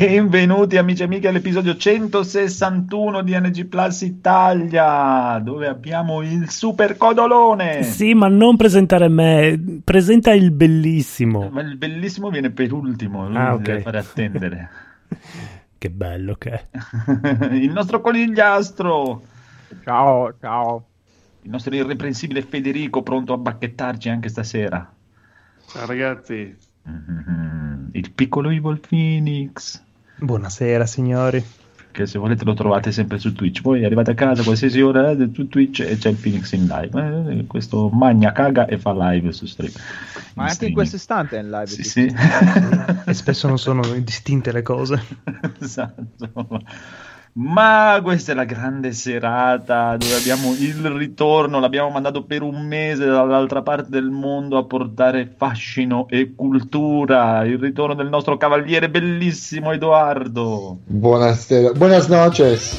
Benvenuti amici e amiche all'episodio 161 di NG Plus Italia, dove abbiamo il super codolone. Sì, ma non presentare me, presenta il bellissimo. Ma il bellissimo viene per ultimo, lui okay. Deve fare attendere. Che bello che è. Il nostro conigliastro. Ciao, ciao. Il nostro irreprensibile Federico, pronto a bacchettarci anche stasera. Ciao ragazzi. Il piccolo Evil Phoenix. Buonasera signori. Che se volete lo trovate sempre su Twitch. Voi arrivate a casa qualsiasi ora su Twitch e c'è il Phoenix in live. Questo magna, caga e fa live su stream. Ma anche in questo istante è in live. Sì, sì. E spesso non sono distinte le cose. Esatto. Ma questa è la grande serata dove abbiamo il ritorno, l'abbiamo mandato per un mese dall'altra parte del mondo a portare fascino e cultura, il ritorno del nostro cavaliere bellissimo Edoardo. Buonasera, buenas noches.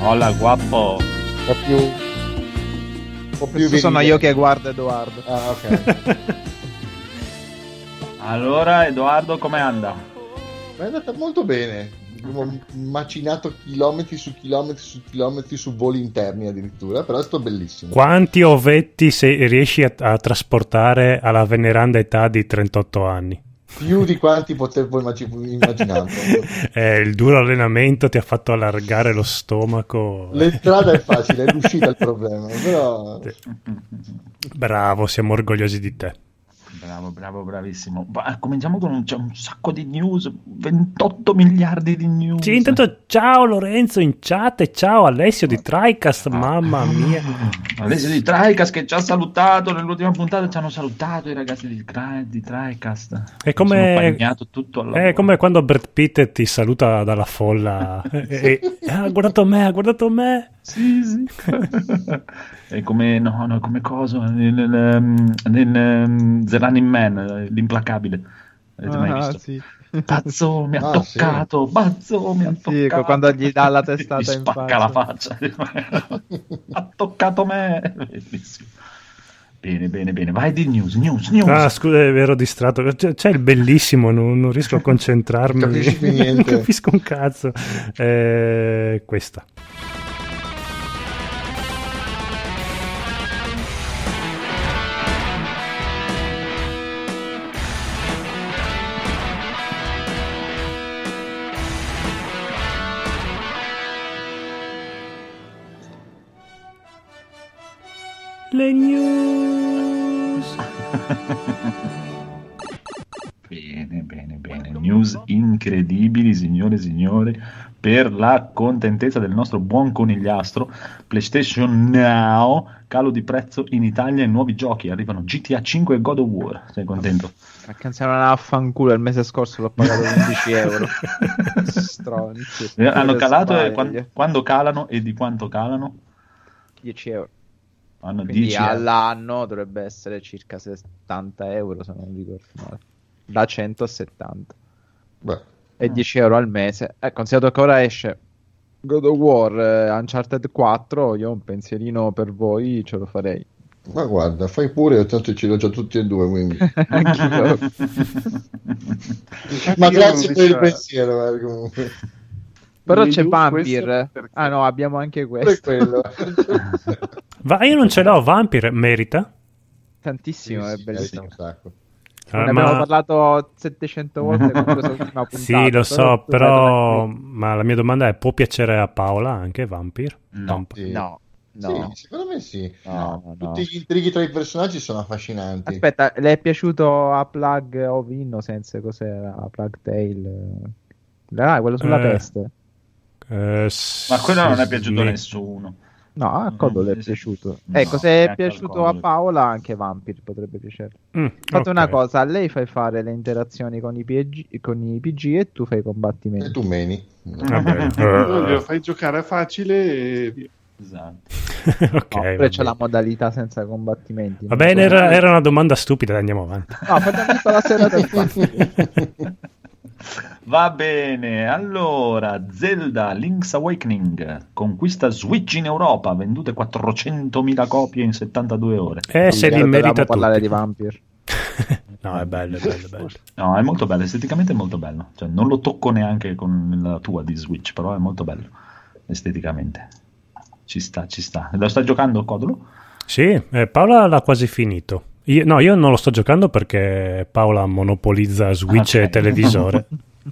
Hola guapo. Più sono io che guardo Edoardo. Ah, ok. Allora, Edoardo, come anda? È andata molto bene. Abbiamo macinato chilometri su chilometri su chilometri su voli interni addirittura, però è stato bellissimo. Quanti ovetti se riesci a trasportare alla veneranda età di 38 anni? Più di quanti potevo immaginare. Il duro allenamento ti ha fatto allargare lo stomaco. L'entrata è facile, è l'uscita il problema. Però... Bravo, siamo orgogliosi di te. Bravo, bravissimo. Cominciamo con un sacco di news, 28 miliardi di news. Sì, intanto ciao Lorenzo in chat e ciao Alessio di Tricast, mamma mia. Alessio di Tricast che ci ha salutato nell'ultima puntata, ci hanno salutato i ragazzi di Tricast. È come tutto è come quando Brad Pitt ti saluta dalla folla e ha guardato me. Sì. È come come cosa nel The Running Man, l'implacabile. Avete mai visto? Sì. Pazzo mi ha toccato, sì. Pazzo mi ha toccato. Sì, quando gli dà la testata in spacca la faccia. Ha toccato me. Bellissimo. Bene, vai di news. Ah, scusa, ero distratto. C'è il bellissimo, non riesco a concentrarmi. Non capisco un cazzo. Questa. Le news. Bene, news incredibili signore e signori, per la contentezza del nostro buon conigliastro. PlayStation Now, calo di prezzo in Italia e nuovi giochi, arrivano GTA 5 e God of War. Sei contento? La canzone era affanculo, il mese scorso l'ho pagato 11 euro. Stronzi. Hanno calato quando calano e di quanto calano? 10 euro. Quindi 10 all'anno dovrebbe essere circa 70 euro se non ricordo male, da 100 a 70. Beh. E 10 euro al mese. Considerato che ora esce God of War, Uncharted 4, io un pensierino per voi ce lo farei. Ma guarda, fai pure, tanto ce l'ho già tutti e due, quindi. Anch'io. Ma grazie per il pensiero comunque. Però c'è Vampire. Ah no, abbiamo anche questo. Io non ce l'ho. Vampire merita tantissimo, sì, è bellissimo. Ne abbiamo parlato 700 volte con questa ultima puntata. Sì, lo so, però ma la mia domanda è: può piacere a Paola anche Vampire? No. Sì. No. Sì, secondo me sì. No. Tutti gli intrighi tra i personaggi sono affascinanti. Aspetta, le è piaciuto a Plague of Innocence? Cos'era? A Plague Tale? Ah, quello sulla peste. Ma quello non è piaciuto a nessuno. No, a Codolo è piaciuto. Ecco, se è piaciuto a Paola anche Vampire potrebbe piacere. Fate una cosa, a lei fai fare le interazioni con i PG e tu fai i combattimenti. E tu meni. Lo fai giocare facile e via. Esatto. Okay, poi c'è la modalità senza combattimenti. Va bene, era una domanda stupida, andiamo avanti. No, facciamo tutta la serata di Va bene, allora Zelda: Link's Awakening conquista Switch in Europa, vendute 400.000 copie in 72 ore. Se li merita tutti. Parlare di Vampire. No, è bello, è bello, è bello. No, è molto bello, esteticamente è molto bello. Cioè, non lo tocco neanche con la tua di Switch, però è molto bello esteticamente. Ci sta, ci sta. Lo sta giocando Codolo? Sì, Paola l'ha quasi finito. Io non lo sto giocando perché Paola monopolizza Switch e televisore.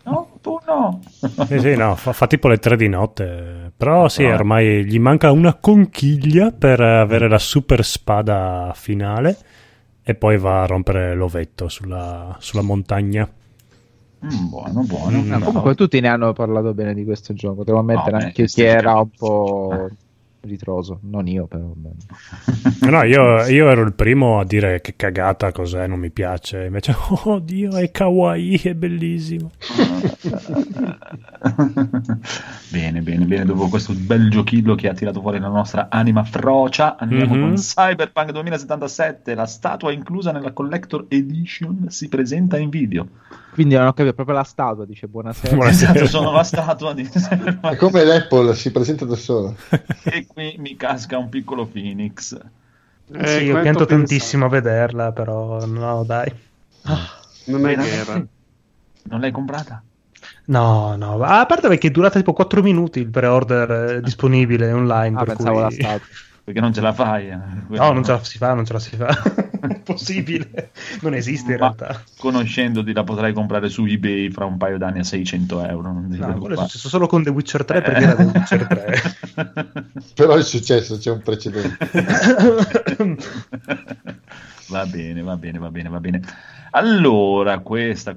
No, tu no. Sì, no, fa tipo le 3 di notte. Però sì, ormai gli manca una conchiglia per avere la super spada finale. E poi va a rompere l'ovetto sulla montagna. Buono, buono. No. Comunque tutti ne hanno parlato bene di questo gioco. Devo ammettere anche chi era un po' ritroso. Non io, però. No, io ero il primo a dire che cagata cos'è, non mi piace. Invece, oh Dio, è kawaii, è bellissimo. Bene, bene, bene. Dopo questo bel giochillo che ha tirato fuori la nostra anima frocia, andiamo con Cyberpunk 2077. La statua inclusa nella Collector Edition si presenta in video. Quindi non ho capito, proprio la statua dice buonasera. Buonasera. Sono la statua di... È come l'Apple, si presenta da sola. E qui mi casca un piccolo Phoenix. Sì, io pianto tantissimo a vederla, però no, dai. Non è vero. Non l'hai comprata? No, a parte perché è durata tipo 4 minuti il pre-order disponibile online. Per pensavo cui... la statua. Perché non ce la fai? No, non ce la si fa. Possibile, non esiste in realtà. Conoscendoti la potrai comprare su eBay fra un paio d'anni a €600. Non no, quello è successo solo con The Witcher 3 perché era The Witcher 3. Però è successo, c'è un precedente. Va bene. Allora, questa è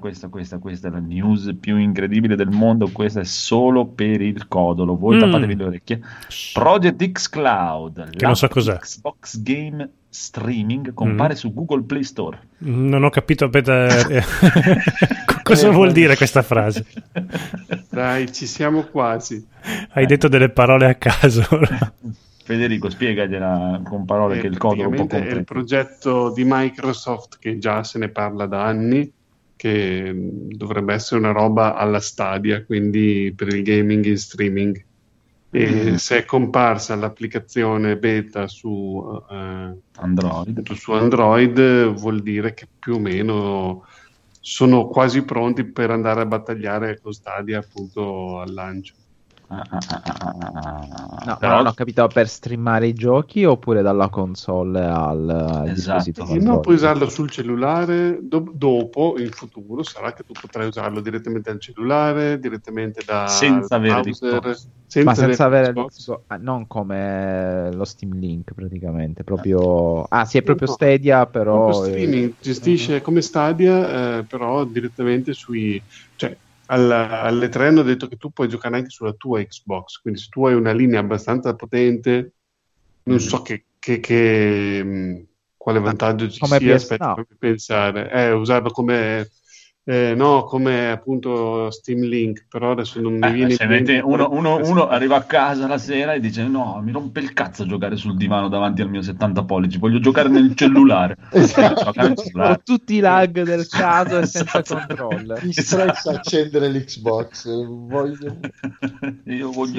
la news più incredibile del mondo. Questa è solo per il Codolo. Voi tappatevi le orecchie. Project X Cloud, che non so cos'è. Xbox Game Streaming compare su Google Play Store. Non ho capito cosa vuol dire questa frase. Dai, ci siamo quasi. Hai detto delle parole a caso. Federico, spiegagliela con parole che il Codolo può comprendere. È il progetto di Microsoft che già se ne parla da anni, che dovrebbe essere una roba alla Stadia, quindi per il gaming in streaming. E se è comparsa l'applicazione beta su Android, vuol dire che più o meno sono quasi pronti per andare a battagliare con Stadia appunto al lancio. No, però non ho capito, per streamare i giochi oppure dalla console al dispositivo? No, puoi usarlo sul cellulare. Dopo, in futuro, sarà che tu potrai usarlo direttamente dal cellulare, direttamente da senza avere browser, senza avere non come lo Steam Link praticamente, proprio sì, è proprio Stadia, però streaming, gestisce come Stadia, però direttamente sui, cioè alle 3 hanno detto che tu puoi giocare anche sulla tua Xbox, quindi se tu hai una linea abbastanza potente, non so che quale vantaggio ci sia. Aspetta, fammi pensare, usarlo come come appunto Steam Link, però adesso non mi viene in mente. Uno arriva a casa la sera e dice no, mi rompe il cazzo giocare sul divano davanti al mio 70 pollici, voglio giocare nel cellulare. Con tutti i lag del caso e senza controllo. Mi stressa accendere l'Xbox. Io voglio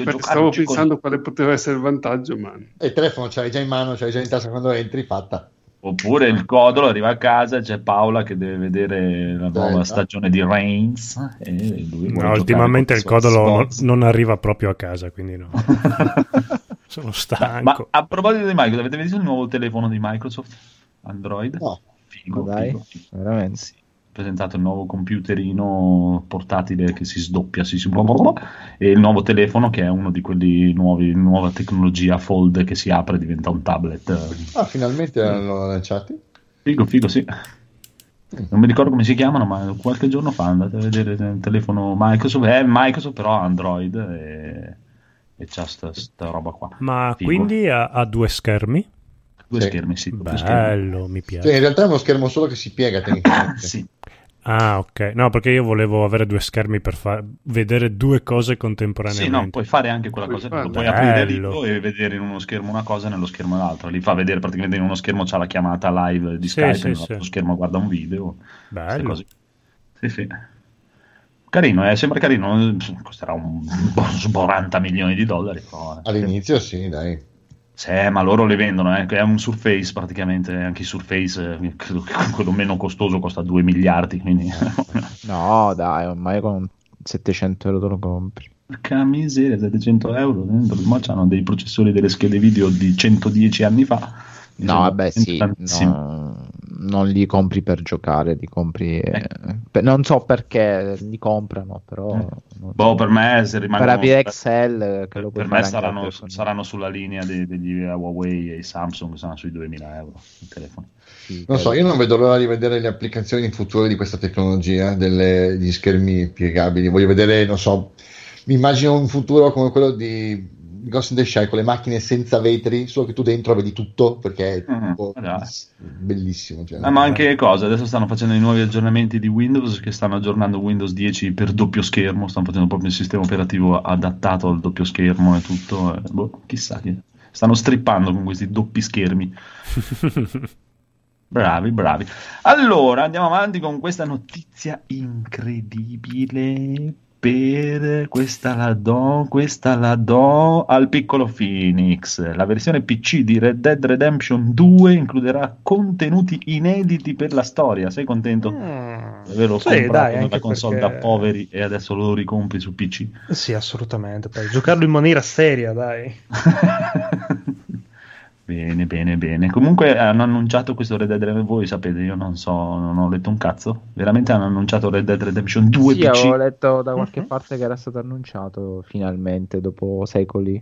giocare. Stavo pensando quale poteva essere il vantaggio, ma... E il telefono ce l'hai già in mano, ce l'hai già in tasca quando entri, fatta. Oppure il Codolo arriva a casa, c'è Paola che deve vedere la nuova stagione di Reigns. Ultimamente il Codolo non arriva proprio a casa, quindi no. Sono stanco. Ma a proposito di Microsoft, avete visto il nuovo telefono di Microsoft? Android? No. Figo. Veramente sì. Presentato il nuovo computerino portatile che si sdoppia e il nuovo telefono che è uno di quelli nuovi, nuova tecnologia fold che si apre e diventa un tablet. Finalmente l'hanno lanciati. Figo, sì. Non mi ricordo come si chiamano, ma qualche giorno fa andate a vedere il telefono Microsoft, però Android e c'ha sta roba qua. Ma figo. Quindi ha 2 schermi? Schermi, sì. Bello, schermi. Mi piace. Sì, in realtà è uno schermo solo che si piega tecnicamente. Sì. Ah, ok. No, perché io volevo avere 2 schermi per vedere 2 cose contemporaneamente. Sì, no, puoi fare anche quella cosa. Lo puoi aprire lì e vedere in uno schermo una cosa e nello schermo l'altra. Li fa vedere praticamente, in uno schermo c'ha la chiamata live di Skype, nell'altro schermo guarda un video. Bello. Sì. Carino, sembra carino. Costerà $40 milioni, però. All'inizio sì, dai. Ma loro le vendono, eh. È un Surface praticamente, anche il Surface, credo che quello meno costoso costa 2 miliardi, quindi... No, dai, ormai con 700 euro te lo compri. Porca miseria, 700 euro, ormai hanno dei processori, delle schede video di 110 anni fa. No, vabbè, sì, no, non li compri per giocare, li compri non so perché li comprano, però boh, per me se rimangono per avere Excel che lo puoi per me saranno sulla linea degli Huawei e Samsung, saranno sui 2.000 euro il telefono. Sì, non so, io non vedo l'ora di vedere le applicazioni future di questa tecnologia degli schermi piegabili. Voglio vedere, non so, mi immagino un futuro come quello di Ghost in the Shell con le macchine senza vetri, solo che tu dentro vedi tutto perché è tipo, bellissimo, cioè. Ma anche cosa, adesso stanno facendo i nuovi aggiornamenti di Windows, che stanno aggiornando Windows 10 per doppio schermo, stanno facendo proprio il sistema operativo adattato al doppio schermo e tutto, boh, chissà che stanno strippando con questi doppi schermi. bravi. Allora andiamo avanti con questa notizia incredibile. Per questa la do al piccolo Phoenix. La versione PC di Red Dead Redemption 2 includerà contenuti inediti per la storia. Sei contento? Ve lo comprato nella console perché... da poveri e adesso lo ricompri su PC? Sì, assolutamente. Per giocarlo in maniera seria, dai. Bene. Comunque hanno annunciato questo Red Dead Redemption. Voi sapete, io non so, non ho letto un cazzo. Veramente hanno annunciato Red Dead Redemption 2 PC. Sì, ho letto da qualche parte che era stato annunciato finalmente dopo secoli.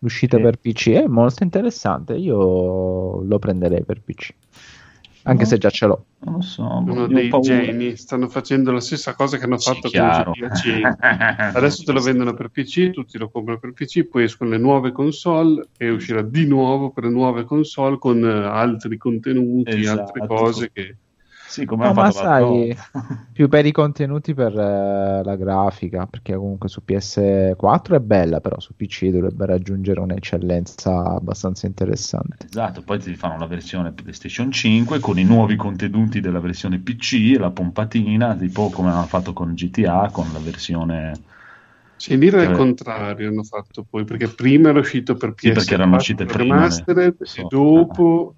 L'uscita per PC è molto interessante. Io lo prenderei per PC. Anche se già ce l'ho. Non lo so. Uno dei geni. Stanno facendo la stessa cosa che hanno fatto con il GTA 5. Adesso te lo vendono per PC, tutti lo comprano per PC, poi escono le nuove console e uscirà di nuovo per le nuove console con altri contenuti, altre cose che... Sì, come hanno fatto, sai, più per i contenuti, per la grafica, perché comunque su PS4 è bella, però su PC dovrebbe raggiungere un'eccellenza abbastanza interessante. Esatto, poi ti fanno la versione PlayStation 5 con i nuovi contenuti della versione PC e la pompatina, tipo come hanno fatto con GTA, con la versione... Sì, dire il contrario hanno fatto poi, perché prima era uscito per PS4, sì, perché erano uscite prima Remastered, e dopo...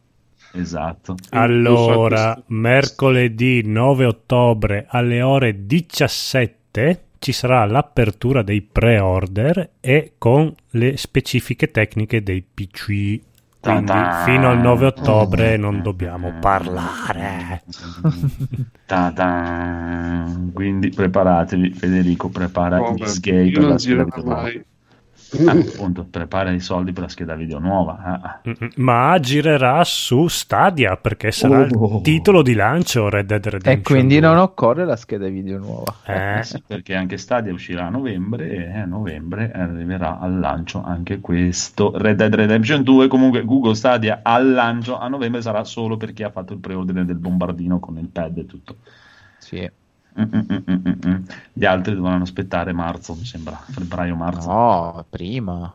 Esatto. Allora, mercoledì 9 ottobre alle ore 17 ci sarà l'apertura dei pre-order e con le specifiche tecniche dei PC. Quindi fino al 9 ottobre non dobbiamo parlare. Quindi preparatevi, Federico, prepara gli sgay per la scheda video. Appunto, prepara i soldi per la scheda video nuova. Ma girerà su Stadia perché sarà il titolo di lancio Red Dead Redemption e quindi 2. Non occorre la scheda video nuova, sì, perché anche Stadia uscirà a novembre e a novembre arriverà al lancio anche questo Red Dead Redemption 2. Comunque Google Stadia al lancio a novembre sarà solo per chi ha fatto il preordine del bombardino con il pad e tutto. Sì. Gli altri dovranno aspettare marzo, mi sembra, febbraio-marzo. No, prima.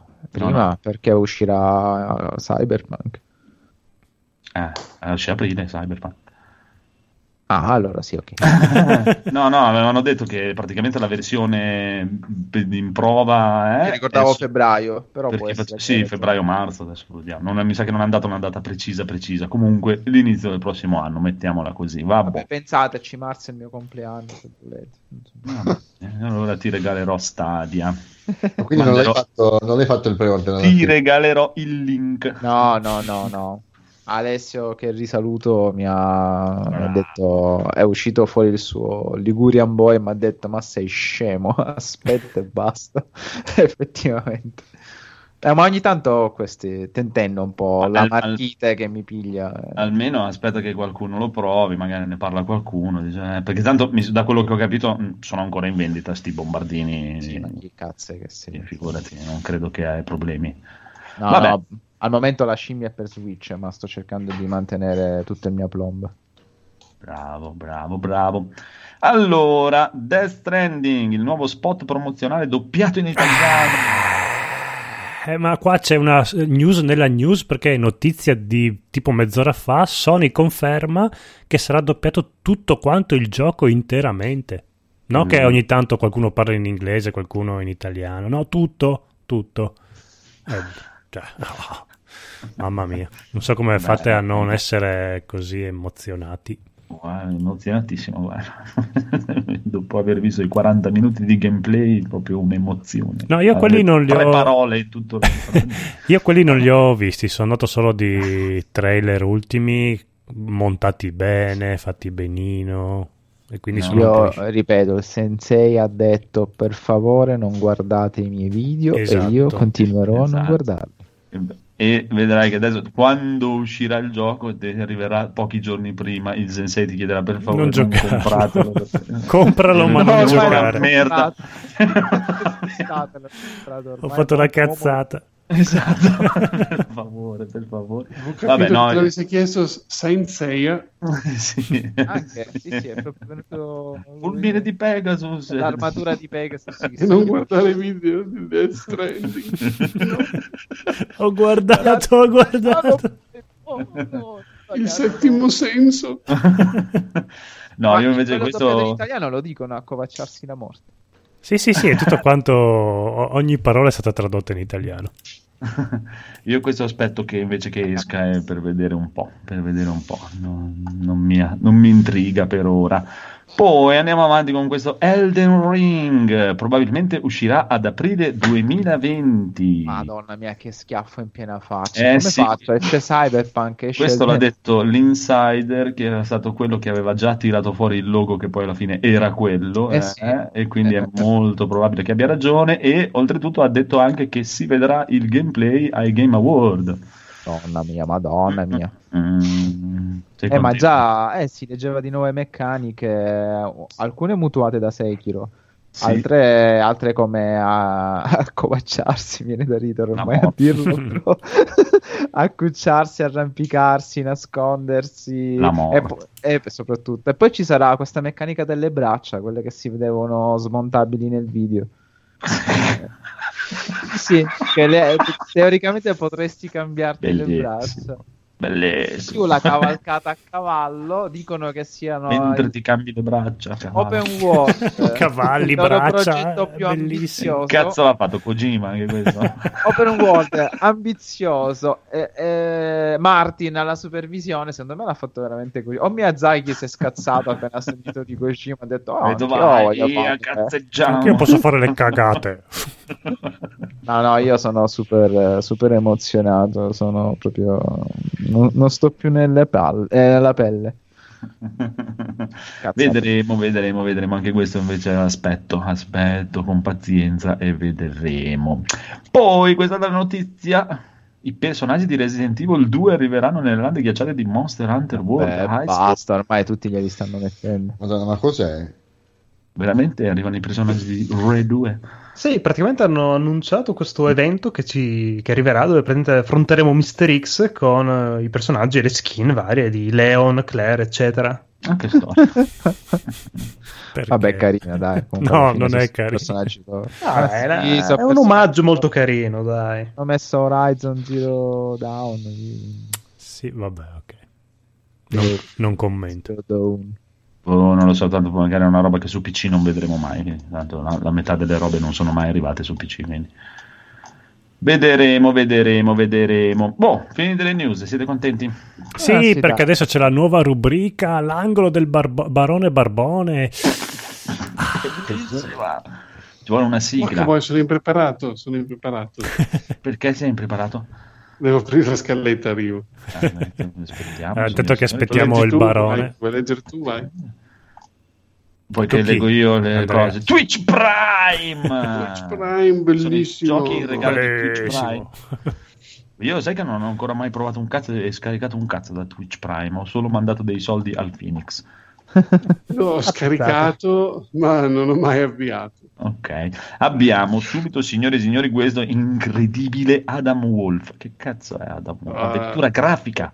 Perché uscirà Cyberpunk. Uscirà aprile Cyberpunk. Allora sì, ok. No, avevano detto che praticamente la versione in prova è... Mi ricordavo febbraio, però può essere... Sì, febbraio-marzo, adesso vediamo. Mi sa che non hanno dato una data precisa. Comunque, l'inizio del prossimo anno, mettiamola così. Vabbè, pensateci, marzo è il mio compleanno, se volete. Allora ti regalerò Stadia. Quindi non l'hai fatto il pre-order? Ti regalerò il link. No. Alessio, che risaluto, mi ha detto, è uscito fuori il suo Ligurian Boy e mi ha detto ma sei scemo, aspetta e basta. Effettivamente ma ogni tanto questi tentendo un po' la partita che mi piglia almeno aspetta che qualcuno lo provi, magari ne parla qualcuno, dice, perché tanto da quello che ho capito sono ancora in vendita sti bombardini. Sì, ma che cazzo che sei, figurati, non credo che hai problemi. Vabbè. No. Al momento la scimmia è per Switch, ma sto cercando di mantenere tutto il mio aplomb. Bravo. Allora, Death Stranding, il nuovo spot promozionale doppiato in italiano. Ma qua c'è una news nella news, perché è notizia di tipo mezz'ora fa. Sony conferma che sarà doppiato tutto quanto il gioco interamente. No, che ogni tanto qualcuno parla in inglese, qualcuno in italiano. No, tutto. Mamma mia, non so come fate a non essere così emozionati. Emozionatissimo, guarda. Dopo aver visto i 40 minuti di gameplay, proprio un'emozione. No, io quelli non li ho. Tre parole, tutto. Io quelli non li ho visti, sono andato solo di trailer ultimi, montati bene, fatti benino. E quindi no, io ripeto, il sensei ha detto per favore non guardate i miei video, esatto, e io continuerò a non guardarli. E vedrai che adesso quando uscirà il gioco ti arriverà pochi giorni prima, il sensei ti chiederà per favore non compratelo. Compralo ma non giocare, merda. Ho fatto la cazzata. Esatto. per favore. Vabbè, no, te l'avessi chiesto Sensei. Sì. Anche, sì, è proprio fulmine di Pegasus, l'armatura di Pegasus. Sì. Non guardare i video di Death Stranding. Ho guardato. Oh, il settimo senso. No, ma io invece questo in italiano lo dicono, a covacciarsi la morte. Sì, è tutto quanto, ogni parola è stata tradotta in italiano. Io questo aspetto che invece che esca è per vedere un po', non mi intriga per ora. Poi andiamo avanti con questo Elden Ring, probabilmente uscirà ad aprile 2020. Madonna mia, che schiaffo in piena faccia. Come faccio? Esce Cyberpunk, questo l'ha detto l'insider, che era stato quello che aveva già tirato fuori il logo, che poi alla fine era quello, e quindi è molto probabile che abbia ragione. E oltretutto ha detto anche che si vedrà il gameplay ai Game Award. Madonna mia. Ma già si leggeva di nuove meccaniche, alcune mutuate da Sekiro, sì. altre come a covacciarsi, viene da ridere ormai a dirlo, accucciarsi, arrampicarsi, nascondersi e soprattutto. E poi ci sarà questa meccanica delle braccia, quelle che si vedevano smontabili nel video. Sì, che teoricamente potresti cambiarti le braccia. Bellissimo. Più la cavalcata a cavallo, dicono che siano mentre ti cambi le braccia, open world, cavalli, braccia, più ambizioso. Cazzo l'ha fatto Kojima anche questo. Open world ambizioso, Martin alla supervisione, secondo me l'ha fatto veramente Kojima. O Miyazaki si è scazzato appena sentito di Kojima, ha detto anche io posso fare le cagate. No, io sono super, super emozionato, sono proprio non sto più nelle palle, nella pelle. Vedremo anche questo invece, aspetto con pazienza e vedremo. Poi questa è la notizia: i personaggi di Resident Evil 2 arriveranno nelle lande ghiacciate di Monster Hunter World. Basta, ormai tutti glieli stanno mettendo. Madonna, ma cos'è? Veramente arrivano i personaggi di Re 2? Sì, praticamente hanno annunciato questo evento che arriverà, dove affronteremo Mr. X con i personaggi e le skin varie di Leon, Claire, eccetera. Che storia. Vabbè, carina, dai. No, non è carina. È un omaggio molto carino, dai. Ho messo Horizon Zero Dawn. Sì, vabbè, ok. Non commento. Non lo so, tanto magari è una roba che su PC non vedremo mai, tanto la metà delle robe non sono mai arrivate su PC, quindi vedremo. Boh, finite le news, siete contenti? Sì, perché adesso c'è la nuova rubrica, l'angolo del Barone Barbone. Ci vuole una sigla. Poi sono impreparato. Perché sei impreparato? Devo aprire la scaletta, arrivo. Aspettiamo il Barone. Vuoi leggere tu, vai. Poi che leggo io le cose. Twitch Prime, bellissimo. Sono i giochi in regalo di Twitch Prime. Io sai che non ho ancora mai provato un cazzo e scaricato un cazzo da Twitch Prime. Ho solo mandato dei soldi al Phoenix. L'ho scaricato, ma non ho mai avviato. Ok, abbiamo subito, signore e signori, questo incredibile Adam Wolf. Che cazzo è Adam Wolf? Avventura grafica.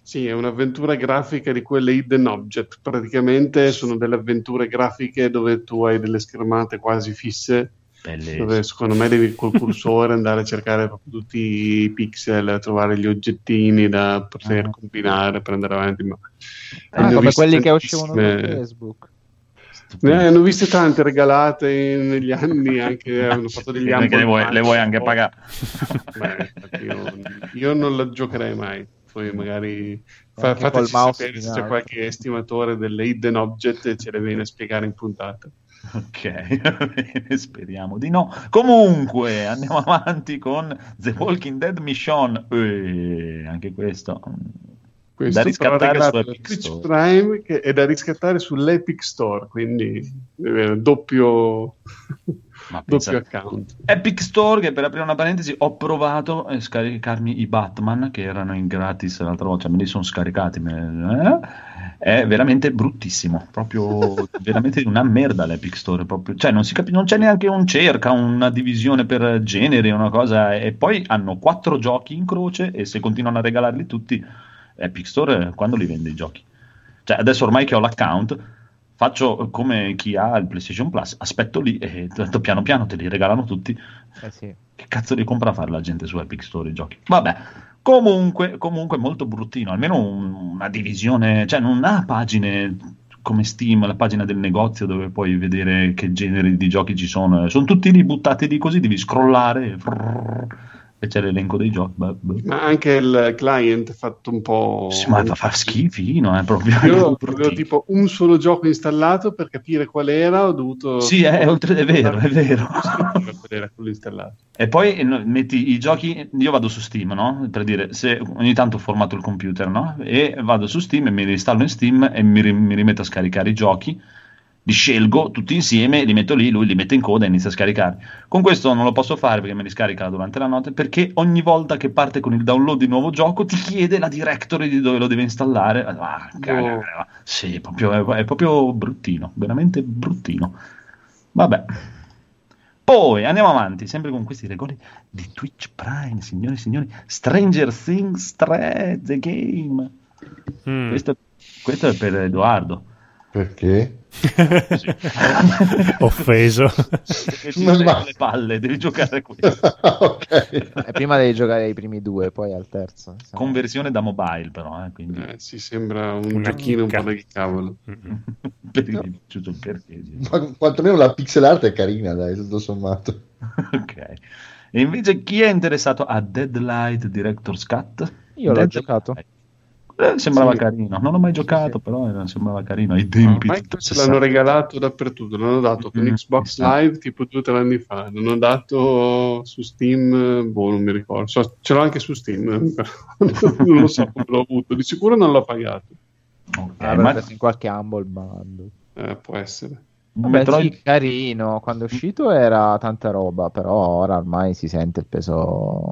Sì, è un'avventura grafica di quelle Hidden Object. Praticamente sono delle avventure grafiche dove tu hai delle schermate quasi fisse. Bellissimo. Dove secondo me devi col cursore andare a cercare proprio tutti i pixel, trovare gli oggettini da poter combinare per andare avanti. Come quelli che uscivano da Facebook. Ne hanno viste tante regalate negli anni, anche hanno fatto degli anni. Le vuoi anche pagare? Io non la giocherei mai. Poi magari fateci sapere se c'è qualche estimatore delle Hidden Object e ce le viene a spiegare in puntata. Ok, speriamo di no. Comunque andiamo avanti con The Walking Dead Mission, anche questo da riscattare su Twitch Prime, che è da riscattare sull'Epic Store, quindi doppio account Epic Store, che, per aprire una parentesi, ho provato a scaricarmi i Batman che erano in gratis l'altra volta, me li sono scaricati, è veramente bruttissimo, proprio veramente una merda l'Epic Store, proprio, cioè non si capisce, non c'è neanche una divisione per genere, una cosa, e poi hanno 4 giochi in croce e se continuano a regalarli tutti Epic Store, quando li vende i giochi? Cioè adesso ormai che ho l'account faccio come chi ha il PlayStation Plus, aspetto lì e piano piano te li regalano tutti. Sì. Che cazzo li compra a fare la gente su Epic Store i giochi? Vabbè, comunque molto bruttino, almeno una divisione, cioè non ha pagine come Steam, la pagina del negozio dove puoi vedere che generi di giochi ci sono tutti lì buttati lì così, devi scrollare e c'è l'elenco dei giochi. Ma anche il client è fatto un po'... Sì, ma fa schifino, proprio. Io avevo tipo un solo gioco installato, per capire qual era ho dovuto... Sì, è vero. E poi metti i giochi, io vado su Steam, no? Per dire, se ogni tanto ho formato il computer, no? E vado su Steam e mi reinstallo in Steam e mi rimetto a scaricare i giochi, li scelgo tutti insieme, li metto lì, lui li mette in coda e inizia a scaricare. Con questo non lo posso fare perché me li scarica durante la notte, perché ogni volta che parte con il download di nuovo gioco ti chiede la directory di dove lo deve installare. Ah, sì, è proprio bruttino, veramente bruttino. Vabbè. Poi andiamo avanti, sempre con questi regoli di Twitch Prime, signori e signori. Stranger Things 3, The Game. Questo è per Edoardo. Perché? Sì. Offeso. Non le palle, devi giocare a questo. Okay. Prima devi giocare ai primi 2, poi al terzo. Conversione da mobile, però. Quindi. Sì, sembra un giochino un po' del cavolo. Perché? Ma quantomeno la pixel art è carina, dai, tutto sommato. Ok. E invece chi è interessato a Deadlight Director's Cut? Io l'ho giocato. Sembrava carino, non l'ho mai giocato, però sembrava carino. I tempi l'hanno regalato dappertutto, l'hanno dato con Xbox Live tipo 2 o 3 anni fa, l'hanno dato su Steam, non mi ricordo, ce l'ho anche su Steam, non lo so come l'ho avuto, di sicuro non l'ho pagato. Okay, ma in qualche Humble Bundle. Può essere. Vabbè, sì, carino, quando è uscito era tanta roba, però ora ormai si sente il peso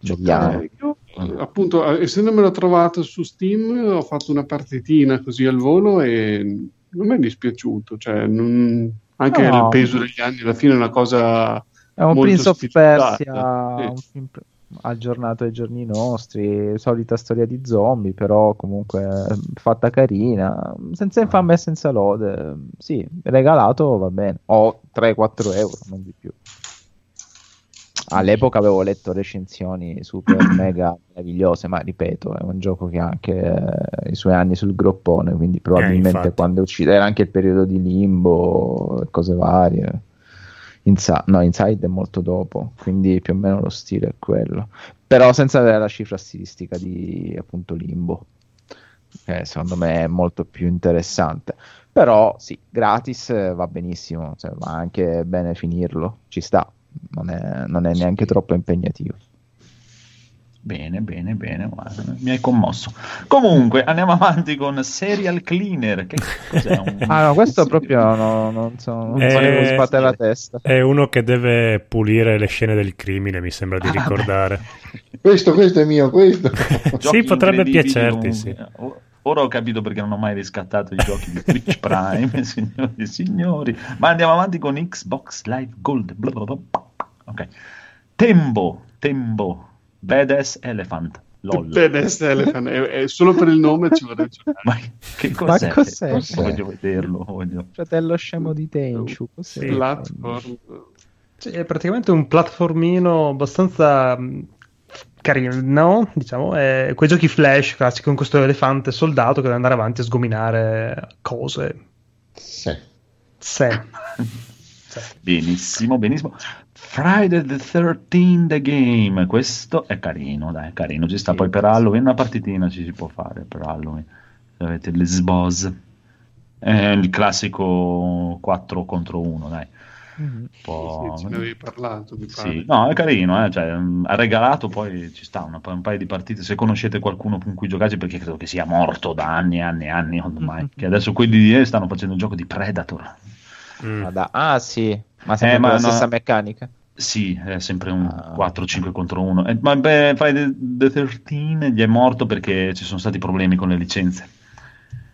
degli anni. Io, appunto, essendo me l'ho trovato su Steam, ho fatto una partitina così al volo e non mi è dispiaciuto, cioè, il peso degli anni alla fine è una cosa, è un molto Prince of Persia, sì. Un film aggiornato ai giorni nostri, solita storia di zombie, però comunque fatta carina, senza infame e senza lode. Sì, regalato va bene, ho 3-4 euro, non di più. All'epoca avevo letto recensioni super mega meravigliose, ma ripeto, è un gioco che ha anche i suoi anni sul groppone, quindi probabilmente quando è uscito era anche il periodo di Limbo, cose varie. Inside è molto dopo, quindi più o meno lo stile è quello, però senza avere la cifra stilistica di, appunto, Limbo, che secondo me è molto più interessante. Però sì, gratis va benissimo, cioè, va anche bene finirlo, ci sta, non è neanche troppo impegnativo. Bene, guarda, mi hai commosso. Comunque andiamo avanti con Serial Cleaner, che cos'è? Questo proprio non sbattere la testa. È uno che deve pulire le scene del crimine, mi sembra di ricordare. Questo è mio, questo. Sì, potrebbe piacerti, sì. Ora ho capito perché non ho mai riscattato i giochi di Twitch Prime, signori e signori. Ma andiamo avanti con Xbox Live Gold. Bla bla bla. Ok. Tembo. Badass Elephant, LOL. Badass Elephant, è solo per il nome ci vorrei giocare. Ma che cos'è? Voglio vederlo, Fratello scemo di Tenchu, cos'è? Platform. Cioè, è praticamente un platformino abbastanza carino, diciamo, è quei giochi flash classici con questo elefante soldato che deve andare avanti a sgominare cose. Sì. Sì. Benissimo, benissimo. Friday the 13th the game. Questo è carino, dai, è carino. Ci sta, sì, poi per Halloween una partitina ci si può fare per Halloween. Se avete le sboss. Il classico 4 contro 1, dai. Mm-hmm. Sì, ce ne avevi parlato, mi pare. Sì. No, è carino, cioè, ha regalato, poi ci sta un paio di partite. Se conoscete qualcuno con cui giocate, perché credo che sia morto da anni e anni e anni ormai, mm-hmm, che adesso quelli di ieri stanno facendo un gioco di Predator. Mm. Ah sì, ma sempre la stessa meccanica. Sì, è sempre un 4-5 contro 1. Ma beh, Friday the 13th gli è morto perché ci sono stati problemi con le licenze.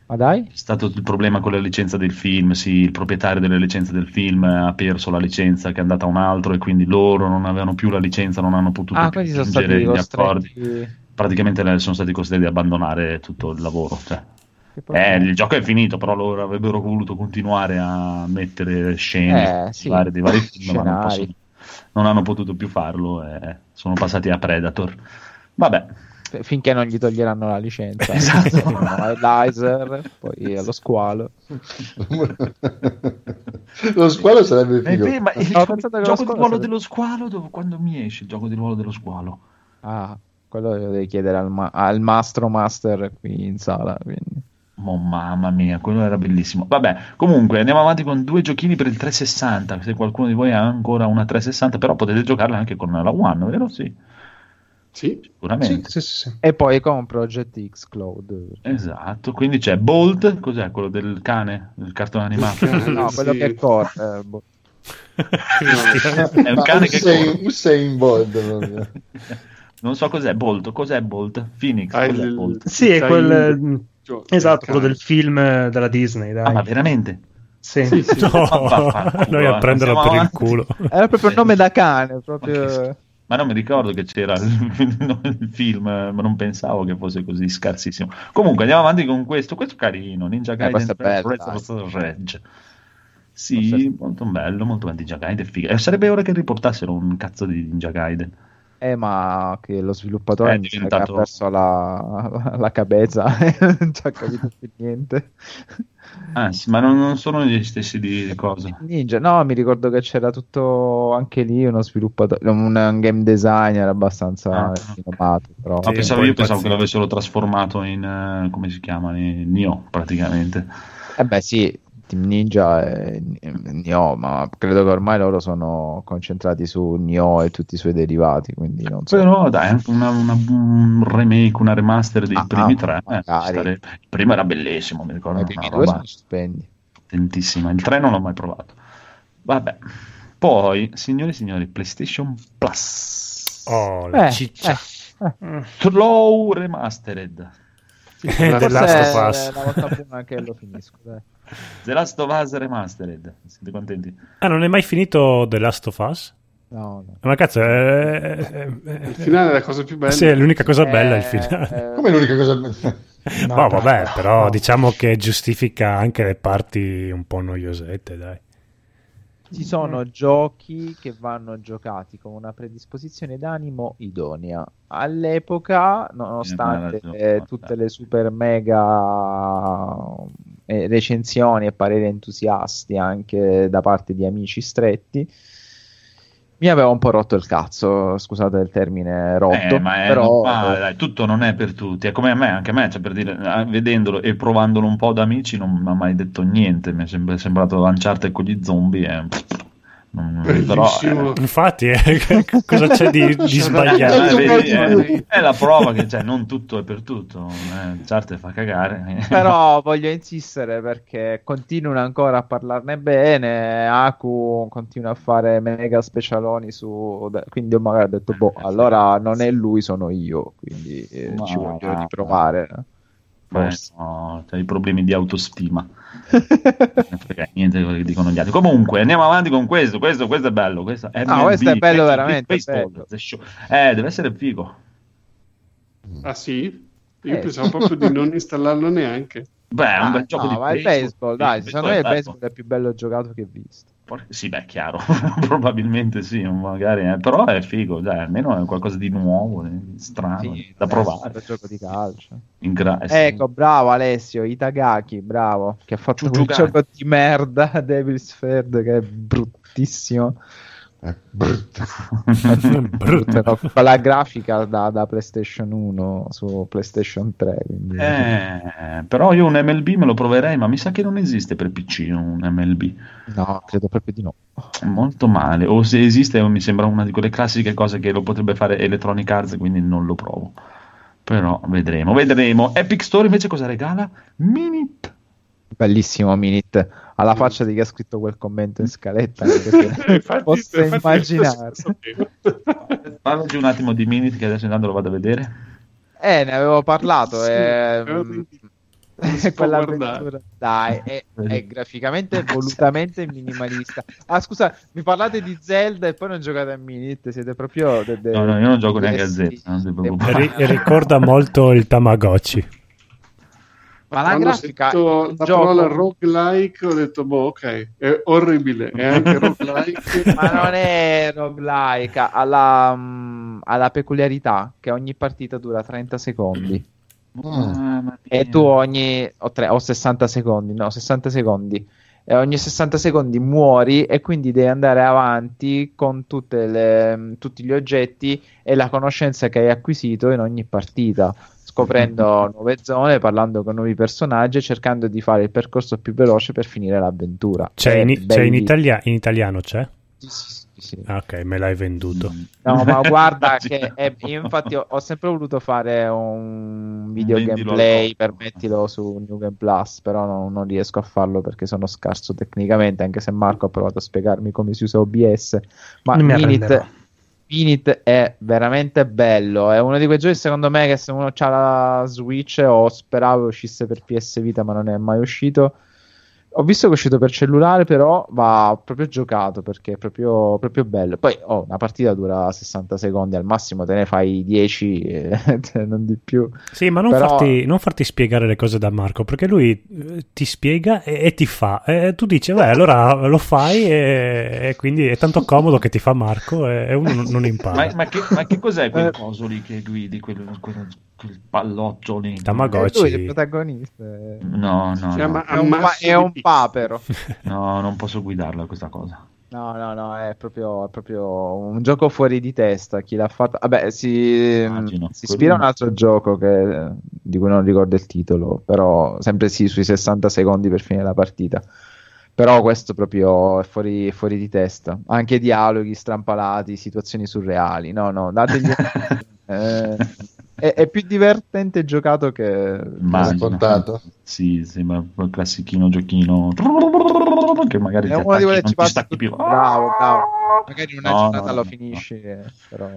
Ma dai? È stato il problema con la licenza del film, sì, il proprietario delle licenze del film ha perso la licenza che è andata a un altro e quindi loro non avevano più la licenza, non hanno potuto più raggiungere gli accordi. Praticamente sono stati costretti ad abbandonare tutto il lavoro. Cioè, il gioco è finito, però loro avrebbero voluto continuare a mettere scene di vari film, ma non hanno potuto più farlo e sono passati a Predator. Vabbè. Finché non gli toglieranno la licenza, esatto. Laser, poi lo squalo. Lo squalo sarebbe figo. Ma il gioco di ruolo dello squalo, quando mi esce il gioco di ruolo dello squalo? Ah, quello lo devi chiedere al master qui in sala, quindi. Oh, mamma mia, quello era bellissimo. Vabbè, comunque andiamo avanti con due giochini per il 360. Se qualcuno di voi ha ancora una 360, però potete giocarla anche con la One, vero? Sì, sicuramente. Sì. E poi compro GTX Cloud. Esatto, quindi c'è Bolt, cos'è quello del cane, del cartone animato? No, quello che corre. È un cane che corre. Usain Bolt. Non so cos'è Bolt, Phoenix, cos'è Bolt? Sì, è quel esatto, quello del film della Disney, dai. Ah, ma veramente? Sì. No, noi a prenderla per il culo. Era proprio un nome da cane, proprio. Ma non mi ricordo che c'era il film, ma non pensavo che fosse così scarsissimo. Comunque andiamo avanti con questo è carino, Ninja Gaiden Rage. Sì, molto bello, molto bello. Ninja Gaiden, figo. Sarebbe ora che riportassero un cazzo di Ninja Gaiden. Ma che lo sviluppatore ha perso la cabeza e non ci ha capito più niente. Ma non sono gli stessi di cosa. Ninja, no, mi ricordo che c'era tutto anche lì uno sviluppatore, un game designer abbastanza innovato, però. Sì, pensavo che l'avessero trasformato in come si chiama, in Nioh praticamente. Beh sì, Team Ninja e Nioh, ma credo che ormai loro sono concentrati su Nioh e tutti i suoi derivati, quindi non so. Però dai, un remake, una remaster dei primi tre. Il primo era bellissimo, mi ricordo. I primi due sono stupendi. Tantissima. Il 3 non l'ho mai provato. Vabbè. Poi, signori e signori, PlayStation Plus. Oh, la ciccia. Slow Remastered. The Last of Us. La volta prima che lo finisco, dai. The Last of Us Remastered. Siete contenti? Non è mai finito The Last of Us? No. Ma cazzo, il finale è la cosa più bella. Sì, è l'unica cosa bella il finale. Come l'unica cosa bella? No, vabbè, però diciamo che giustifica anche le parti un po' noiosette, dai. Ci sono giochi che vanno giocati con una predisposizione d'animo idonea. All'epoca, nonostante tutte le super mega recensioni e pareri entusiasti anche da parte di amici stretti, mi aveva un po' rotto il cazzo, scusate il termine rotto, però dai, tutto non è per tutti, è come a me, anche a me, cioè per dire, vedendolo e provandolo un po' da amici non mi ha mai detto niente, mi è sembrato Uncharted con gli zombie però, infatti cosa c'è di sbagliato? È la prova che non tutto è per tutto, certo fa cagare, però voglio insistere perché continuano ancora a parlarne bene. Aku continua a fare mega specialoni su, quindi io magari ho detto allora non è lui, sono io, quindi ci voglio riprovare. C'hai i problemi di autostima. Niente quello che dicono gli altri. Comunque andiamo avanti con questo è bello, questo è MLB, questo è bello veramente, baseball, bello. Deve essere figo. Sì? Io pensavo proprio di non installarlo neanche. Beh, è un bel gioco di baseball, dai, secondo me il baseball è il più bello giocato che ho visto. Sì, beh, chiaro, probabilmente sì, magari, però è figo, dai, almeno è qualcosa di nuovo, strano, sì, da provare. Un gioco di calcio. Ecco, bravo Alessio, Itagaki, bravo, che ha fatto un gioco di merda, Devil's Third, che è bruttissimo. È brutto, però con la grafica da PlayStation 1 su PlayStation 3, quindi... però io un MLB me lo proverei, ma mi sa che non esiste per PC un MLB, no, credo proprio di no, molto male, o se esiste mi sembra una di quelle classiche cose che lo potrebbe fare Electronic Arts, quindi non lo provo, però vedremo. Epic Store invece cosa regala? Minit, bellissimo Minit, alla faccia di chi ha scritto quel commento in scaletta, posso immaginare. Parlaci un attimo di Minit, che adesso andando lo vado a vedere. Ne avevo parlato, sì, quell'avventura, dai, è graficamente volutamente minimalista. Ah, scusa, mi parlate di Zelda e poi non giocate a Minit, siete proprio no, io non gioco neanche a Zelda. Ricorda molto il Tamagotchi. Ma la grafica, ho detto la parola roguelike, ho detto boh, ok, è orribile, è anche roguelike. Ma non è roguelike, ha la peculiarità che ogni partita dura 30 secondi. E tu ogni 60 secondi. E ogni 60 secondi muori e quindi devi andare avanti con tutti gli oggetti e la conoscenza che hai acquisito in ogni partita, scoprendo nuove zone, parlando con nuovi personaggi, cercando di fare il percorso più veloce per finire l'avventura. C'è in italiano c'è? Sì. Ah, ok, me l'hai venduto. No, ma guarda che io infatti ho sempre voluto fare un video gameplay per metterlo su New Game Plus, però non riesco a farlo perché sono scarso tecnicamente, anche se Marco ha provato a spiegarmi come si usa OBS, ma Minit è veramente bello, è uno di quei giochi secondo me che se uno ha la Switch, o speravo uscisse per PS Vita ma non è mai uscito, ho visto che è uscito per cellulare, però va proprio giocato perché è proprio bello. Poi una partita dura 60 secondi al massimo, te ne fai 10 non di più. Sì, ma non farti spiegare le cose da Marco, perché lui ti spiega e ti fa, e tu dici beh allora lo fai, e quindi è tanto comodo che ti fa Marco e uno non impara. ma che cos'è quel coso lì che guidi, quel pallotto lì? Tamagotchi. Lui è il protagonista. No. È un papero. No, non posso guidarla questa cosa. No, è proprio un gioco fuori di testa. Chi l'ha fatto? Vabbè, si ispira a un altro gioco di cui non ricordo il titolo, però sempre sì, sui 60 secondi per finire la partita. Però questo proprio è fuori di testa. Anche dialoghi strampalati, situazioni surreali. No, dategli... È più divertente giocato che raccontato. Sì, sembra quel classichino giochino che magari è uno di quelli che ci stacchi più. Bravo. Magari una giornata lo finisci. Però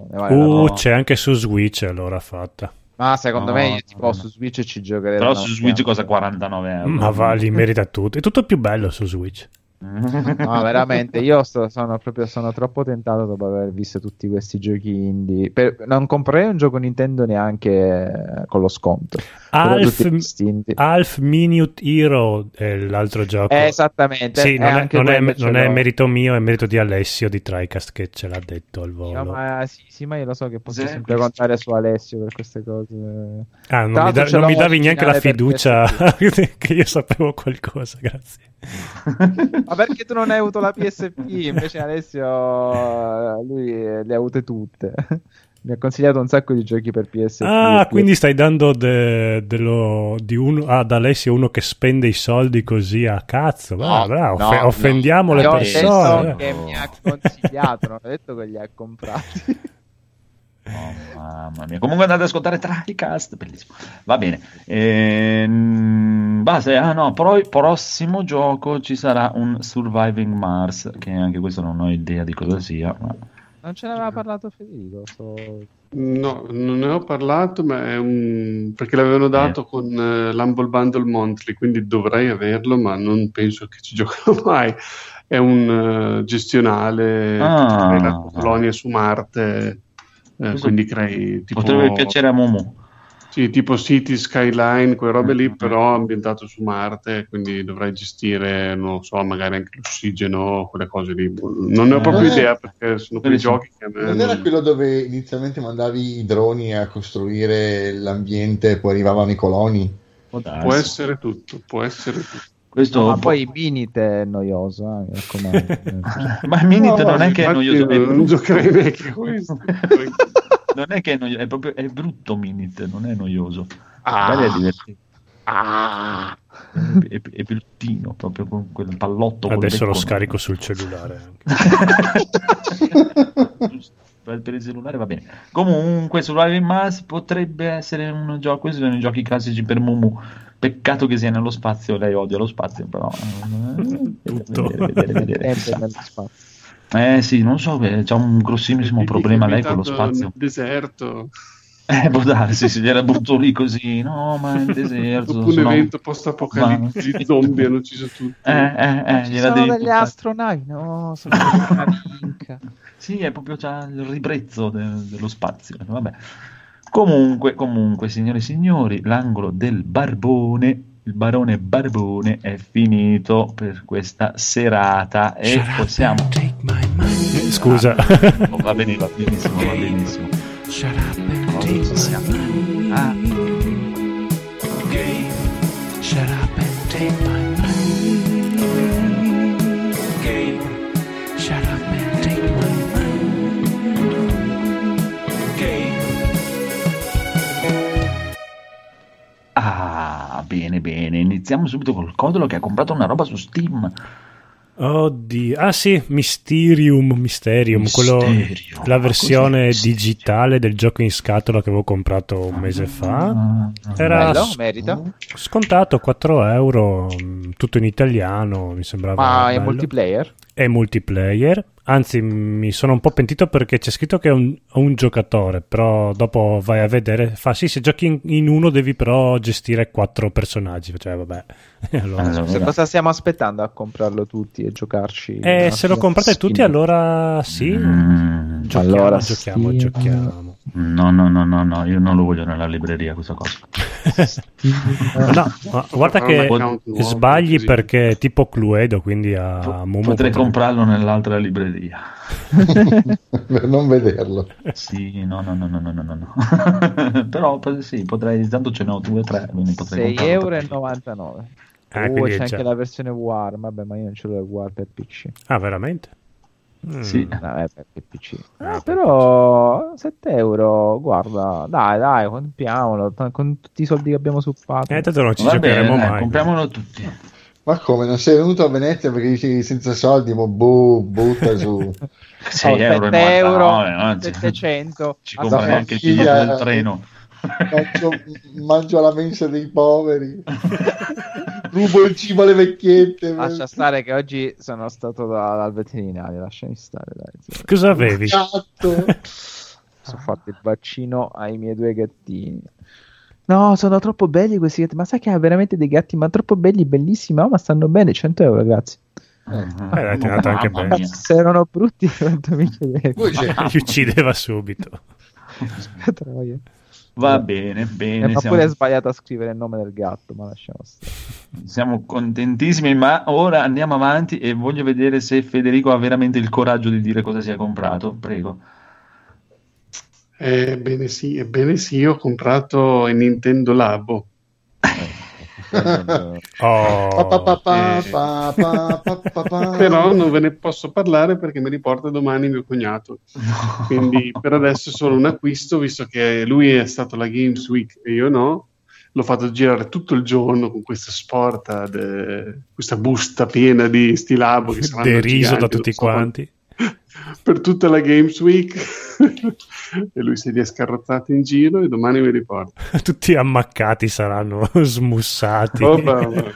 c'è anche su Switch allora fatta. Ma secondo me su Switch ci giocherei. Però su Switch cosa 49€. Ma li merita tutto. È tutto più bello su Switch. No, veramente io sono troppo tentato dopo aver visto tutti questi giochi indie. Non comprerei un gioco Nintendo neanche con lo sconto. Half Minute Hero è l'altro gioco, esattamente. Sì, non è merito mio, è merito di Alessio di Tricast che ce l'ha detto al volo. Ma io lo so che posso sempre contare su Alessio per queste cose. Non mi davi neanche la fiducia che io sapevo qualcosa, grazie. Ma perché tu non hai avuto la PSP? Invece Alessio, lui le ha avute tutte. Mi ha consigliato un sacco di giochi per PSP. Quindi stai dando ad Alessio uno che spende i soldi così a cazzo. No, offendiamo le persone. Io che mi ha consigliato, non ho detto che li ha comprati. Oh, mamma mia, comunque andate ad ascoltare Tricast, bellissimo. Va bene, però il prossimo gioco ci sarà un Surviving Mars, che anche questo non ho idea di cosa sia, ma... non ce l'aveva parlato Federico? No, non ne ho parlato, ma è perché l'avevano dato con l'Humble Bundle Monthly, quindi dovrei averlo, ma non penso che ci giocherò mai. È un gestionale la colonia su Marte. Quindi crei tipo... potrebbe piacere a Momo. Sì, tipo City Skyline, quelle robe lì, però ambientato su Marte, quindi dovrai gestire, non so, magari anche l'ossigeno, quelle cose lì. Non ne ho proprio idea, perché sono quei giochi che a me... Non era quello dove inizialmente mandavi i droni a costruire l'ambiente e poi arrivavano i coloni? Può essere tutto, può essere tutto. Questo ma poi Minite è noioso, mi raccomando. Ma Minite non è che è noioso, non giocherei vecchio questo. Non è che è noioso, è proprio è brutto Minite, non è noioso. Magari è divertente. È bruttino, proprio con quel pallotto. Adesso lo scarico sul cellulare. Per il cellulare va bene. Comunque Survival Mars potrebbe essere un gioco, questi sono i giochi classici per Mumu. Peccato che sia nello spazio, lei odia lo spazio, però tutto vedere. Spazio. Sì, non so, c'è un grossissimo problema lei con lo spazio. Nel deserto. Può darsi, si gliela butto lì così, no, ma è il deserto. Dopo un evento post-apocalittico, i zombie hanno ucciso tutti. Ci sono delle astronavi, no, sono una minca. Sì, è proprio già il ribrezzo dello spazio, vabbè. Comunque, signore e signori, l'angolo del Barbone, il barone Barbone è finito per questa serata e possiamo... Scusa. Va benissimo. Bene, iniziamo subito col Codolo che ha comprato una roba su Steam. Oddio, ah sì, Mysterium. Quello, la versione digitale del gioco in scatola che avevo comprato un mese fa. Era bello, merita. Scontato €4, tutto in italiano, mi sembrava. Ma bello. È multiplayer? È multiplayer, anzi mi sono un po' pentito perché c'è scritto che è un giocatore, però dopo vai a vedere, fa sì, se giochi in uno devi però gestire 4 personaggi, cioè vabbè. Allora, cosa stiamo aspettando a comprarlo tutti e giocarci? Se lo comprate tutti allora sì, giochiamo. No, io non lo voglio nella libreria questa cosa. No, guarda che sbagli così. Perché tipo Cluedo, quindi a Momo potrei comprarlo nell'altra libreria per non vederlo. Sì, no. Però sì, potrei, tanto ce ne ho 2 o 3, quindi potrei €6,99. C'è anche la versione War, vabbè, ma io non ce l'ho il War per PC. Ah, veramente? Sì. Vabbè, per PC. Però €7, guarda, dai, compriamolo con tutti i soldi che abbiamo su Patreon. Tanto non ci giocheremo mai. Compriamolo tutti. Ma come, non sei venuto a Venezia perché dici senza soldi, ma butta su €6,99, 700. Ci compra neanche il figlio del treno. Mangio alla mensa dei poveri. Rubo il cibo alle vecchiette. Lascia stare che oggi sono stato dal veterinario. Lasciami stare, dai. Cosa avevi? Sono fatto il vaccino ai miei 2 gattini. No, sono troppo belli questi gatti. Ma sai che ha veramente dei gatti, ma troppo belli, bellissimi. Ma stanno bene, €100, grazie. Anche bene. Se erano brutti, quanto mi chiedeva. Ci uccideva subito. Va bene. Ma pure è sbagliato a scrivere il nome del gatto, ma lasciamo stare. Siamo contentissimi, ma ora andiamo avanti e voglio vedere se Federico ha veramente il coraggio di dire cosa si è comprato. Prego. Ebbene sì, io ho comprato il Nintendo Labo. Però non ve ne posso parlare perché me li porta domani mio cognato, quindi per adesso è solo un acquisto, visto che lui è stato alla Games Week e io no. L'ho fatto girare tutto il giorno con questa sporta, questa busta piena di stilabo che saranno deriso giganti, da tutti quanti per tutta la Games Week. E lui se li è scarrozzati in giro e domani mi riporto. Tutti ammaccati saranno, smussati,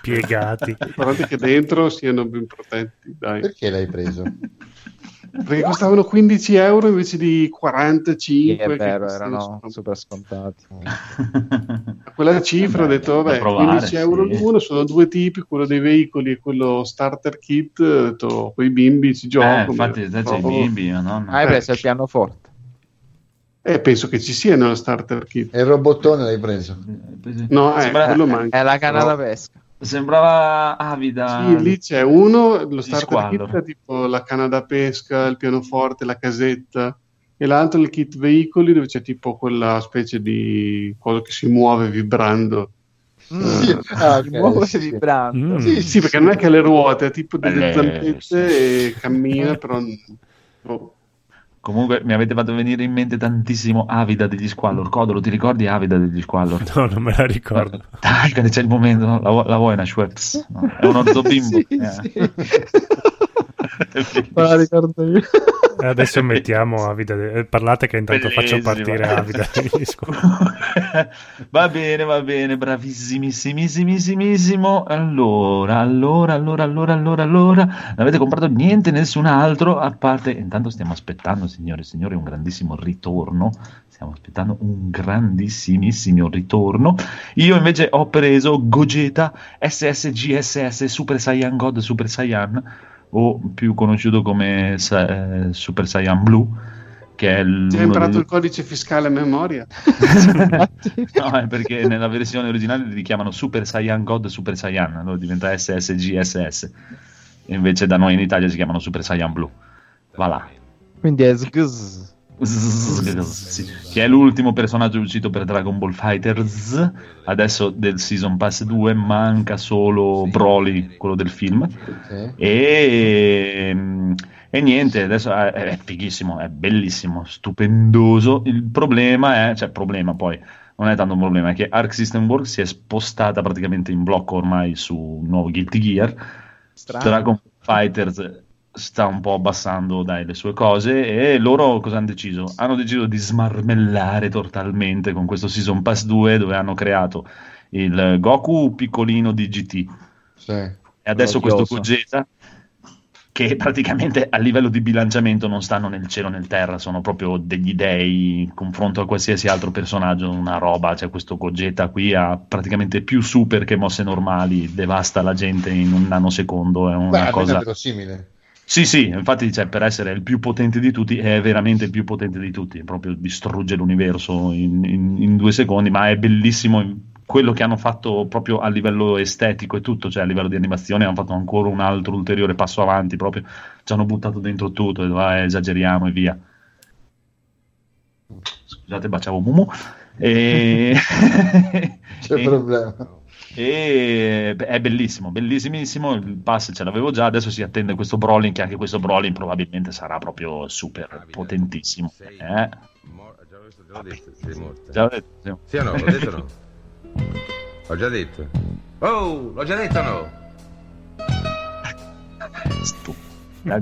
piegati. Guardate che dentro siano ben protetti, dai. Perché l'hai preso? Perché costavano €15 invece di 45. È vero, erano super scontati. A quella cifra ho detto, vabbè, provare, €15 l'uno, sono 2 tipi, quello dei veicoli e quello starter kit. Ho detto, quei bimbi ci giocano. Infatti, c'è i bimbi. Hai preso il pianoforte. Penso che ci sia nello starter kit. E il robottone l'hai preso? No, quello manca. È la canna da pesca. Sembrava avida. Sì, lì c'è uno, lo starter kit è tipo la canna da pesca, il pianoforte, la casetta, e l'altro il kit veicoli, dove c'è tipo quella specie di cosa che si muove vibrando. Vibrando. Sì, perché non è che le ruote, è tipo delle zampette e cammina, però... Oh. Comunque mi avete fatto venire in mente tantissimo Avida degli Squallor. Codolo, ti ricordi Avida degli Squallor? No, non me la ricordo. Dai, che c'è il momento, no? La vuoi una Schweppes? No? È un orzo bimbo. Sì. La ricordo io. Adesso mettiamo Avida. Parlate che intanto faccio partire Avida degli Squallor. Va bene, bravissimissimissimo. Allora, non avete comprato niente, nessun altro, a parte, intanto stiamo aspettando, signore, un grandissimo ritorno. Io invece ho preso Gogeta SSGSS Super Saiyan God Super Saiyan, o più conosciuto come Super Saiyan Blue, che è... Ti hai imparato il codice fiscale a memoria? No, è perché nella versione originale li chiamano Super Saiyan God Super Saiyan, allora diventa SSGSS, invece da noi in Italia si chiamano Super Saiyan Blue. Va là. Quindi è sì, che è l'ultimo personaggio uscito per Dragon Ball FighterZ. Adesso del Season Pass 2 manca solo Broly, quello del film. E niente, adesso è fighissimo, è bellissimo, stupendoso. Il problema è, poi non è tanto un problema, è che Arc System Works si è spostata praticamente in blocco ormai su nuovo Guilty Gear. Dragon FighterZ sta un po' abbassando le sue cose, e loro cosa hanno deciso? Hanno deciso di smarmellare totalmente con questo Season Pass 2, dove hanno creato il Goku piccolino di GT, e adesso questo Gogeta, che praticamente a livello di bilanciamento non stanno nel cielo né nel terra, sono proprio degli dei in confronto a qualsiasi altro personaggio, una roba. Questo Gogeta qui ha praticamente più super che mosse normali, devasta la gente in un nanosecondo, è una cosa simile. Sì, infatti per essere il più potente di tutti, è veramente il più potente di tutti, proprio distrugge l'universo in 2 secondi, ma è bellissimo quello che hanno fatto proprio a livello estetico e tutto, a livello di animazione hanno fatto ancora un altro ulteriore passo avanti, proprio ci hanno buttato dentro tutto, esageriamo e via. Scusate, baciavo Mumu. C'è problema. E è bellissimissimo. Il pass ce l'avevo già, adesso si attende questo Broly, che anche questo Broly probabilmente sarà proprio super potentissimo. Già l'ho detto. Sì o no? L'ho detto no? L'ho già detto no?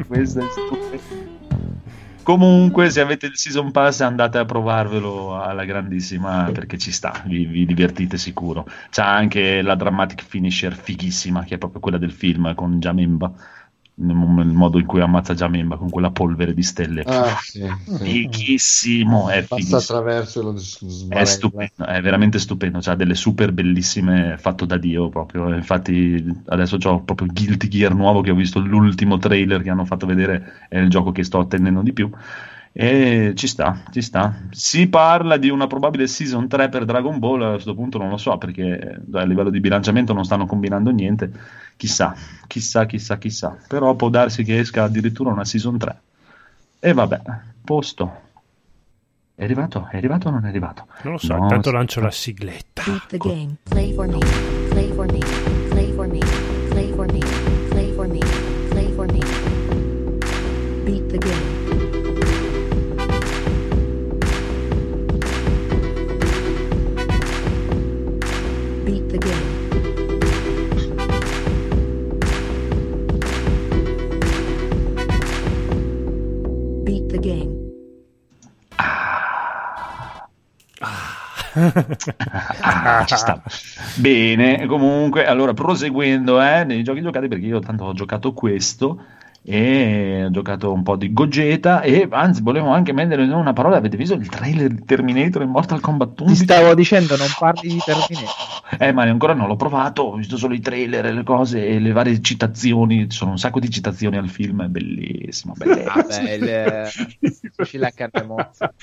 Questo è stupido. Comunque, se avete il Season Pass, andate a provarvelo alla grandissima, perché ci sta, vi divertite sicuro. C'ha anche la dramatic finisher fighissima, che è proprio quella del film, con Jamemba, nel modo in cui ammazza Jamemba con quella polvere di stelle. Sì. Fighissimo, è fighissimo. Passa attraverso lo sbarella. È stupendo, è veramente stupendo. C'ha delle super bellissime, fatto da Dio proprio. Infatti adesso c'ho proprio Guilty Gear nuovo, che ho visto l'ultimo trailer che hanno fatto vedere, è il gioco che sto attendendo di più, e ci sta. Si parla di una probabile Season 3 per Dragon Ball, a questo punto non lo so, perché a livello di bilanciamento non stanno combinando niente. Chissà, però può darsi che esca addirittura una Season 3. E vabbè, posto. È arrivato o non è arrivato? Non lo so, intanto lancio la sigletta. Play for me. Beat the game. Beat the game. Ci sta bene. Comunque, allora, proseguendo nei giochi giocati, perché io tanto ho giocato questo e ho giocato un po' di Gogeta, e anzi volevo anche mettere in una parola. Avete visto il trailer di Terminator e Mortal Kombat 11? Ti stavo dicendo, non parli di Terminator. Ma ancora non l'ho provato, ho visto solo i trailer e le cose e le varie citazioni. Ci sono un sacco di citazioni al film, è bellissimo. C'è la carne mozza.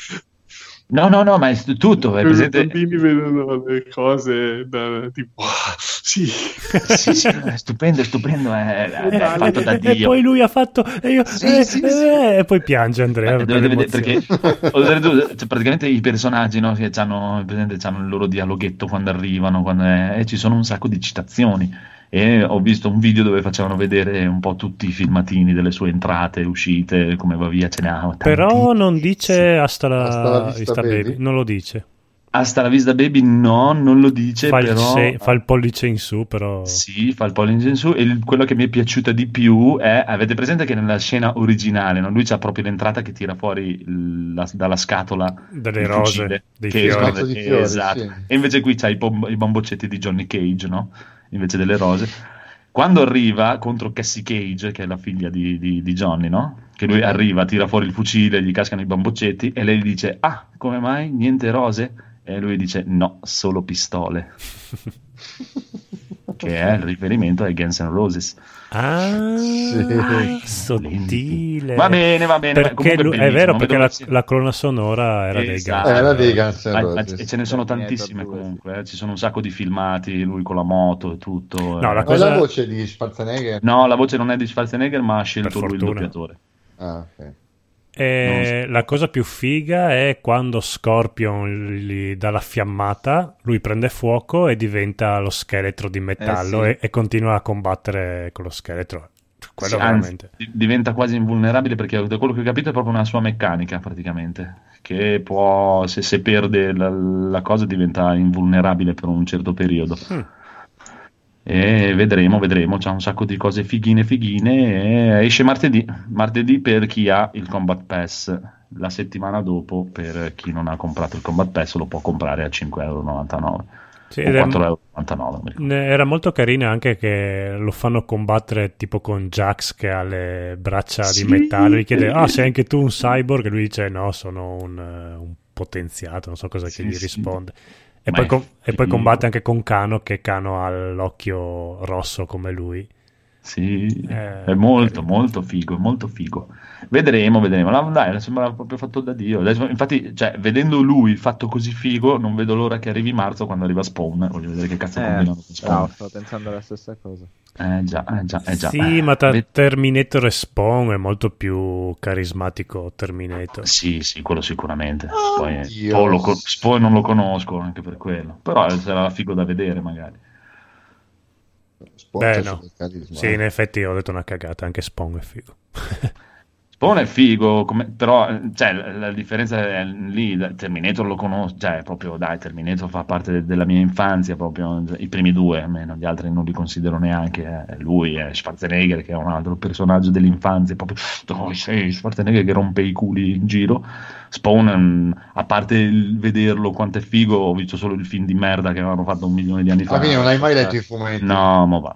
No, ma è tutto. I bambini vedono le cose da, tipo, sì. Sì, è stupendo, è fatto da Dio. E poi lui ha fatto, sì. E poi piange Andrea. Perché praticamente i personaggi, no, che hanno il loro dialoghetto quando arrivano, e ci sono un sacco di citazioni. E ho visto un video dove facevano vedere un po' tutti i filmatini delle sue entrate, uscite, come va via, ce ne ha. Però non dice hasta la vista baby, non lo dice. Hasta la vista baby non lo dice, fa il pollice in su, però. Sì, fa il pollice in su, e quello che mi è piaciuta di più è, avete presente che nella scena originale, no? Lui c'ha proprio l'entrata che tira fuori dalla scatola delle rose, dei fiori. Esatto. Sì. E invece qui c'ha i bamboccetti di Johnny Cage, no? Invece delle rose, quando arriva contro Cassie Cage, che è la figlia di Johnny, no? Che lui arriva, tira fuori il fucile, gli cascano i bamboccetti e lei gli dice: ah, come mai? Niente rose? E lui dice: no, solo pistole. Che è il riferimento ai Guns N' Roses. Ah, sì. Sottile. Va bene. Perché è vero, perché la colonna sonora era dei Guns N' Roses. E ce ne sono tantissime comunque. Ci sono un sacco di filmati, lui con la moto e tutto. No, la voce di Schwarzenegger? No, la voce non è di Schwarzenegger, ma ha scelto lui il doppiatore. Ah, ok. La cosa più figa è quando Scorpion gli dà la fiammata, lui prende fuoco e diventa lo scheletro di metallo, sì. e continua a combattere con lo scheletro. Quello sì, veramente. Anzi, diventa quasi invulnerabile, perché da quello che ho capito è proprio una sua meccanica, praticamente, che può, se perde la cosa, diventa invulnerabile per un certo periodo. E vedremo, c'è un sacco di cose fighine, e esce martedì per chi ha il Combat Pass, la settimana dopo per chi non ha comprato il Combat Pass lo può comprare a €5,99 o €4,99. Era molto carina anche che lo fanno combattere tipo con Jax, che ha le braccia di metallo, gli chiede: ah, sei anche tu un cyborg? E lui dice: no, sono un potenziato, non so cosa che gli risponde. E poi combatte anche con Cano, che Cano ha l'occhio rosso come lui. Sì, è molto figo. Vedremo. No, dai, sembra proprio fatto da Dio. Adesso, infatti, cioè, vedendo lui fatto così figo, non vedo l'ora che arrivi marzo, quando arriva Spawn. Voglio vedere che cazzo combinano con Spawn. No, sto pensando alla stessa cosa. Già. Sì, ma Terminator e Spawn è molto più carismatico Terminator. Sì, quello sicuramente. Poi non lo conosco anche per quello. Però sarà figo da vedere, magari. Beh, no. Sì, in effetti ho detto una cagata, anche Spawn è figo. Spawn è figo, però cioè, la differenza è lì. Terminator lo conosco, cioè proprio, dai, Terminator fa parte della mia infanzia, proprio i primi due, almeno gli altri non li considero neanche. Lui è Schwarzenegger, che è un altro personaggio dell'infanzia, proprio Schwarzenegger che rompe i culi in giro. Spawn, a parte il vederlo quanto è figo, ho visto solo il film di merda che avevano fatto 1.000.000 di anni fa. Quindi non hai mai letto i fumetti? No, ma va.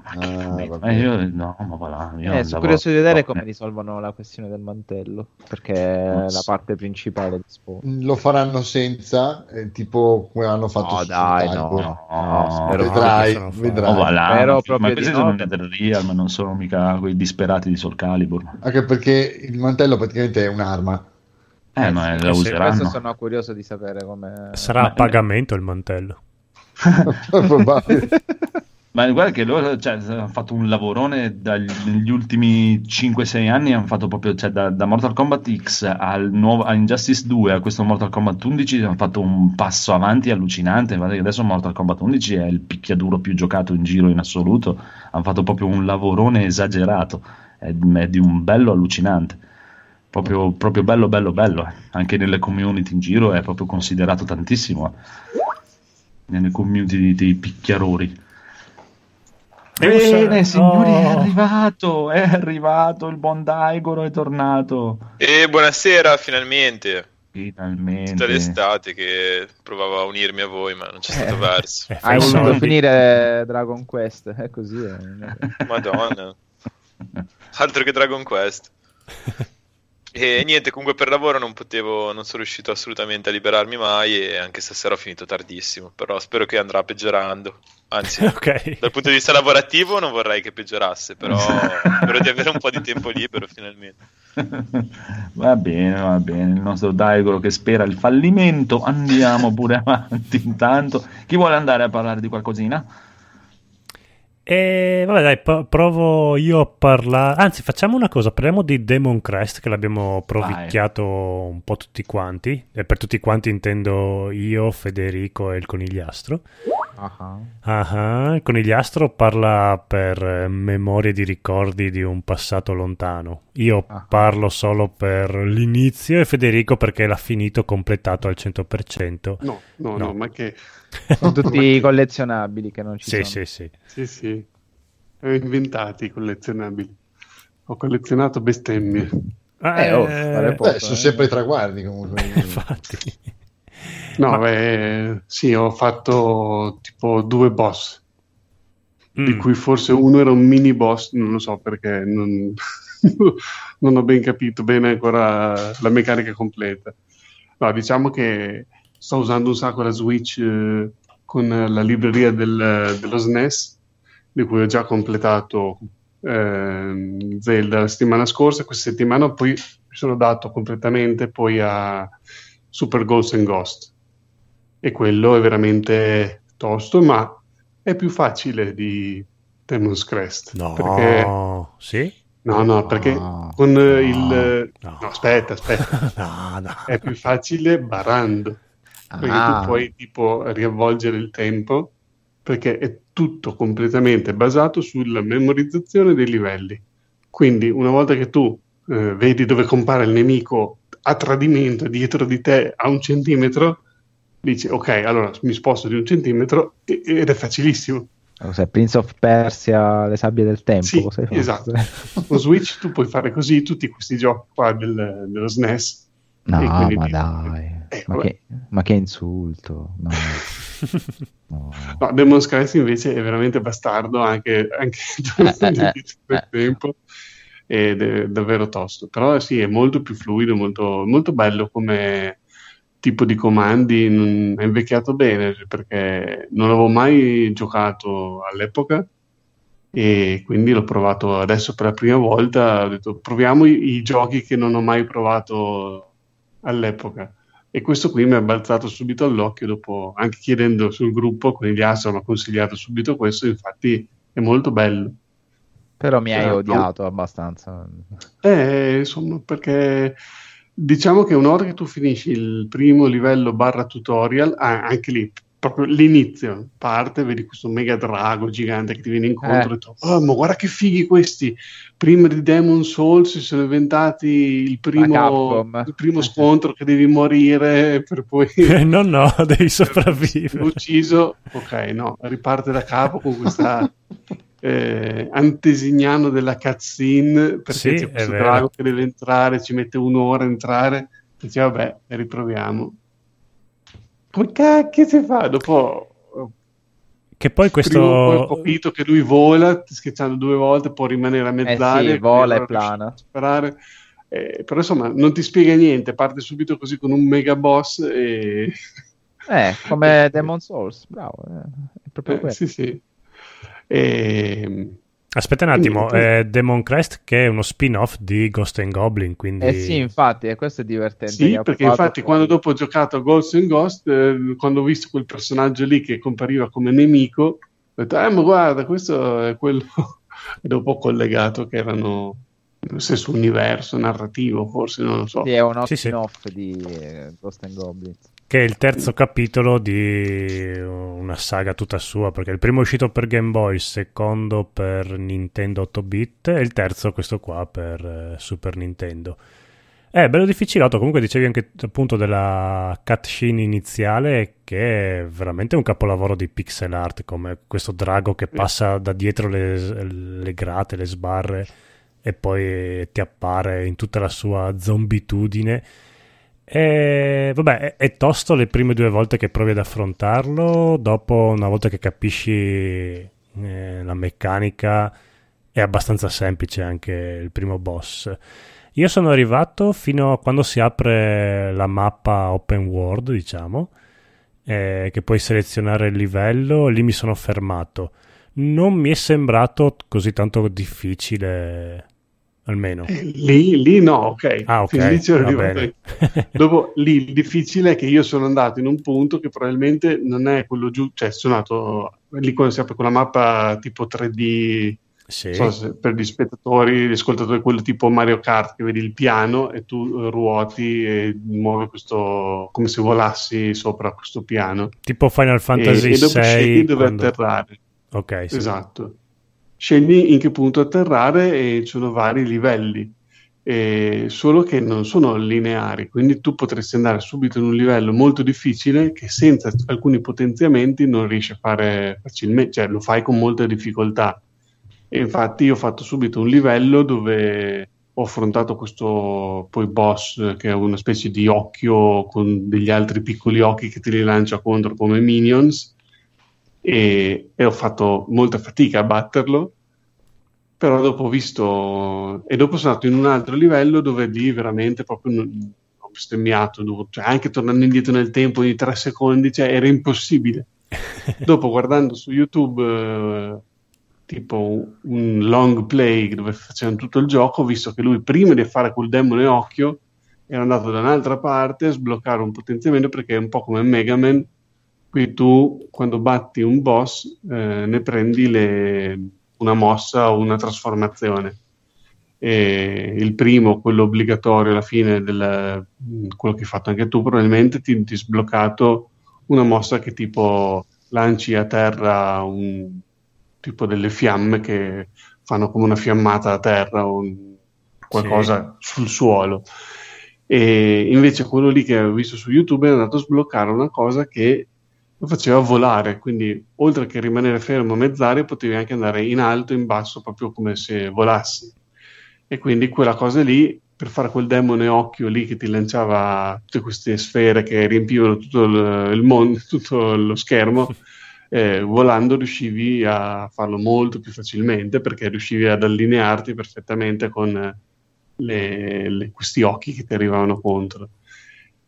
Sono curioso di vedere come risolvono la questione del mantello, perché è la parte principale di Spawn. Lo faranno senza, tipo come hanno fatto vedrai. Però proprio ma non sono mica quei disperati di Soul Calibur. Anche perché il mantello praticamente è un'arma. Ma la useranno. Questo sono curioso di sapere come sarà a pagamento il mantello. Probabile. Ma guarda che loro, cioè, hanno fatto un lavorone negli ultimi 5-6 anni, hanno fatto proprio, cioè, da Mortal Kombat X al nuovo a Injustice 2 a questo Mortal Kombat 11 hanno fatto un passo avanti allucinante. Guarda che adesso Mortal Kombat 11 è il picchiaduro più giocato in giro in assoluto, hanno fatto proprio un lavorone esagerato, è di un bello allucinante. Proprio bello, anche nelle community in giro è proprio considerato tantissimo, nelle community dei picchiarori. Bene, signori, è arrivato il buon Daigoro, è tornato. E buonasera, finalmente. Tutta l'estate che provavo a unirmi a voi, ma non c'è stato verso. Hai voluto finire Dragon Quest, è così. Madonna, altro che Dragon Quest. E niente, comunque per lavoro non sono riuscito assolutamente a liberarmi mai, e anche stasera ho finito tardissimo, però spero che andrà peggiorando, anzi okay. Dal punto di vista lavorativo non vorrei che peggiorasse, però spero di avere un po' di tempo libero finalmente. Va bene, il nostro Daigolo che spera il fallimento, andiamo pure avanti intanto. Chi vuole andare a parlare di qualcosina? E vabbè dai, provo io a parlare, anzi facciamo una cosa, parliamo di Demon Crest che l'abbiamo provicchiato un po' tutti quanti, e per tutti quanti intendo io, Federico e il conigliastro. Il conigliastro parla per memorie di ricordi di un passato lontano, io parlo solo per l'inizio, e Federico perché l'ha finito completato al 100%. No, ma che... Sono tutti i collezionabili che non ci sono. Sì. Ho inventato i collezionabili. Ho collezionato bestemmie. Sono sempre i traguardi comunque. Infatti. Ho fatto tipo 2 boss. Di cui forse uno era un mini boss, non lo so perché non ho ben capito bene ancora la meccanica completa. No, diciamo che sto usando un sacco la Switch con la libreria dello SNES, di cui ho già completato Zelda la settimana scorsa. Questa settimana poi mi sono dato completamente poi a Super Ghost and Ghost, e quello è veramente tosto, ma è più facile di Demon's Crest. È più facile barando. Perché tu puoi tipo riavvolgere il tempo, perché è tutto completamente basato sulla memorizzazione dei livelli. Quindi una volta che tu vedi dove compare il nemico a tradimento dietro di te a 1 centimetro, dici ok, allora mi sposto di 1 centimetro ed è facilissimo. Cos'è, Prince of Persia, le sabbie del tempo? Sì, esatto. Con Switch tu puoi fare così tutti questi giochi qua dello SNES. Che insulto, no. No, Demon's Crest invece è veramente bastardo anche nel tempo, ed è davvero tosto, però sì, è molto più fluido, molto, molto bello come tipo di comandi, è invecchiato bene perché non l'avevo mai giocato all'epoca, e quindi l'ho provato adesso per la prima volta, ho detto proviamo i giochi che non ho mai provato all'epoca, e questo qui mi ha balzato subito all'occhio, dopo anche chiedendo sul gruppo con gli AS hanno consigliato subito questo, infatti è molto bello. Però mi hai odiato abbastanza, insomma, perché diciamo che un'ora che tu finisci il primo livello / tutorial, anche lì proprio l'inizio parte, vedi questo mega drago gigante che ti viene incontro e tu, oh, ma guarda che fighi questi, prima di Demon Souls si sono inventati il primo scontro che devi morire per poi devi sopravvivere, ucciso, ok, no, riparte da capo con questa antesignano della cutscene, perché c'è questo drago che deve entrare, ci mette 1 ora a entrare, dice vabbè riproviamo. Come cacchio si fa? Dopo che poi questo ho capito che lui vola, schiacciando 2 volte può rimanere a mezz'aria, vola e plana. Però insomma non ti spiega niente, parte subito così con un mega boss e come Demon Souls, bravo, è proprio quello. Sì. Aspetta un attimo, Demon Crest che è uno spin-off di Ghost and Goblin, quindi... sì, infatti, questo è divertente. Sì, perché infatti quando dopo ho giocato a Ghost and Ghost, quando ho visto quel personaggio lì che compariva come nemico, ho detto, ma guarda, questo è quello... E dopo ho collegato che erano lo stesso universo narrativo, forse, non lo so. Sì, è uno spin-off di Ghost and Goblin. Che è il terzo capitolo di una saga tutta sua, perché il primo è uscito per Game Boy, il secondo per Nintendo 8-bit e il terzo questo qua per Super Nintendo. È bello difficilotto, comunque dicevi anche appunto della cutscene iniziale, che è veramente un capolavoro di pixel art, come questo drago che passa da dietro le grate, le sbarre, e poi ti appare in tutta la sua zombitudine. E vabbè, è tosto le prime 2 volte che provi ad affrontarlo, dopo una volta che capisci la meccanica è abbastanza semplice anche il primo boss. Io sono arrivato fino a quando si apre la mappa open world, diciamo, che puoi selezionare il livello, lì mi sono fermato. Non mi è sembrato così tanto difficile, almeno. Lì no, ok. Ah, ok, lì c'è arrivato. Dopo lì il difficile è che io sono andato in un punto che probabilmente non è quello giù, cioè sono andato lì quando si apre quella mappa tipo 3D... Sì. So, per gli spettatori, gli ascoltatori, quello tipo Mario Kart che vedi il piano e tu ruoti e muovi questo come se volassi sopra questo piano, tipo Final Fantasy 6. E dopo scegli dove atterrare. Ok, sì. Esatto. Scegli in che punto atterrare e ci sono vari livelli, solo che non sono lineari, quindi tu potresti andare subito in un livello molto difficile che senza alcuni potenziamenti non riesci a fare facilmente, cioè lo fai con molta difficoltà. E infatti io ho fatto subito un livello dove ho affrontato questo poi boss che è una specie di occhio con degli altri piccoli occhi che ti li lancia contro come minions, e ho fatto molta fatica a batterlo, però dopo ho visto, e dopo sono andato in un altro livello dove lì veramente proprio ho bestemmiato, cioè anche tornando indietro nel tempo ogni 3 secondi, cioè era impossibile. Dopo guardando su YouTube tipo un long play dove facevano tutto il gioco, ho visto che lui prima di fare quel demone occhio era andato da un'altra parte a sbloccare un potenziamento, perché è un po' come Mega Man, qui tu quando batti un boss ne prendi una mossa o una trasformazione, e il primo, quello obbligatorio alla fine quello che hai fatto anche tu probabilmente, ti sbloccato una mossa che tipo lanci a terra un tipo delle fiamme che fanno come una fiammata a terra o qualcosa, sì, sul suolo. E invece quello lì che avevo visto su YouTube è andato a sbloccare una cosa che lo faceva volare, quindi oltre che rimanere fermo a mezz'aria potevi anche andare in alto, in basso, proprio come se volassi. E quindi quella cosa lì, per fare quel demone occhio lì che ti lanciava tutte queste sfere che riempivano tutto il mondo, tutto lo schermo, volando riuscivi a farlo molto più facilmente, perché riuscivi ad allinearti perfettamente con questi occhi che ti arrivavano contro,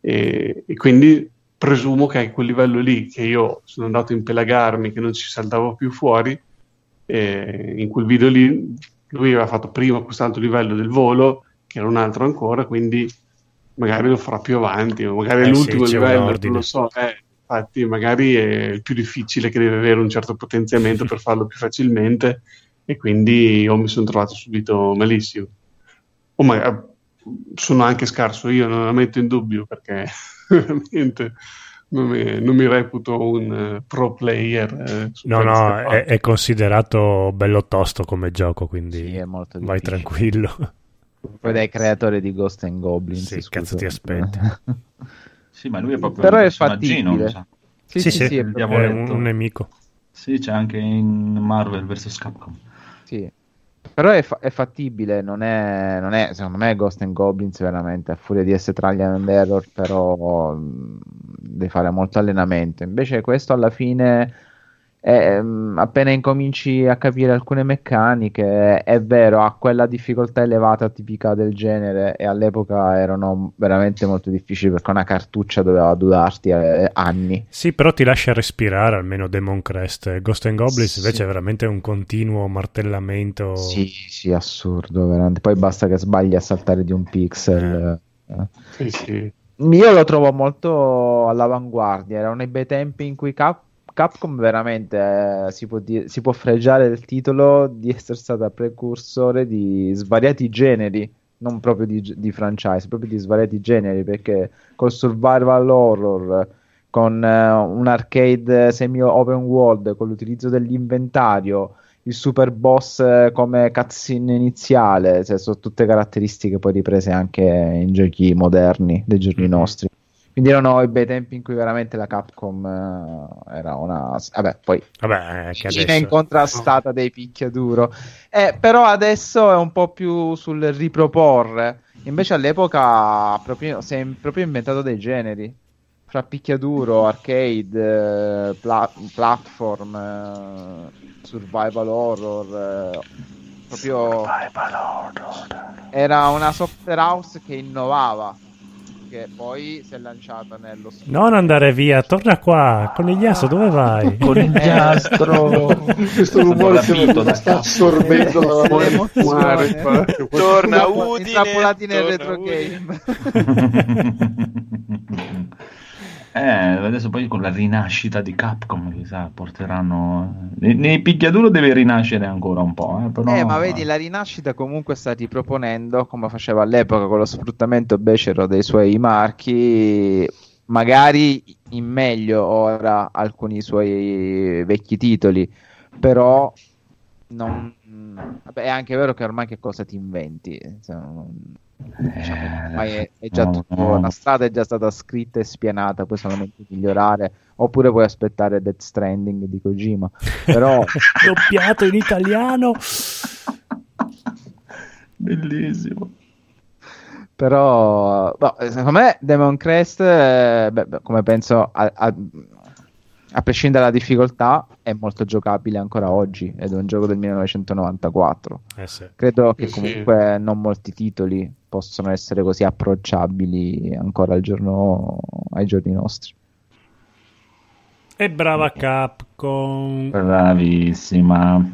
e quindi presumo che a quel livello lì, che io sono andato a impelagarmi, che non ci saltavo più fuori, in quel video lì lui aveva fatto prima quest'altro livello del volo che era un altro ancora, quindi magari lo farà più avanti, o magari è l'ultimo livello, non lo so, infatti magari è il più difficile, che deve avere un certo potenziamento per farlo più facilmente, e quindi io mi sono trovato subito malissimo. Sono anche scarso, io non la metto in dubbio, perché veramente non mi reputo un pro player. No, è considerato bello tosto come gioco, quindi sì, è molto vai tranquillo. Poi dai, creatore di Ghost and Goblins. Sì, cazzo ti aspetti? Sì, ma lui è proprio un personaggino, so. Sì, è un nemico. Sì, c'è anche in Marvel vs. Capcom. Sì, però è fattibile, non è, secondo me Ghost and Goblins veramente, a furia di essere tra gli Underworld, però devi fare molto allenamento. Invece questo alla fine, appena incominci a capire alcune meccaniche, è vero, ha quella difficoltà elevata tipica del genere, e all'epoca erano veramente molto difficili, perché una cartuccia doveva durarti anni. Sì, però ti lascia respirare, almeno Demon Crest. Ghost and Goblins sì, invece è veramente un continuo martellamento. Sì, assurdo, veramente. Poi basta che sbagli a saltare di un pixel. Sì. Io lo trovo molto all'avanguardia, erano i bei tempi in cui Capcom veramente si può fregiare il titolo di essere stata precursore di svariati generi, non proprio di franchise, proprio di svariati generi, perché col survival horror, con un arcade semi open world, con l'utilizzo dell'inventario, il super boss come cutscene iniziale, cioè, sono tutte caratteristiche poi riprese anche in giochi moderni dei giorni nostri. Quindi erano i bei tempi in cui veramente la Capcom era una... Vabbè, che adesso... incontrastata dei picchiaduro. Però adesso è un po' più sul riproporre. Invece all'epoca si è proprio inventato dei generi. Fra picchiaduro, arcade, platform, survival horror... proprio era una software house che innovava, che poi si è lanciata nello studio. Non andare via, torna qua, conigliastro, dove vai? Conigliastro, questo rumore che sta assorbendo la mia torna Udine, intrappolati nel retro game. Adesso poi con la rinascita di Capcom, chissà, porteranno nei picchiaduro, deve rinascere ancora un po', però... ma vedi, la rinascita comunque sta riproponendo, come faceva all'epoca con lo sfruttamento becero dei suoi marchi, magari in meglio ora alcuni suoi vecchi titoli, però non... Vabbè, è anche vero che ormai che cosa ti inventi, insomma, è già tutto, la strada è già stata scritta e spianata, puoi solamente migliorare, oppure puoi aspettare Death Stranding di Kojima, però doppiato in italiano, bellissimo. Però secondo me Demon Crest, come penso a prescindere dalla difficoltà, è molto giocabile ancora oggi, ed è un gioco del 1994. Sì. Credo che comunque non molti titoli possono essere così approcciabili ancora ai giorni nostri. E brava Capcom. Bravissima.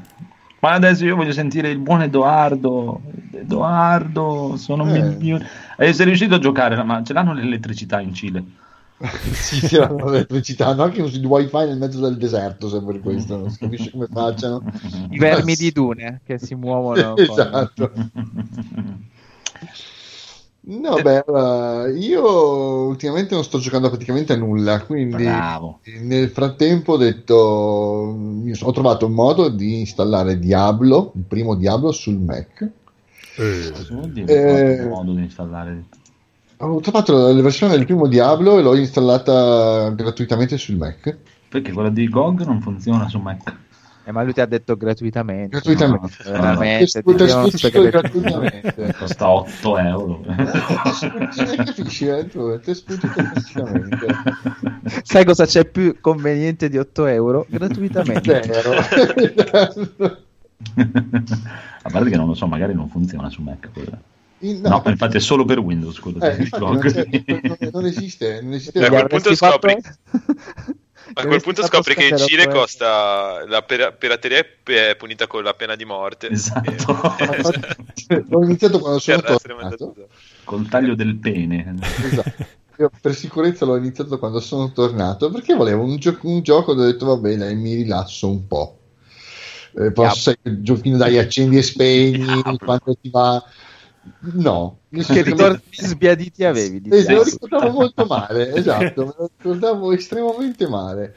Ma adesso io voglio sentire il buon Edoardo. Edoardo, sono milioni. Sei riuscito a giocare, ma ce l'hanno l'elettricità in Cile? Sì, hanno l'elettricità, hanno anche il wifi nel mezzo del deserto, se per questo non si capisce come facciano i vermi di dune che si muovono. Esatto. No, io ultimamente non sto giocando praticamente a nulla, quindi nel frattempo ho trovato un modo di installare Diablo, il primo Diablo sul Mac. Ho modo di installare, ho trovato la versione del primo Diablo e l'ho installata gratuitamente sul Mac, perché quella di GOG non funziona su Mac. Ma lui ti ha detto gratuitamente, no, veramente, gratuitamente. Costa 8 euro. Sai cosa c'è più conveniente di 8 euro? Gratuitamente. A parte che non lo so, magari non funziona su Mac quella. No, infatti è solo per Windows quello non esiste. Da quel punto scopri che in Cile costa la pirateria è punita con la pena di morte. Esatto. Ho iniziato quando sono tornato col taglio del pene. Esatto. Io per sicurezza l'ho iniziato quando sono tornato, perché volevo un gioco, ho detto va bene, mi rilasso un po'. Posso giochino, dai, accendi e spegni quando ti va. No, che ricordi sbiaditi avevi? Lo ricordavo molto male, esatto, me lo ricordavo estremamente male,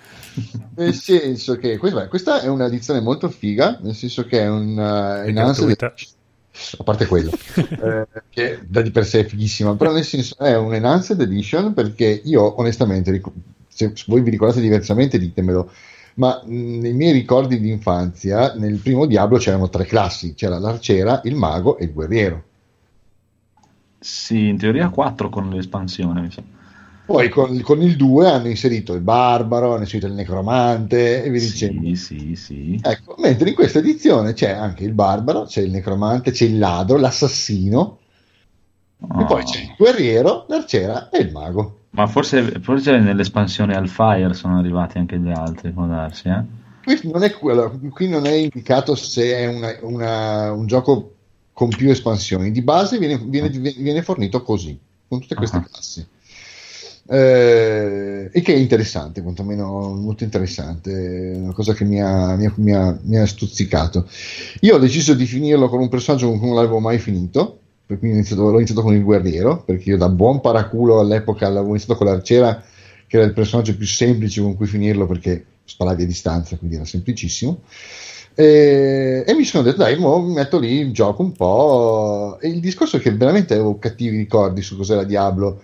nel senso che questa è un'edizione molto figa, nel senso che è un enhanced, a parte quello che da di per sé è fighissima, però nel senso è un enhanced edition, perché io onestamente, se voi vi ricordate diversamente ditemelo, ma nei miei ricordi di infanzia nel primo Diablo c'erano tre classi, c'era l'arciera, il mago e il guerriero. Sì, in teoria 4 con l'espansione, mi sa. Poi con il 2 hanno inserito il barbaro, hanno inserito il necromante e vi dicendo. Sì. Ecco, mentre in questa edizione c'è anche il barbaro, c'è il necromante, c'è il ladro, l'assassino, e poi c'è il guerriero, l'arciera e il mago. Ma forse nell'espansione Hellfire sono arrivati anche gli altri, può darsi, eh? Qui non è indicato se è un gioco con più espansioni. Di base viene fornito così, con tutte queste classi, e che è interessante, quantomeno molto interessante, una cosa che mi ha stuzzicato. Io ho deciso di finirlo con un personaggio con cui non l'avevo mai finito, per cui l'ho iniziato con il guerriero, perché io da buon paraculo all'epoca l'avevo iniziato con l'arciera, che era il personaggio più semplice con cui finirlo, perché sparavi a distanza, quindi era semplicissimo. E mi sono detto dai, mo metto lì, gioco un po', e il discorso è che veramente avevo cattivi ricordi su cos'era Diablo,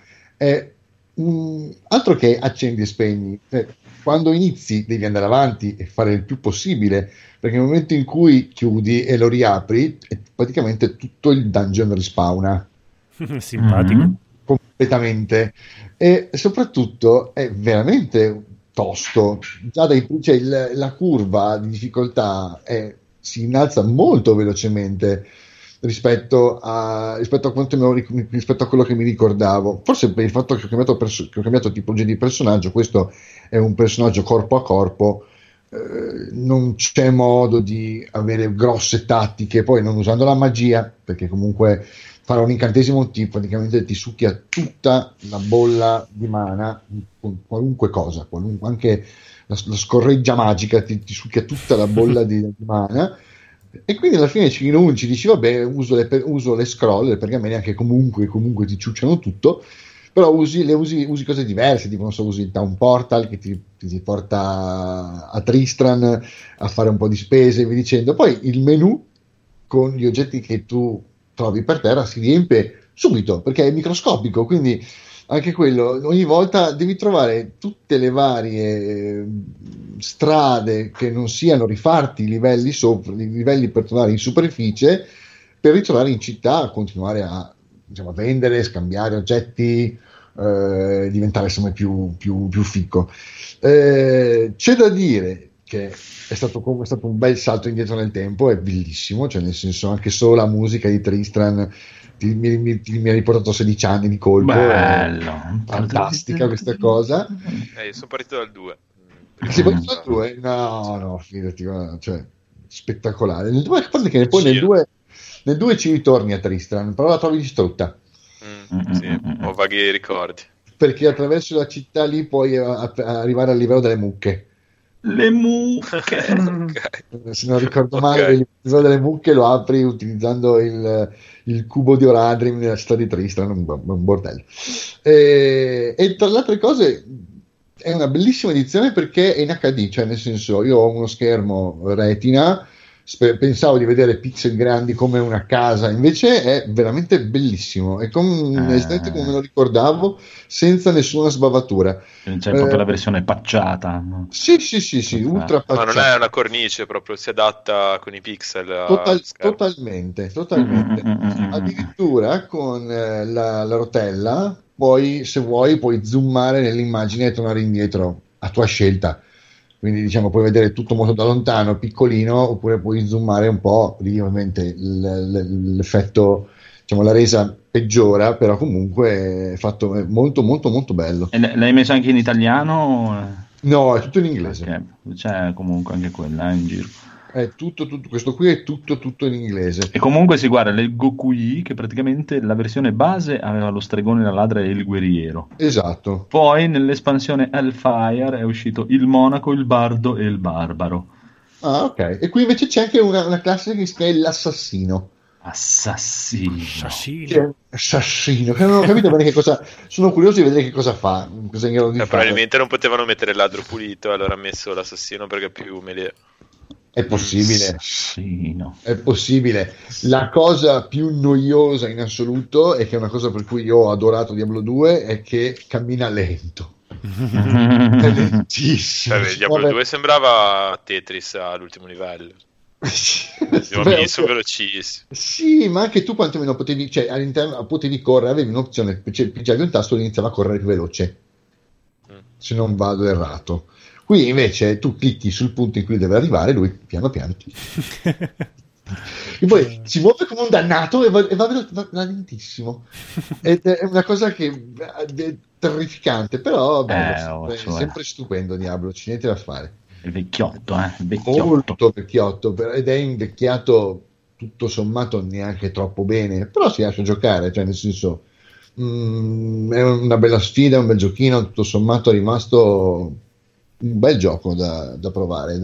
altro che accendi e spegni, quando inizi devi andare avanti e fare il più possibile, perché nel momento in cui chiudi e lo riapri praticamente tutto il dungeon respawna. Simpatico. Completamente. E soprattutto è veramente tosto, già la curva di difficoltà è si innalza molto velocemente rispetto a quello che mi ricordavo, forse per il fatto che ho cambiato tipologia di personaggio. Questo è un personaggio corpo a corpo, non c'è modo di avere grosse tattiche, poi non usando la magia, perché comunque fare un incantesimo ti praticamente ti succhia tutta la bolla di mana, qualunque cosa, anche la scorreggia magica ti succhia tutta la bolla di mana, e quindi alla fine ci rinunci, dici vabbè, uso le scroll, le pergamene, anche comunque ti ciucciano tutto, però usi cose diverse, tipo non so, usi il Town Portal che ti porta a Tristran a fare un po' di spese e vi dicendo. Poi il menu con gli oggetti che tu trovi per terra si riempie subito perché è microscopico, quindi anche quello, ogni volta devi trovare tutte le varie strade che non siano rifarti i livelli per tornare in superficie, per ritornare in città, continuare a, diciamo, vendere, scambiare oggetti, diventare insomma più ficco. C'è da dire che è stato un bel salto indietro nel tempo, è bellissimo, cioè nel senso anche solo la musica di Tristran mi ha riportato 16 anni di colpo. Bello, fantastica questa cosa. Io sono partito dal 2. Sei partito dal 2? No, fidati, cioè spettacolare. Nel 2, che poi nel 2 ci ritorni a Tristran, però la trovi distrutta. Sì, ho vaghi ricordi. Perché attraverso la città lì puoi arrivare al livello delle mucche. Le mucche, okay. Se non ricordo male, okay. Il livello delle mucche lo apri utilizzando il cubo di Oradrim nella città di Tristran, un bordello. E tra le altre cose è una bellissima edizione perché è in HD, cioè nel senso io ho uno schermo retina, pensavo di vedere pixel grandi come una casa, invece è veramente bellissimo, è esattamente come me lo ricordavo, senza nessuna sbavatura. C'è proprio la versione pacciata, no? Sì, ultra pacciata. Ma non è una cornice, proprio si adatta con i pixel totalmente. Addirittura con la rotella poi, se vuoi, puoi zoomare nell'immagine e tornare indietro a tua scelta. Quindi diciamo puoi vedere tutto molto da lontano, piccolino, oppure puoi zoomare un po', lì ovviamente l'effetto, diciamo la resa peggiora, però comunque è fatto molto molto molto bello. E l'hai messo anche in italiano? No, è tutto in inglese. Okay. C'è comunque anche quella in giro. È tutto, questo qui è tutto in inglese. E comunque si guarda nel Gokui, che praticamente la versione base aveva lo stregone, la ladra e il guerriero. Esatto. Poi nell'espansione Hellfire è uscito il monaco, il bardo e il barbaro. Ah, ok. E qui invece c'è anche una classe che si chiama l'assassino. Assassino. Che non ho capito bene che cosa. Sono curioso di vedere che cosa fa. Cosa è in grado di fare. Probabilmente non potevano mettere il ladro pulito, allora ha messo l'assassino perché più melee. È possibile, sì, no. È possibile. La cosa più noiosa in assoluto, e che è una cosa per cui io ho adorato Diablo 2, è che cammina lento. È lentissimo. Vabbè, Diablo 2 sembrava Tetris all'ultimo livello. Sono velocissimo. Sì, ma anche tu quantomeno potevi, cioè all'interno potevi correre, avevi un'opzione, pigiavi un tasto e iniziava a correre più veloce. Se non vado errato. Qui invece tu clicchi sul punto in cui deve arrivare, lui piano piano e poi si muove come un dannato e va lentissimo. È una cosa che è terrificante, però è sempre stupendo Diablo, c'è niente da fare. È vecchiotto. Molto vecchiotto, ed è invecchiato tutto sommato neanche troppo bene, però si lascia giocare, cioè nel senso è una bella sfida, un bel giochino, tutto sommato è rimasto un bel gioco da provare,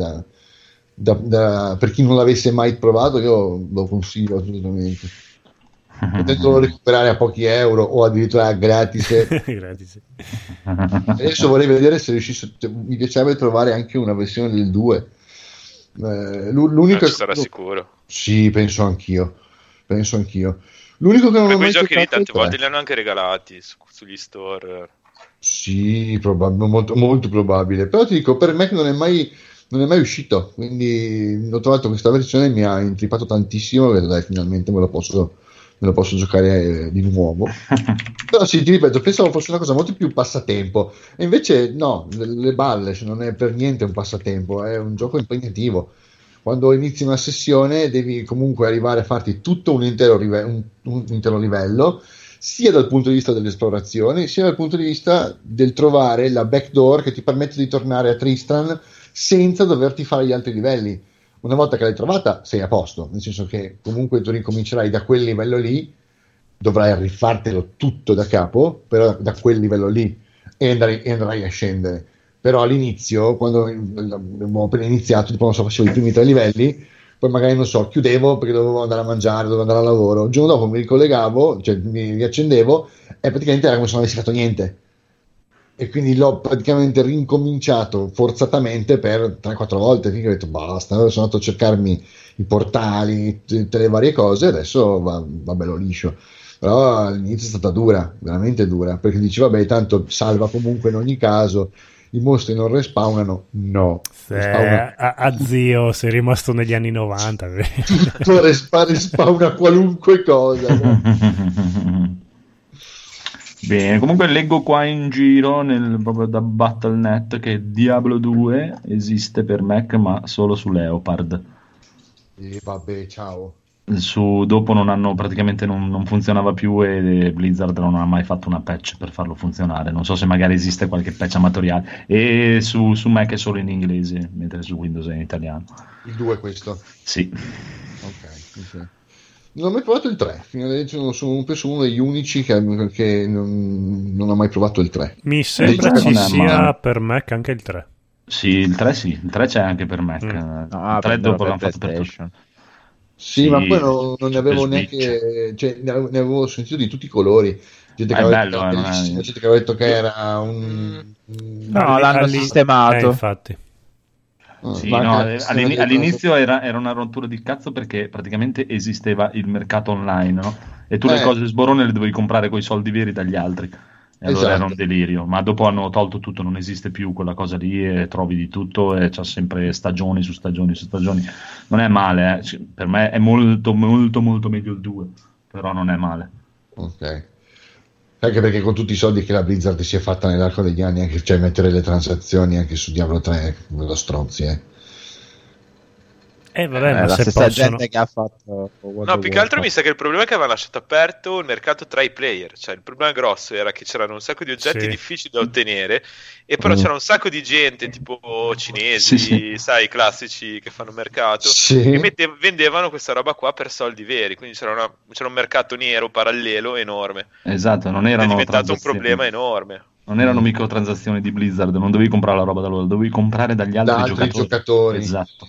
per chi non l'avesse mai provato io lo consiglio assolutamente. Potendolo recuperare a pochi euro o addirittura gratis. Adesso vorrei vedere se riuscisse, mi piacerebbe trovare anche una versione del 2. L'unico ci sarà sicuro. Sì, penso anch'io. L'unico che non ho mai giochi tante volte li hanno anche regalati sugli store. Sì, molto, molto probabile, però ti dico, per me che non è mai uscito, quindi ho trovato questa versione e mi ha intrippato tantissimo, e dai, finalmente me lo posso giocare di nuovo. Però sì, ti ripeto, pensavo fosse una cosa molto più passatempo, e invece no, le balle, cioè non è per niente un passatempo, è un gioco impegnativo. quando inizi una sessione devi comunque arrivare a farti tutto un intero livello, sia dal punto di vista dell'esplorazione, sia dal punto di vista del trovare la backdoor che ti permette di tornare a Tristran senza doverti fare gli altri livelli. Una volta che l'hai trovata sei a posto, nel senso che comunque tu ricomincerai da quel livello lì, dovrai rifartelo tutto da capo, però da quel livello lì, e andrai a scendere. Però all'inizio, quando avevo appena iniziato, tipo, non so, facevo i primi 3 livelli, poi magari non so, chiudevo perché dovevo andare a mangiare, dovevo andare al lavoro. Il giorno dopo mi ricollegavo, cioè mi riaccendevo, e praticamente era come se non avessi fatto niente. E quindi l'ho praticamente rincominciato forzatamente per 3-4 volte, finché ho detto basta, sono andato a cercarmi i portali, tutte le varie cose, adesso va bello liscio. Però all'inizio è stata dura, veramente dura, perché dici vabbè, tanto salva comunque in ogni caso, i mostri non respawnano, no. Zio, sei rimasto negli anni 90. Tutto respawna qualunque cosa. No? Bene, comunque leggo qua in giro proprio da Battle.net che Diablo 2 esiste per Mac ma solo su Leopard. E vabbè, ciao. Dopo non hanno praticamente non funzionava più, e Blizzard non ha mai fatto una patch per farlo funzionare. Non so se magari esiste qualche patch amatoriale, e su Mac è solo in inglese, mentre su Windows è in italiano. Il 2 è questo? Sì. Ok. Non ho mai provato il 3, fino adesso sono penso uno degli unici che non ho mai provato il 3. Mi sembra ci sia per Mac anche il 3. Sì, il 3 c'è anche per Mac. Il 3 dopo l'hanno fatto per PlayStation. Sì, ma poi non ne avevo neanche, cioè, ne avevo sentito di tutti i colori. Gente che aveva detto che era no, l'hanno sistemato. Infatti. Sì, all'inizio era una rottura di cazzo, perché praticamente esisteva il mercato online, no? E tu le cose sborone le dovevi comprare coi soldi veri dagli altri, e allora era un delirio. Ma dopo hanno tolto tutto, non esiste più quella cosa lì, e trovi di tutto, e c'è sempre stagioni su stagioni su stagioni. Non è male, eh? Per me è molto molto molto meglio il 2, però non è male. Ok, anche perché con tutti i soldi che la Blizzard si è fatta nell'arco degli anni, anche, cioè mettere le transazioni anche su Diablo 3 lo stronzi, vabbè, ma la se stessa possono... gente che ha fatto più che altro mi sa che il problema è che aveva lasciato aperto il mercato tra i player, cioè il problema grosso era che c'erano un sacco di oggetti difficili da ottenere, e però c'era un sacco di gente tipo cinesi, sai, classici che fanno mercato, che vendevano questa roba qua per soldi veri, quindi c'era un mercato nero parallelo enorme. Esatto, non erano, è diventato un problema enorme. Non erano microtransazioni di Blizzard, non dovevi comprare la roba da loro, dovevi comprare dagli altri giocatori. Esatto.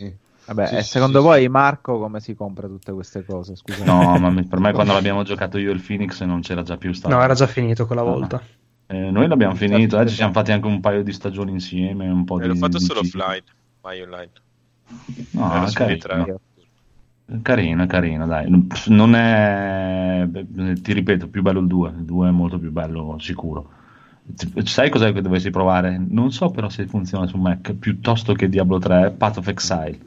Vabbè, secondo voi Marco come si compra tutte queste cose? Scusate. No, ma per me quando l'abbiamo giocato io il Phoenix non c'era già più stato. No, era già finito quella volta. Noi l'abbiamo finito, ci siamo fatti anche un paio di stagioni insieme, un po' l'ho fatto solo offline, mai online. No, era carino. Carino, dai. Non è, ti ripeto, più bello il 2. Il 2 è molto più bello, sicuro. Sai cos'è che dovessi provare? Non so però se funziona su Mac, piuttosto che Diablo 3, Path of Exile.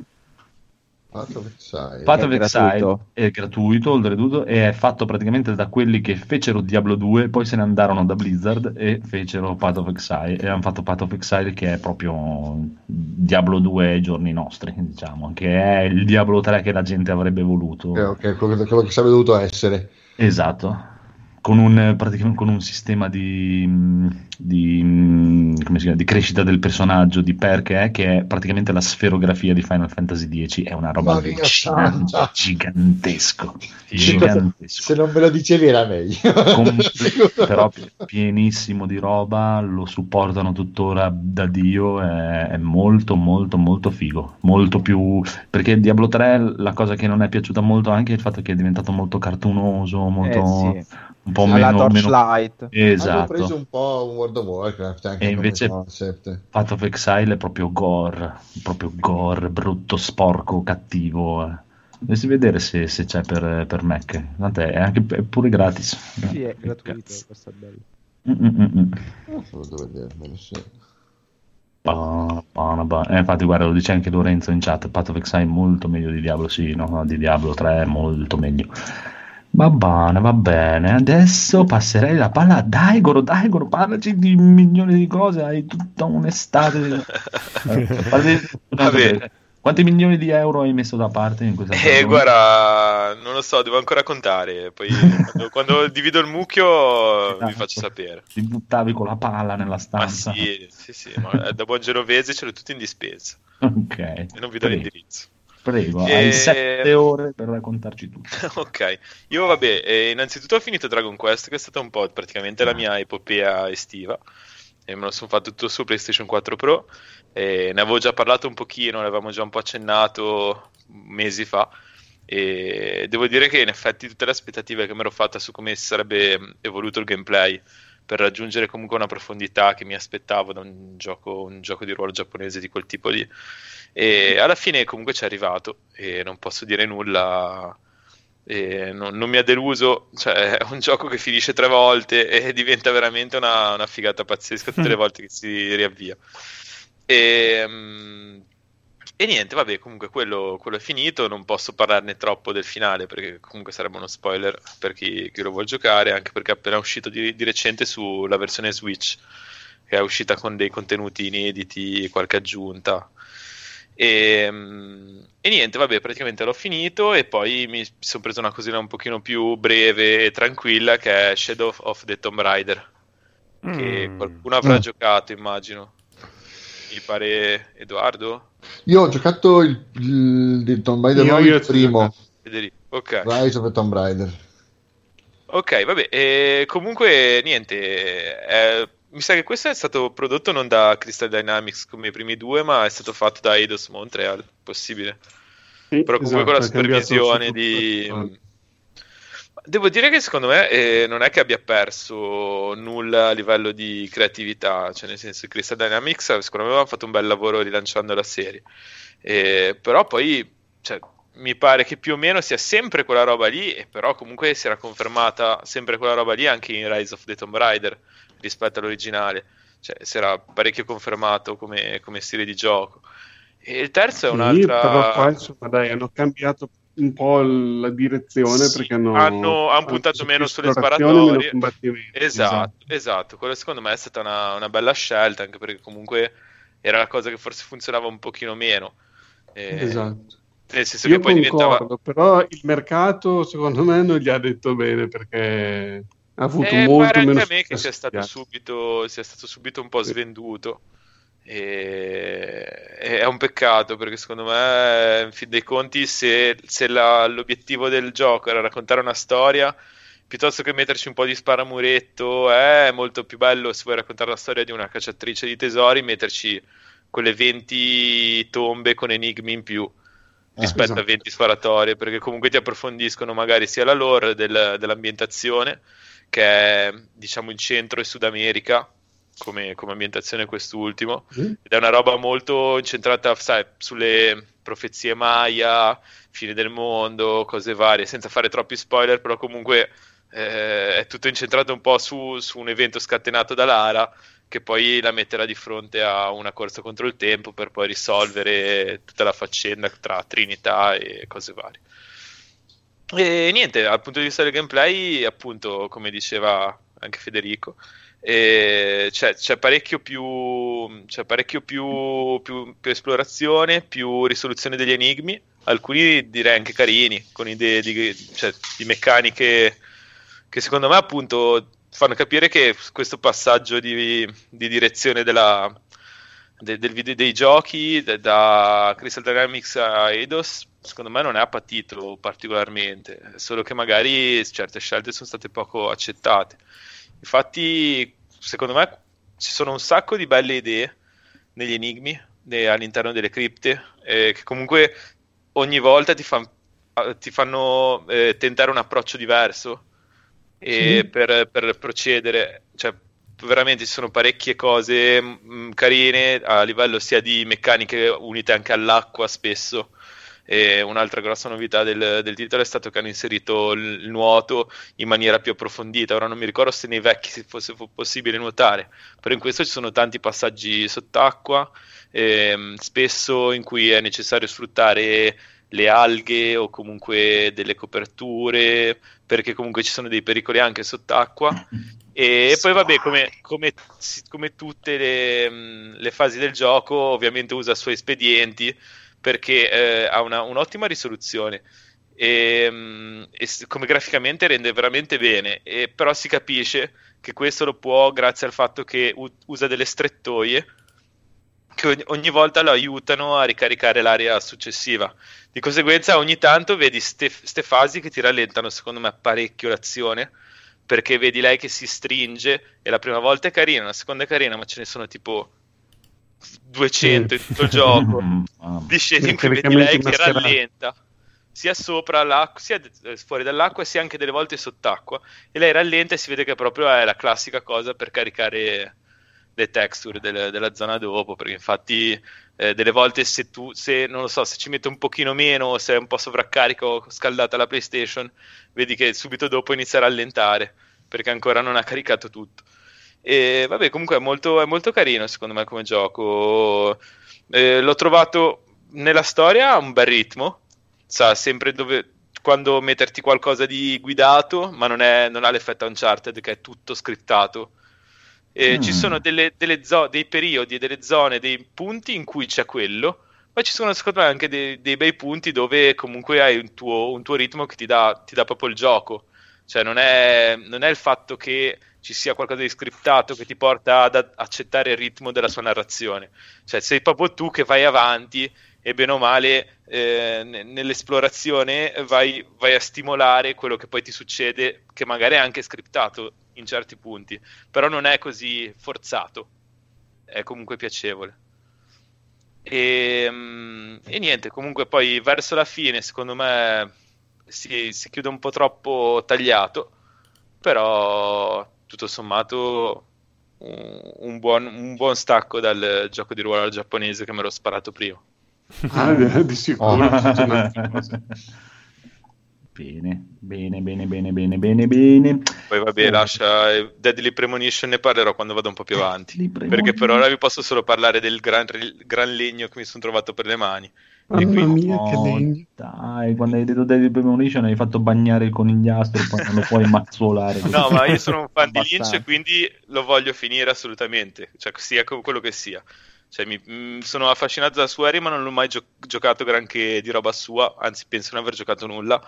Path of Exile è gratuito, oltretutto, e è fatto praticamente da quelli che fecero Diablo 2, poi se ne andarono da Blizzard e fecero Path of Exile, e hanno fatto Path of Exile, che è proprio Diablo 2 ai giorni nostri, diciamo, che è il Diablo 3 che la gente avrebbe voluto, quello che sarebbe dovuto essere, esatto, con un sistema di crescita del personaggio, di perk, che è praticamente la sferografia di Final Fantasy X. È una roba gigantesco. Se non me lo dicevi era meglio. Però pienissimo di roba, lo supportano tuttora da Dio, è molto molto molto figo, molto più, perché Diablo 3 la cosa che non è piaciuta molto anche è il fatto che è diventato molto cartunoso, molto... un po' alla Torchlight. Esatto. Ho preso un po' un World of Warcraft anche, e invece Path of Exile è proprio gore, brutto, sporco, cattivo. Dovresti vedere se c'è per Mac. Tant'è, è pure gratis. Sì, è gratuito, questo è bello. Infatti guarda, lo dice anche Lorenzo in chat, Path of Exile è molto meglio di Diablo, di Diablo 3 è molto meglio. Va bene, adesso passerei la palla a Daigoro, parlaci di milioni di cose, hai tutta un'estate. Vabbè, Quanti milioni di euro hai messo da parte in questa stagione? Guarda, non lo so, devo ancora contare. Poi quando divido il mucchio vi faccio sapere. Ti buttavi con la palla nella stanza. Ma sì, ma da buon genovese ce l'ho tutto in dispensa. Ok. E non vi do l'indirizzo. Prego, hai 7 ore per raccontarci tutto. Ok, io innanzitutto ho finito Dragon Quest, che è stata un po' praticamente la mia epopea estiva. E me lo sono fatto tutto su PlayStation 4 Pro. Ne avevo già parlato un pochino, ne avevamo già un po' accennato mesi fa. E devo dire che in effetti tutte le aspettative che mi ero fatta su come si sarebbe evoluto il gameplay per raggiungere comunque una profondità che mi aspettavo da un gioco di ruolo giapponese di quel tipo lì, e alla fine comunque ci è arrivato e non posso dire nulla, e non mi ha deluso. Cioè, è un gioco che finisce 3 volte e diventa veramente una figata pazzesca tutte le volte che si riavvia. E niente, comunque quello è finito. Non posso parlarne troppo del finale, perché comunque sarebbe uno spoiler per chi lo vuol giocare, anche perché è appena uscito di recente sulla versione Switch, che è uscita con dei contenuti inediti, qualche aggiunta. E niente, praticamente l'ho finito, e poi mi sono preso una cosina un pochino più breve e tranquilla, che è Shadow of the Tomb Raider, che qualcuno avrà giocato, immagino. Mi pare Edoardo? Io ho giocato il Tomb Raider, io il primo. Federico. Ok. Rise of the Tomb Raider. Ok, comunque niente, mi sa che questo è stato prodotto non da Crystal Dynamics come i primi due, ma è stato fatto da Eidos Montreal, possibile. Sì, però comunque con la supervisione di... Devo dire che secondo me non è che abbia perso nulla a livello di creatività, cioè nel senso che Crystal Dynamics secondo me aveva fatto un bel lavoro rilanciando la serie, però poi mi pare che più o meno sia sempre quella roba lì, e però comunque si era confermata sempre quella roba lì anche in Rise of the Tomb Raider rispetto all'originale, cioè si era parecchio confermato come stile di gioco. E il terzo è un'altra... Però qua, hanno cambiato un po' la direzione, sì, perché hanno puntato meno sulle sparatorie, esatto. Quello secondo me è stata una bella scelta, anche perché comunque era la cosa che forse funzionava un pochino meno, esatto, nel senso che poi diventava... Però il mercato secondo me non gli ha detto bene, perché ha avuto molto meno a me che sia stato subito un po' svenduto. E è un peccato, perché secondo me in fin dei conti se l'obiettivo del gioco era raccontare una storia, piuttosto che metterci un po' di sparamuretto, è molto più bello, se vuoi raccontare la storia di una cacciatrice di tesori, metterci quelle 20 tombe con enigmi in più rispetto a 20 sparatorie, perché comunque ti approfondiscono magari sia la lore dell'ambientazione, che è diciamo in Centro e Sud America come ambientazione, quest'ultimo, ed è una roba molto incentrata, sai, sulle profezie maya, fine del mondo, cose varie, senza fare troppi spoiler, però comunque è tutto incentrato un po' su un evento scatenato da Lara, che poi la metterà di fronte a una corsa contro il tempo per poi risolvere tutta la faccenda tra Trinità e cose varie. E niente, dal punto di vista del gameplay, appunto, come diceva anche Federico, c'è parecchio più esplorazione, più risoluzione degli enigmi, alcuni direi anche carini, con idee di meccaniche che secondo me appunto fanno capire che questo passaggio di direzione dei giochi da Crystal Dynamics a Eidos secondo me non è patito particolarmente, solo che magari certe scelte sono state poco accettate. Infatti, secondo me, ci sono un sacco di belle idee negli enigmi, all'interno delle cripte, che comunque ogni volta ti fanno tentare un approccio diverso per procedere. Cioè, veramente ci sono parecchie cose carine, a livello sia di meccaniche unite anche all'acqua spesso. E un'altra grossa novità del titolo è stato che hanno inserito il nuoto in maniera più approfondita. Ora non mi ricordo se nei vecchi fosse possibile nuotare, però in questo ci sono tanti passaggi sott'acqua, spesso in cui è necessario sfruttare le alghe o comunque delle coperture, perché comunque ci sono dei pericoli anche sott'acqua. E poi come tutte le fasi del gioco, ovviamente usa i suoi espedienti perché ha un'ottima risoluzione e come graficamente rende veramente bene, però si capisce che questo lo può grazie al fatto che usa delle strettoie che ogni volta lo aiutano a ricaricare l'area successiva. Di conseguenza ogni tanto vedi ste fasi che ti rallentano secondo me parecchio l'azione, perché vedi lei che si stringe e la prima volta è carina, la seconda è carina, ma ce ne sono tipo 200 in tutto il gioco di scene in cui vedi lei che rallenta sia sopra l'acqua, sia fuori dall'acqua, sia anche delle volte sott'acqua, e lei rallenta e si vede che proprio è la classica cosa per caricare le texture della zona dopo, perché infatti delle volte se non lo so, se ci mette un pochino meno, se è un po' sovraccarico, scaldata la PlayStation, vedi che subito dopo inizia a rallentare perché ancora non ha caricato tutto. E vabbè, comunque è molto carino secondo me come gioco. L'ho trovato nella storia un bel ritmo, sa sempre quando metterti qualcosa di guidato, ma non ha l'effetto Uncharted che è tutto scriptato. Ci sono dei periodi e delle zone, dei punti in cui c'è quello, ma ci sono secondo me anche dei bei punti dove comunque hai un tuo ritmo che ti dà proprio il gioco. Cioè non è il fatto che ci sia qualcosa di scriptato che ti porta ad accettare il ritmo della sua narrazione, cioè sei proprio tu che vai avanti e bene o male nell'esplorazione vai a stimolare quello che poi ti succede, che magari è anche scriptato in certi punti, però non è così forzato, è comunque piacevole. E niente, comunque poi verso la fine secondo me si chiude un po' troppo tagliato, però tutto sommato un buon stacco dal gioco di ruolo giapponese che me l'ho sparato prima. Di sicuro. Bene. Poi vabbè, lascia Deadly Premonition, ne parlerò quando vado un po' più avanti, perché per ora vi posso solo parlare del gran legno che mi sono trovato per le mani. Mamma e quindi... mia, che legno. Dai, quando hai detto Deadly Premonition hai fatto bagnare il conigliastro e poi non lo puoi mazzolare. No, ma io sono un fan di Lynch, quindi lo voglio finire assolutamente, cioè sia quello che sia. Cioè, mi sono affascinato da Sueri, ma non l'ho mai giocato granché di roba sua, anzi penso di non aver giocato nulla.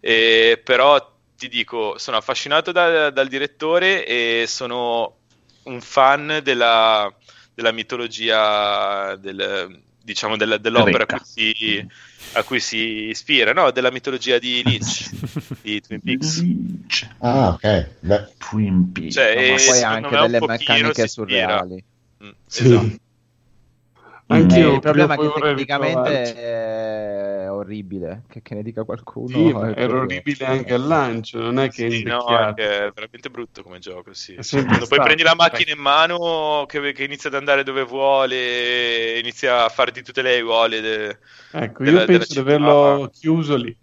Però ti dico, sono affascinato dal direttore e sono un fan della mitologia diciamo dell'opera a cui si ispira, no? Della mitologia di Lynch, di Twin Peaks. Ah, ok. Twin Peaks. Cioè, ma poi anche delle meccaniche surreali. Sì. Esatto. Il problema è che tecnicamente è orribile, che ne dica qualcuno. Sì, era orribile anche al lancio, non è che è veramente brutto come gioco, sì. Quando poi prendi la macchina in mano che inizia ad andare dove vuole, inizia a farti tutte le aiuole io penso di averlo chiuso lì.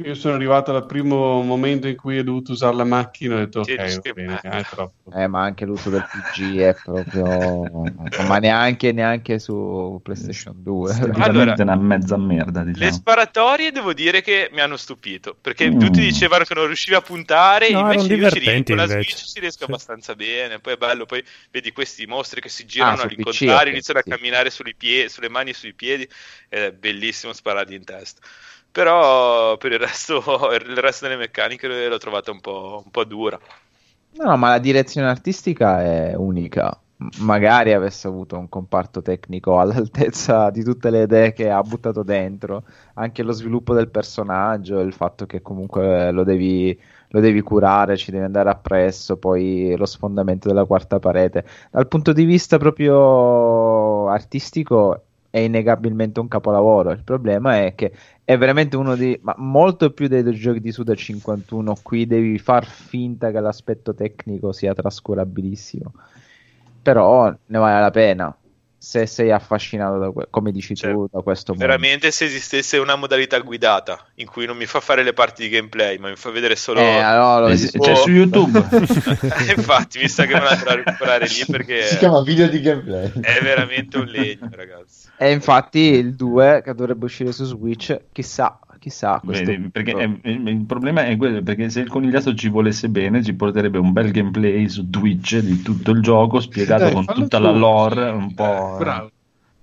Io sono arrivato al primo momento in cui ho dovuto usare la macchina e ho detto ok, va bene, è troppo. Ma anche l'uso del PG è proprio ma neanche su PlayStation 2 allora, è una mezza merda, diciamo. Le sparatorie devo dire che mi hanno stupito, perché tutti dicevano che non riuscivi a puntare, no, invece io con la Switch ci riesco abbastanza bene. Poi è bello, poi vedi questi mostri che si girano a incontrare, iniziano a camminare sulle mani e sui piedi, è bellissimo sparargli in testa. Però per il resto delle meccaniche l'ho trovata un po' dura. No, ma la direzione artistica è unica. Magari avesse avuto un comparto tecnico all'altezza di tutte le idee che ha buttato dentro, anche lo sviluppo del personaggio, il fatto che comunque lo devi curare, ci devi andare appresso, poi lo sfondamento della quarta parete. Dal punto di vista proprio artistico è innegabilmente un capolavoro. Il problema è che è veramente ma molto più dei giochi di Suda 51. Qui devi far finta che l'aspetto tecnico sia trascurabilissimo, però ne vale la pena se sei affascinato come dici tu, da questo mondo. Veramente se esistesse una modalità guidata in cui non mi fa fare le parti di gameplay, ma mi fa vedere solo c'è su YouTube. Infatti mi sa che me la andrò a recuperare lì, perché si chiama video di gameplay. È veramente un legno, ragazzi. E infatti il 2 che dovrebbe uscire su Switch, chissà perché il problema è quello, perché se il conigliato ci volesse bene ci porterebbe un bel gameplay su Twitch di tutto il gioco spiegato con tutta la lore un po'. Bravo.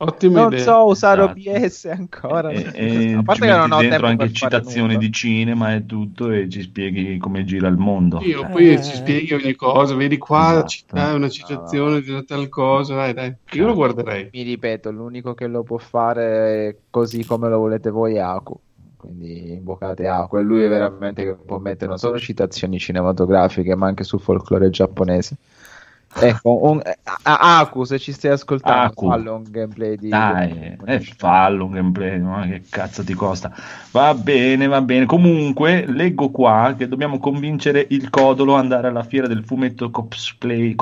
Ottima non idea. So usare OBS ancora. A parte che non ho tempo anche per citazioni di cinema e tutto, e ci spieghi come gira il mondo. Io poi ci spieghi ogni cosa. Vedi qua, esatto, una citazione di una tal cosa. Dai. Io lo guarderei. Mi ripeto, l'unico che lo può fare così come lo volete voi è Aku. Quindi invocate Aku, e lui è veramente che può mettere non solo citazioni cinematografiche, ma anche sul folklore giapponese. Ecco, Aku, se ci stai ascoltando, fallo un gameplay di... Dai, fallo un gameplay, no? Che cazzo ti costa? Va bene, va bene. Comunque, leggo qua che dobbiamo convincere il Codolo ad andare alla fiera del fumetto cosplay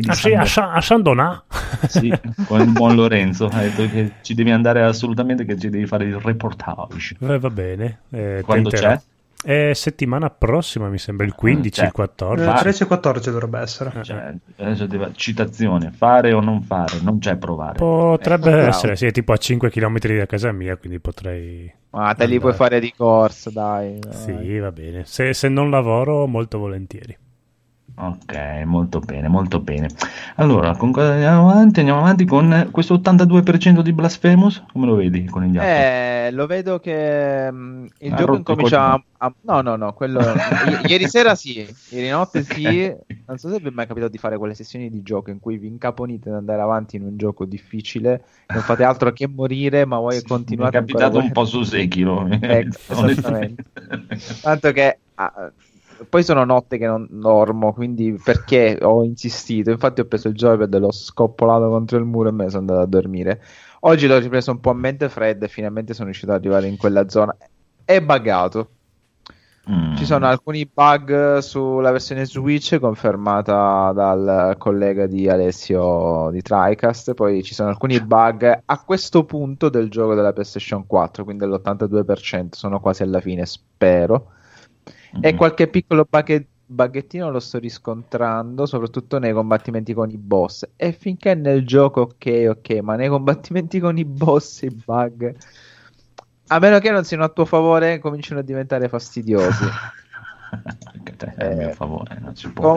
di a San Donà. Sì, con il buon Lorenzo. Ha detto che ci devi andare assolutamente, che ci devi fare il reportage. Va bene. Quando c'è? Settimana prossima mi sembra il 15, il 14, 13 e 14 dovrebbe essere. Cioè, citazione, fare o non fare, non c'è provare. Potrebbe essere, sì, è tipo a 5 km da casa mia, quindi potrei. Ma te li puoi fare di corsa, dai. Sì, va bene. Se non lavoro, molto volentieri. Ok, molto bene, molto bene. Allora, con cosa andiamo avanti? Andiamo avanti con questo 82% di Blasphemous. Come lo vedi con gli altri? Lo vedo che il gioco incomincia No, quello ieri sera sì, ieri notte sì. Non so se vi è mai capitato di fare quelle sessioni di gioco in cui vi incaponite ad andare avanti in un gioco difficile, non fate altro che morire, ma voi continuare. Mi è capitato un po' su Sekiro. Esattamente. Tanto che... poi sono notte che non dormo, quindi perché ho insistito, infatti ho preso il joypad, l'ho scoppolato contro il muro e me ne sono andato a dormire. Oggi l'ho ripreso un po' a mente fredda e finalmente sono riuscito ad arrivare in quella zona. È buggato. Ci sono alcuni bug sulla versione Switch, confermata dal collega di Alessio di Tricast. Poi ci sono alcuni bug a questo punto del gioco della PlayStation 4, quindi all'82%, sono quasi alla fine, spero. E qualche piccolo baghettino lo sto riscontrando, soprattutto nei combattimenti con i boss. E finché nel gioco ok, ma nei combattimenti con i boss i bug, a meno che non siano a tuo favore, cominciano a diventare fastidiosi. A mio favore, non si può.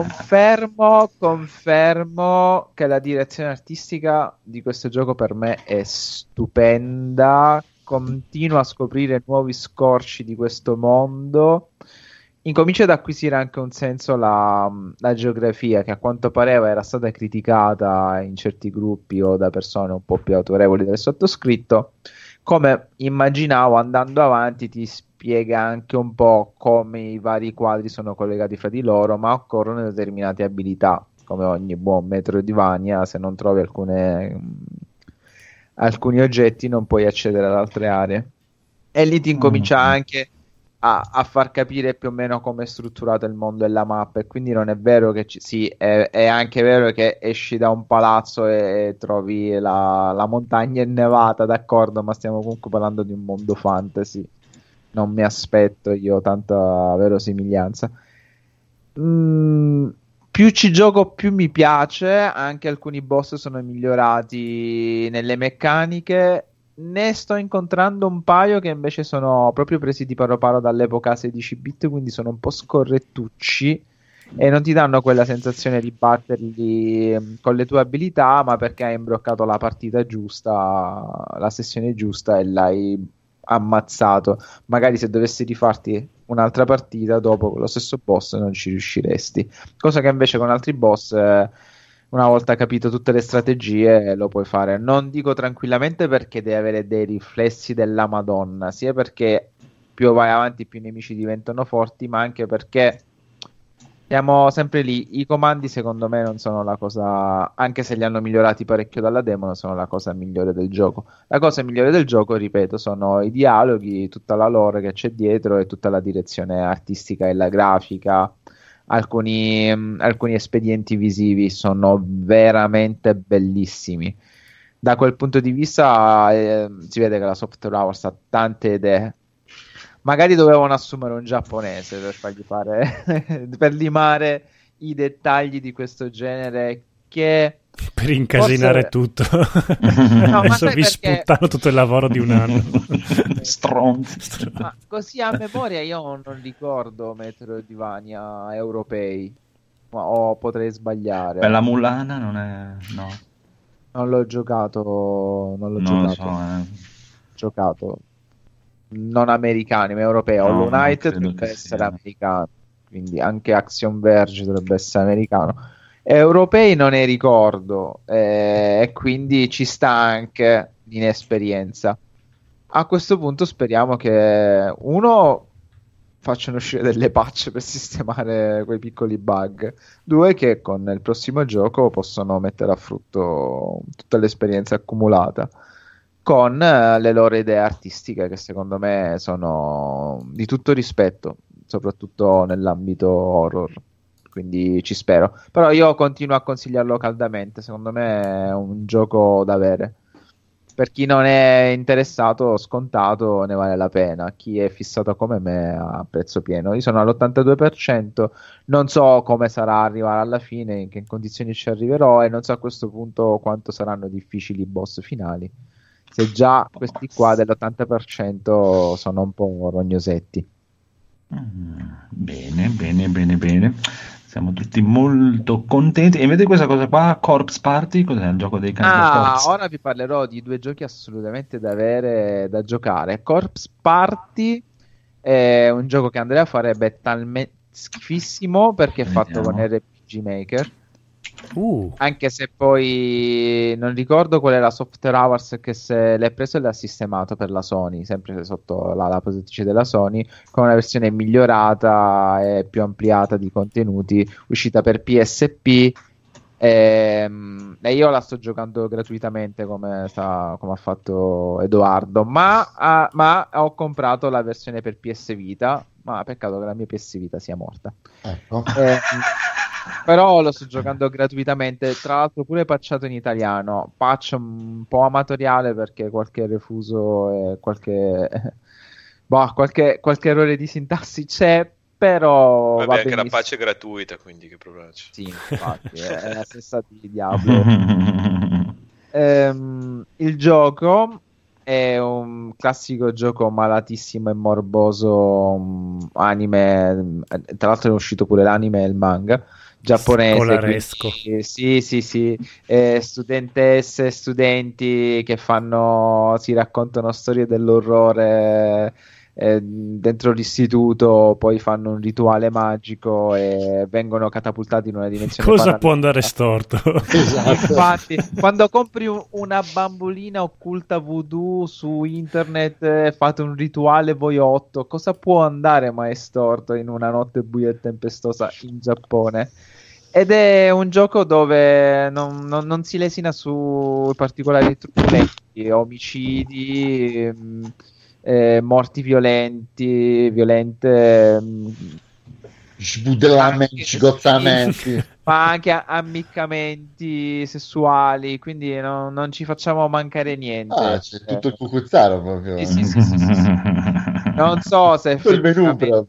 Confermo che la direzione artistica di questo gioco per me è stupenda. Continuo a scoprire nuovi scorci di questo mondo. Incomincia ad acquisire anche un senso la geografia, che a quanto pareva era stata criticata in certi gruppi o da persone un po' più autorevoli del sottoscritto. Come immaginavo, andando avanti ti spiega anche un po' come i vari quadri sono collegati fra di loro, ma occorrono determinate abilità, come ogni buon metroidvania. Se non trovi alcuni oggetti non puoi accedere ad altre aree. E lì ti incomincia anche a far capire più o meno come è strutturato il mondo e la mappa, e quindi non è vero che è anche vero che esci da un palazzo e trovi la montagna innevata, d'accordo, ma stiamo comunque parlando di un mondo fantasy, non mi aspetto io tanta verosimiglianza. Più ci gioco più mi piace, anche alcuni boss sono migliorati nelle meccaniche. Ne sto incontrando un paio che invece sono proprio presi di paro paro dall'epoca 16-bit, quindi sono un po' scorrettucci e non ti danno quella sensazione di batterli con le tue abilità, ma perché hai imbroccato la partita giusta, la sessione giusta, e l'hai ammazzato. Magari se dovessi rifarti un'altra partita dopo lo stesso boss non ci riusciresti, cosa che invece con altri boss... una volta capito tutte le strategie lo puoi fare, non dico tranquillamente perché devi avere dei riflessi della Madonna, sia perché più vai avanti più i nemici diventano forti, ma anche perché siamo sempre lì, i comandi secondo me non sono la cosa, anche se li hanno migliorati parecchio dalla demo, non sono la cosa migliore del gioco. La cosa migliore del gioco, ripeto, sono i dialoghi, tutta la lore che c'è dietro e tutta la direzione artistica e la grafica. Alcuni espedienti visivi sono veramente bellissimi. Da quel punto di vista si vede che la Software House ha tante idee. Magari dovevano assumere un giapponese per fargli fare per limare i dettagli di questo genere, che per incasinare forse... tutto. No, adesso vi sputtano tutto il lavoro di un anno. Stronzi. Ma così a memoria io non ricordo metroidvania europei, ma potrei sbagliare. Beh, la Mulana non è, no. Non l'ho giocato, giocato non americani, ma europeo. No, Hollow Knight dovrebbe essere americano, quindi anche Action Verge dovrebbe essere americano. Europei non ne ricordo, e quindi ci sta anche l'inesperienza. A questo punto speriamo che uno facciano uscire delle patch per sistemare quei piccoli bug, due che con il prossimo gioco possono mettere a frutto tutta l'esperienza accumulata con le loro idee artistiche, che secondo me sono di tutto rispetto, soprattutto nell'ambito horror, quindi ci spero. Però io continuo a consigliarlo caldamente, secondo me è un gioco da avere. Per chi non è interessato, scontato, ne vale la pena. Chi è fissato come me a prezzo pieno. Io sono all'82%, non so come sarà arrivare alla fine, in che condizioni ci arriverò, e non so a questo punto quanto saranno difficili i boss finali. Se già questi qua dell'80% sono un po' rognosetti. Bene, bene, bene, bene. Siamo tutti molto contenti. E vedete questa cosa qua, Corpse Party, cos'è il gioco dei cani? Ora vi parlerò di due giochi assolutamente da avere, da giocare. Corpse Party è un gioco che Andrea farebbe, è talmente schifissimo perché è fatto con RPG Maker. Anche se poi non ricordo qual è la Software House che se l'è preso e l'ha sistemato per la Sony, sempre sotto la produttrice della Sony, con una versione migliorata e più ampliata di contenuti, uscita per PSP, e io la sto giocando gratuitamente come ha fatto Edoardo, ma ho comprato la versione per PS Vita, ma peccato che la mia PS Vita sia morta, ecco. Però lo sto giocando gratuitamente, tra l'altro pure patchato in italiano, patch un po' amatoriale perché qualche refuso e qualche errore di sintassi c'è, però vabbè, anche benissimo. La patch è gratuita, quindi che problema c'è? Sì, infatti, è la stessa di Diablo. Il gioco è un classico gioco malatissimo e morboso, anime, tra l'altro è uscito pure l'anime e il manga giapponese, quindi, sì, studentesse e studenti che si raccontano storie dell'orrore dentro l'istituto, poi fanno un rituale magico e vengono catapultati in una dimensione cosa paranormale. Può andare storto. Esatto. Infatti, quando compri una bambolina occulta voodoo su internet, fate un rituale voi 8, cosa può andare mai storto in una notte buia e tempestosa in Giappone? Ed è un gioco dove non si lesina su particolari trucchi, omicidi, morti violente, sgozzamenti, ma anche ammiccamenti sessuali, quindi non ci facciamo mancare niente. C'è tutto il cucuzzaro proprio. Sì. Non so se il menù proprio.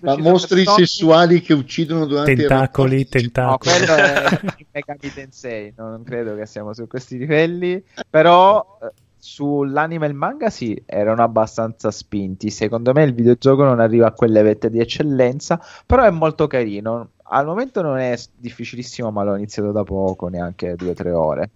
Ma mostri sessuali che uccidono durante tentacoli. No, quello è il Megami Tensei, non credo che siamo su questi livelli, però sull'anime e il manga sì, erano abbastanza spinti. Secondo me il videogioco non arriva a quelle vette di eccellenza, però è molto carino. Al momento non è difficilissimo, ma l'ho iniziato da poco, neanche 2-3 ore.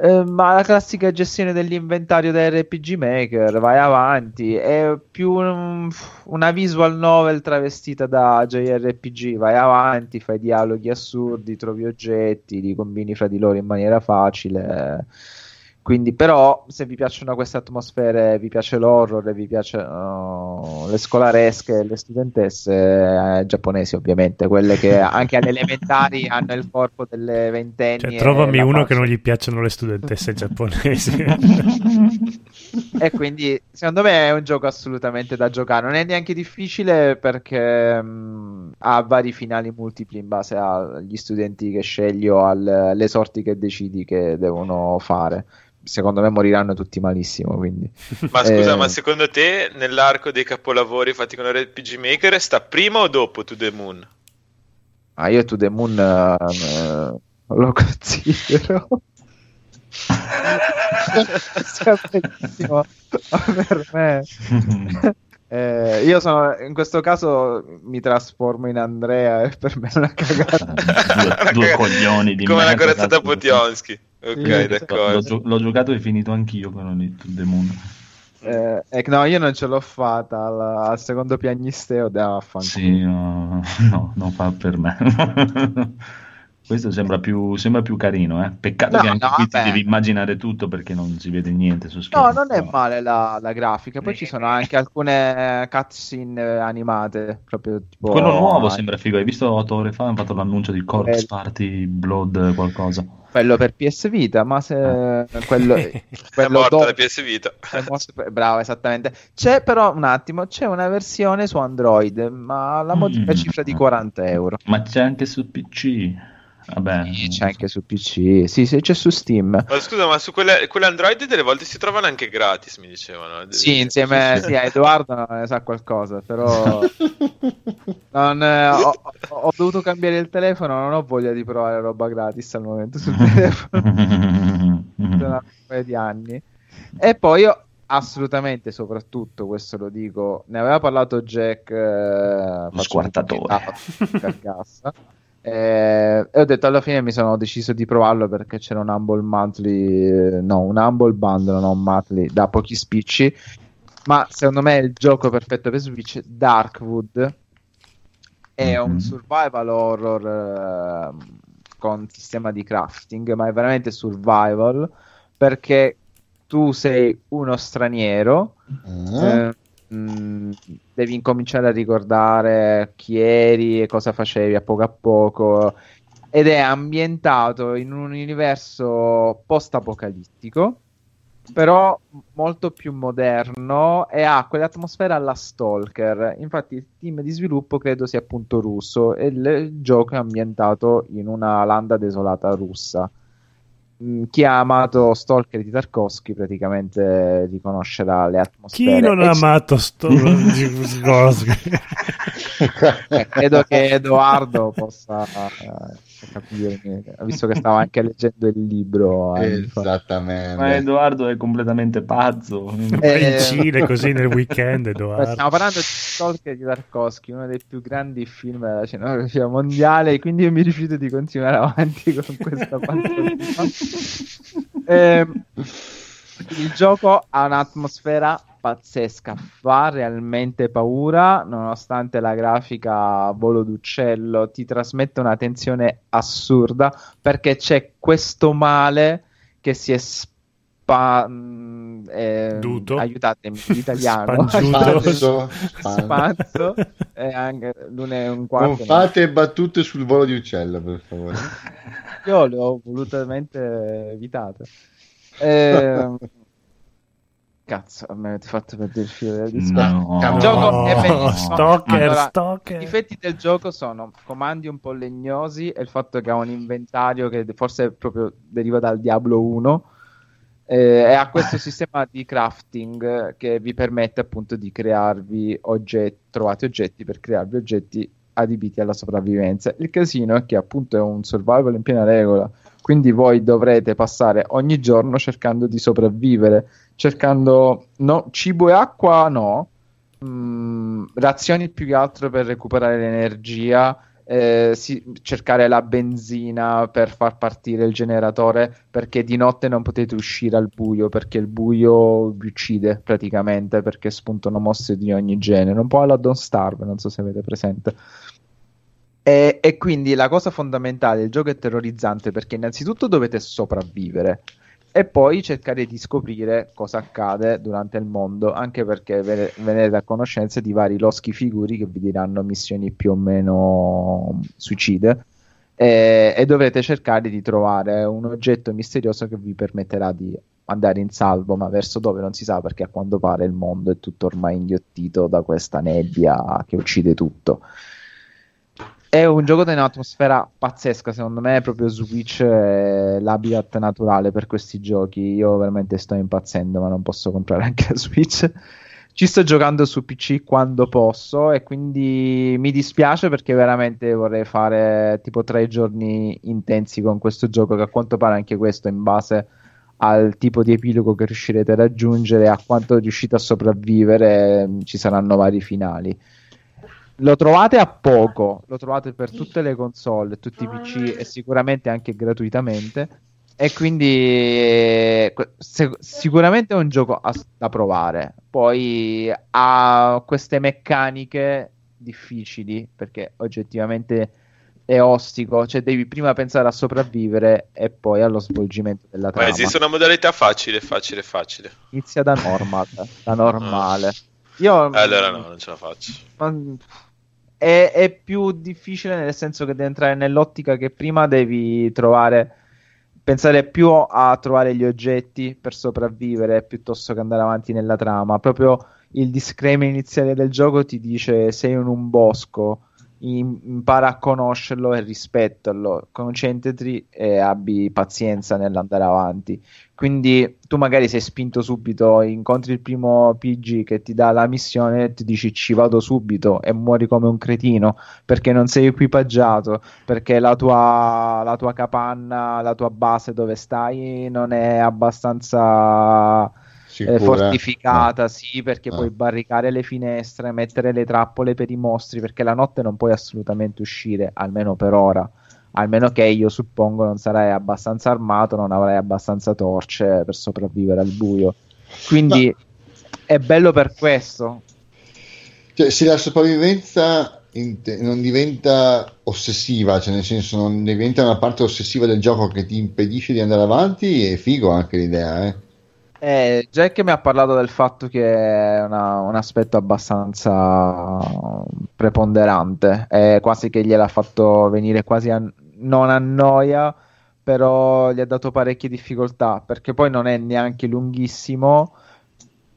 Ma la classica gestione dell'inventario del RPG Maker, vai avanti, è più una visual novel travestita da JRPG, vai avanti, fai dialoghi assurdi, trovi oggetti, li combini fra di loro in maniera facile. Quindi, però, se vi piacciono queste atmosfere, vi piace l'horror e vi piacciono le scolaresche, le studentesse giapponesi, ovviamente, quelle che anche alle elementari hanno il corpo delle ventenni. Cioè, trovami uno che non gli piacciono le studentesse giapponesi. E quindi, secondo me, è un gioco assolutamente da giocare. Non è neanche difficile perché ha vari finali multipli in base agli studenti che scegli o alle sorti che decidi che devono fare. Secondo me moriranno tutti malissimo, quindi. Ma scusa, ma secondo te nell'arco dei capolavori fatti con RPG Maker sta prima o dopo To The Moon? Io To The Moon lo considero sia bellissimo per me Io sono, in questo caso mi trasformo in Andrea e per me è una cagata. due coglioni di come la corazzata Potionski. Ok, sì, d'accordo. L'ho giocato e finito anch'io, però lì The Moon. No, io non ce l'ho fatta al secondo piagnisteo da affanculo. Sì, no, fa per me. Questo sembra più carino, eh? Peccato che anche qui ti devi immaginare tutto perché non si vede niente su schermo. No, non è male la grafica. Poi ci sono anche alcune cutscene animate, proprio tipo quello nuovo sembra figo. Hai visto 8 ore fa hanno fatto l'annuncio di Corpse Party Blood qualcosa. Quello per PS Vita, ma se quello è morta la PS Vita. Bravo, esattamente. C'è però c'è una versione su Android, ma la modifica cifra di €40. Ma c'è anche su PC. Vabbè, sì, c'è anche su PC, sì, c'è su Steam. Ma scusa, ma su quelle Android delle volte si trovano anche gratis, mi dicevano. Sì, insieme a Edoardo non ne sa qualcosa, però ho dovuto cambiare il telefono, non ho voglia di provare roba gratis al momento sul telefono. Da un paio di anni. E poi io assolutamente, soprattutto, questo lo dico, ne aveva parlato Jack, lo squartatore. E ho detto, alla fine mi sono deciso di provarlo perché c'era un Humble Bundle, non monthly, da pochi spicci. Ma secondo me è il gioco perfetto per Switch. Darkwood è un survival horror con sistema di crafting, ma è veramente survival perché tu sei uno straniero. Devi incominciare a ricordare chi eri e cosa facevi a poco ed è ambientato in un universo post-apocalittico però molto più moderno e ha quell'atmosfera alla Stalker. Infatti il team di sviluppo credo sia appunto russo e il gioco è ambientato in una landa desolata russa. Chi ha amato Stalker di Tarkovsky praticamente riconoscerà le atmosfere. Chi non ha amato Tarkovsky? Credo che Edoardo possa capire, visto che stava anche leggendo il libro. Esattamente. Ma Edoardo è completamente pazzo. In Cile così nel weekend, Edoardo. Stiamo parlando di Stalker di Tarkovsky, uno dei più grandi film della cinematografia mondiale, quindi io mi rifiuto di continuare avanti con questa parte. Il gioco ha un'atmosfera pazzesca, fa realmente paura nonostante la grafica a volo d'uccello, ti trasmette una tensione assurda perché c'è questo male che si è aiutatemi l'italiano spanzo anche un quarto, non fate battute sul volo di uccello per favore. Io le ho volutamente evitate. Cazzo, mi avete fatto perdere il filo del discorso. Il gioco è bellissimo. Stalker. I difetti del gioco sono comandi un po' legnosi e il fatto che ha un inventario che forse proprio deriva dal Diablo 1 e ha questo sistema di crafting che vi permette appunto di crearvi oggetti adibiti alla sopravvivenza. Il casino è che appunto è un survival in piena regola, quindi voi dovrete passare ogni giorno cercando di sopravvivere, cercando cibo e acqua razioni più che altro per recuperare l'energia, cercare la benzina per far partire il generatore perché di notte non potete uscire al buio perché il buio vi uccide praticamente perché spuntano mosse di ogni genere, un po' alla Don't Starve, non so se avete presente. E quindi la cosa fondamentale del gioco è terrorizzante perché innanzitutto dovete sopravvivere e poi cercare di scoprire cosa accade durante il mondo, anche perché venite a conoscenza di vari loschi figuri che vi diranno missioni più o meno suicide e dovrete cercare di trovare un oggetto misterioso che vi permetterà di andare in salvo, ma verso dove non si sa perché a quanto pare il mondo è tutto ormai inghiottito da questa nebbia che uccide tutto. È un gioco di un'atmosfera pazzesca, secondo me proprio Switch è l'habitat naturale per questi giochi. Io veramente sto impazzendo, ma non posso comprare anche la Switch. Ci sto giocando su PC quando posso e quindi mi dispiace perché veramente vorrei fare tipo 3 giorni intensi con questo gioco, che a quanto pare anche questo in base al tipo di epilogo che riuscirete a raggiungere, a quanto riuscite a sopravvivere, ci saranno vari finali. Lo trovate a poco, lo trovate per tutte le console, tutti i PC e sicuramente anche gratuitamente, e quindi sicuramente è un gioco da provare. Poi ha queste meccaniche difficili perché oggettivamente è ostico, cioè devi prima pensare a sopravvivere e poi allo svolgimento della trama. Ma esiste una modalità facile? Inizia da normal, da normale. Io allora no, non ce la faccio. È più difficile nel senso che devi entrare nell'ottica che prima devi trovare, pensare più a trovare gli oggetti per sopravvivere piuttosto che andare avanti nella trama. Proprio il disclaimer iniziale del gioco ti dice: sei in un bosco, impara a conoscerlo e rispettarlo, concentrati e abbi pazienza nell'andare avanti. Quindi tu magari sei spinto subito, incontri il primo PG che ti dà la missione e ti dici ci vado subito e muori come un cretino perché non sei equipaggiato, perché la tua capanna, la tua base dove stai non è abbastanza fortificata, sì, perché puoi barricare le finestre, mettere le trappole per i mostri, perché la notte non puoi assolutamente uscire, almeno per ora. Almeno che io suppongo non sarai abbastanza armato, non avrai abbastanza torce per sopravvivere al buio. Quindi è bello per questo. Cioè, se la sopravvivenza non diventa ossessiva, cioè nel senso non diventa una parte ossessiva del gioco che ti impedisce di andare avanti, è figo anche l'idea, eh. Jack mi ha parlato del fatto che è un aspetto abbastanza preponderante, quasi che gliel'ha fatto venire quasi non a noia, però gli ha dato parecchie difficoltà perché poi non è neanche lunghissimo,